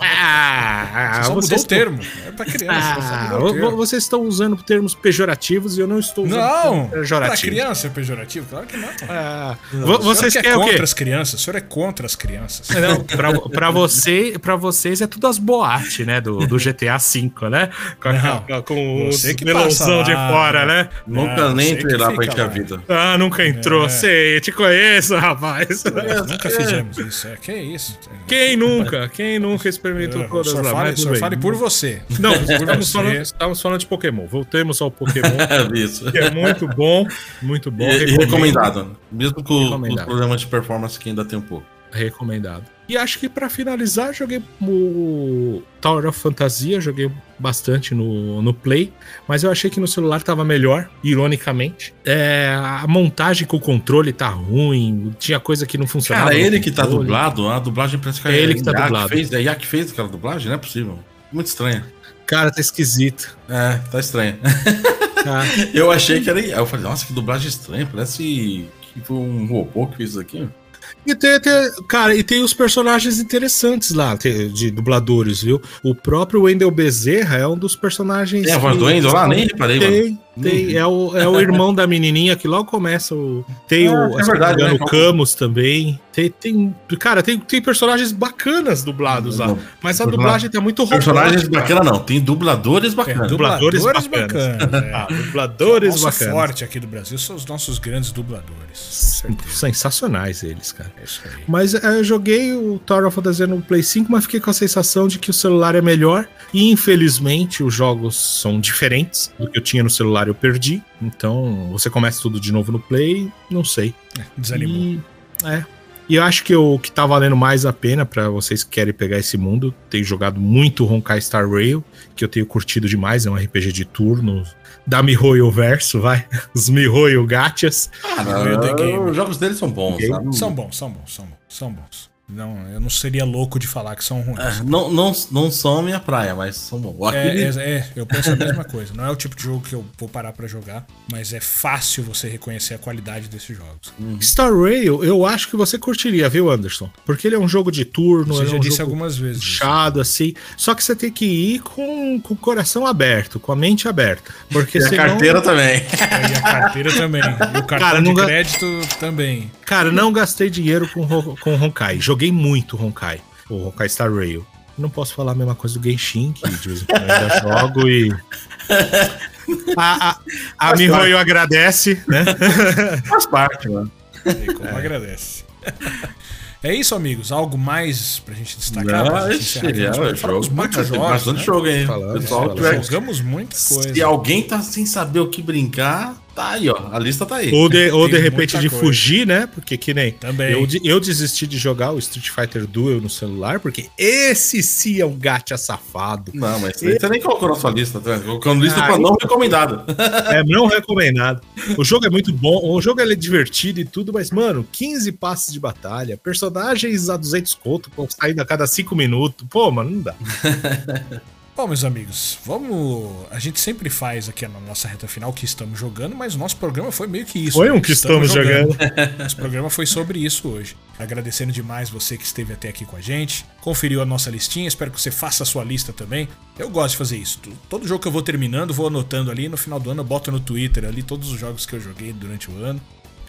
Ah, você só mudou o termo. É pra criança, ah, vocês estão usando termos pejorativos e eu não estou usando não, pejorativo. Pra criança é pejorativo? Claro que não. Ah, não. Vocês querem é contra o quê? As crianças. O senhor é contra as crianças. Não, pra, pra, você, pra vocês é tudo as boates, né? Do, do G T A cinco, né? Com, não, com os melãozão de fora, né? Nunca não, nem entrei lá pra gente a vida. Ah, nunca entrou. É. Sei, te conheço, rapaz. É, nunca fizemos isso. É, que isso? Quem nunca? Quem nunca experimentou todas as fale, só fale por você. Não, estamos falando, estamos falando de Pokémon. Voltemos ao Pokémon. Isso. Que é muito bom, muito bom. E recomendado. recomendado. Mesmo com recomendado. Os problemas de performance que ainda tem um pouco. Recomendado. E acho que pra finalizar, joguei o Tower of Fantasia, joguei bastante no, no Play, mas eu achei que no celular tava melhor, ironicamente. É, a montagem com o controle tá ruim, tinha coisa que não funcionava. Cara, é ele que tá dublado, a dublagem parece que é ele que tá dublado. É a I A que fez aquela dublagem, não é possível. Muito estranha. Cara, tá esquisito. É, tá estranho. Ah. Eu achei que era... Eu falei, nossa, que dublagem estranha, parece que foi um robô que fez isso aqui. E tem, tem, cara, e tem os personagens interessantes lá, de dubladores, viu? O próprio Wendel Bezerra é um dos personagens... É a voz do Wendel lá? Nem reparei, tem, mano. Tem, é, o, é o irmão da menininha que logo começa o... Tem ah, o... É verdade, né? O Camus também. Tem, tem, cara, tem, tem personagens bacanas dublados lá, mas a dublagem tá muito robótica. Personagens bacanas não, tem dubladores bacanas. É, dubladores, dubladores bacanas. bacanas é. Ah, dubladores bacanas. O nosso forte aqui do Brasil são os nossos grandes dubladores. Sensacionais eles, cara. É, mas eu joguei o Tower of Fantasy no Play cinco, mas fiquei com a sensação de que o celular é melhor. E infelizmente os jogos são diferentes do que eu tinha no celular, eu perdi. Então você começa tudo de novo no Play, não sei. É, desanimou. E, é. E eu acho que o que tá valendo mais a pena pra vocês que querem pegar esse mundo, tenho jogado muito Honkai Star Rail, que eu tenho curtido demais, é um R P G de turno da MiHoYo Verso, vai. Os MiHoYo Gachas. Ah, não, os jogos deles são bons, sabe? São bons, são bons, são bons, são bons. Não, eu não seria louco de falar que são ruins. É, não, não, não são a minha praia, mas são bons. É, é, é, eu penso a mesma coisa. Não é o tipo de jogo que eu vou parar pra jogar, mas é fácil você reconhecer a qualidade desses jogos. Uhum. Star Rail, eu acho que você curtiria, viu, Anderson? Porque ele é um jogo de turno, você já é um disse jogo algumas vezes. Puxado, assim. Só que você tem que ir com, com o coração aberto, com a mente aberta. Porque e senão... a carteira também. E a carteira também. E o cartão Cara, de não... crédito também. Cara, não gastei dinheiro com, com Honkai. Joguei muito Honkai, o Honkai Star Rail. Não posso falar a mesma coisa do Genshin, que de vez em quando ainda jogo e... A, a, a MiHoYo agradece, né? Faz parte, mano. E como é. Agradece. É isso, amigos. Algo mais pra gente destacar? Não, pra gente é, a gente é, jogo, muitos jogos, bastante né? jogo aí. Falando, pessoal, falando. Jogamos muita coisa. Se alguém tá sem saber o que brincar, tá aí, ó. A lista tá aí. Ou de, ou de repente de coisa. Fugir, né? Porque que nem... Também. Eu, eu desisti de jogar o Street Fighter Duel no celular, porque esse sim é um gacha safado. Não, mas esse... você nem colocou na sua lista, tá? Colocando lista ah, pra não recomendado. É, não recomendado. O jogo é muito bom, o jogo é divertido e tudo, mas, mano, quinze passes de batalha, personagem Personagens a duzentos conto, saindo a cada cinco minutos. Pô, mano, não dá. Bom, meus amigos, vamos... A gente sempre faz aqui na nossa reta final que estamos jogando, mas o nosso programa foi meio que isso. Foi um que estamos, estamos jogando. jogando. Nosso programa foi sobre isso hoje. Agradecendo demais você que esteve até aqui com a gente, conferiu a nossa listinha, espero que você faça a sua lista também. Eu gosto de fazer isso. Todo jogo que eu vou terminando, vou anotando ali, no final do ano eu boto no Twitter ali todos os jogos que eu joguei durante o ano.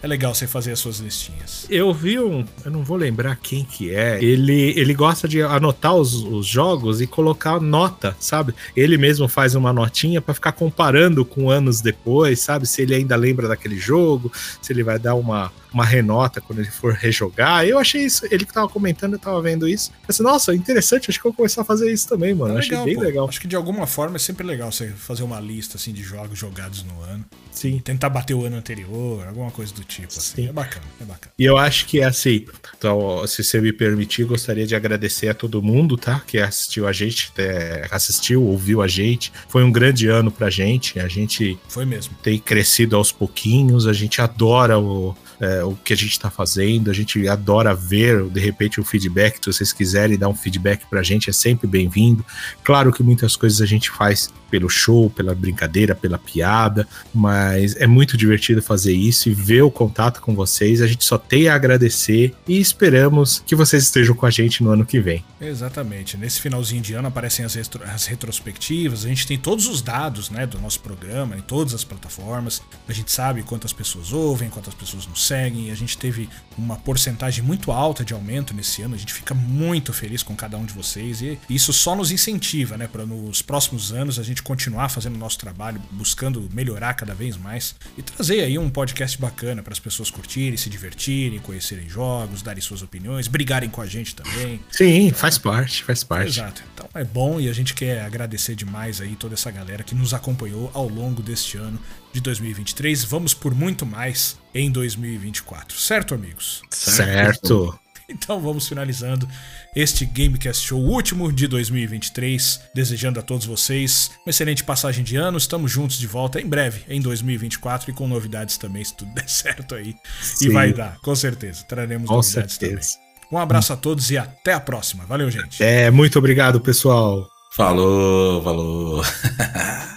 É legal você fazer as suas listinhas. Eu vi um... Eu não vou lembrar quem que é. Ele, ele gosta de anotar os, os jogos e colocar nota, sabe? Ele mesmo faz uma notinha pra ficar comparando com anos depois, sabe? Se ele ainda lembra daquele jogo, se ele vai dar uma... uma renota quando ele for rejogar. Eu achei isso, ele que tava comentando, eu tava vendo isso. Eu pensei, nossa, interessante, acho que eu vou começar a fazer isso também, mano. É legal, achei bem pô. legal. Acho que de alguma forma é sempre legal você fazer uma lista assim de jogos jogados no ano. Sim. Tentar bater o ano anterior, alguma coisa do tipo. Assim. Sim. É bacana, é bacana. E eu acho que é assim. Então, se você me permitir, gostaria de agradecer a todo mundo, tá? Que assistiu a gente, é, assistiu, ouviu a gente. Foi um grande ano pra gente. A gente foi mesmo. Tem crescido aos pouquinhos, a gente adora o, é, o que a gente tá fazendo, a gente adora ver, de repente, o feedback. Se vocês quiserem dar um feedback pra gente, é sempre bem-vindo. Claro que muitas coisas a gente faz pelo show, pela brincadeira, pela piada, mas é muito divertido fazer isso e ver o contato com vocês. A gente só tem a agradecer e esperamos que vocês estejam com a gente no ano que vem. Exatamente. Nesse finalzinho de ano aparecem as, retro- as retrospectivas, a gente tem todos os dados, né, do nosso programa em todas as plataformas. A gente sabe quantas pessoas ouvem, quantas pessoas nos seguem. A gente teve uma porcentagem muito alta de aumento nesse ano. A gente fica muito feliz com cada um de vocês e isso só nos incentiva, né, para nos próximos anos a gente continuar fazendo o nosso trabalho, buscando melhorar cada vez mais e trazer aí um podcast bacana para as pessoas curtirem, se divertirem, conhecerem jogos, darem suas opiniões, brigarem com a gente também. Sim, então, faz parte, faz parte. Exato. Então é bom e a gente quer agradecer demais aí toda essa galera que nos acompanhou ao longo deste ano de dois mil e vinte e três. Vamos por muito mais em dois mil e vinte e quatro. Certo, amigos? Certo. Então vamos finalizando este Gamecast Show, último de dois mil e vinte e três, desejando a todos vocês uma excelente passagem de ano. Estamos juntos de volta em breve, em dois mil e vinte e quatro, e com novidades também, se tudo der certo aí. Sim. E vai dar, com certeza, traremos com novidades certeza. também. Um abraço a todos e até a próxima. Valeu, gente. É, muito obrigado, pessoal. Falou, falou.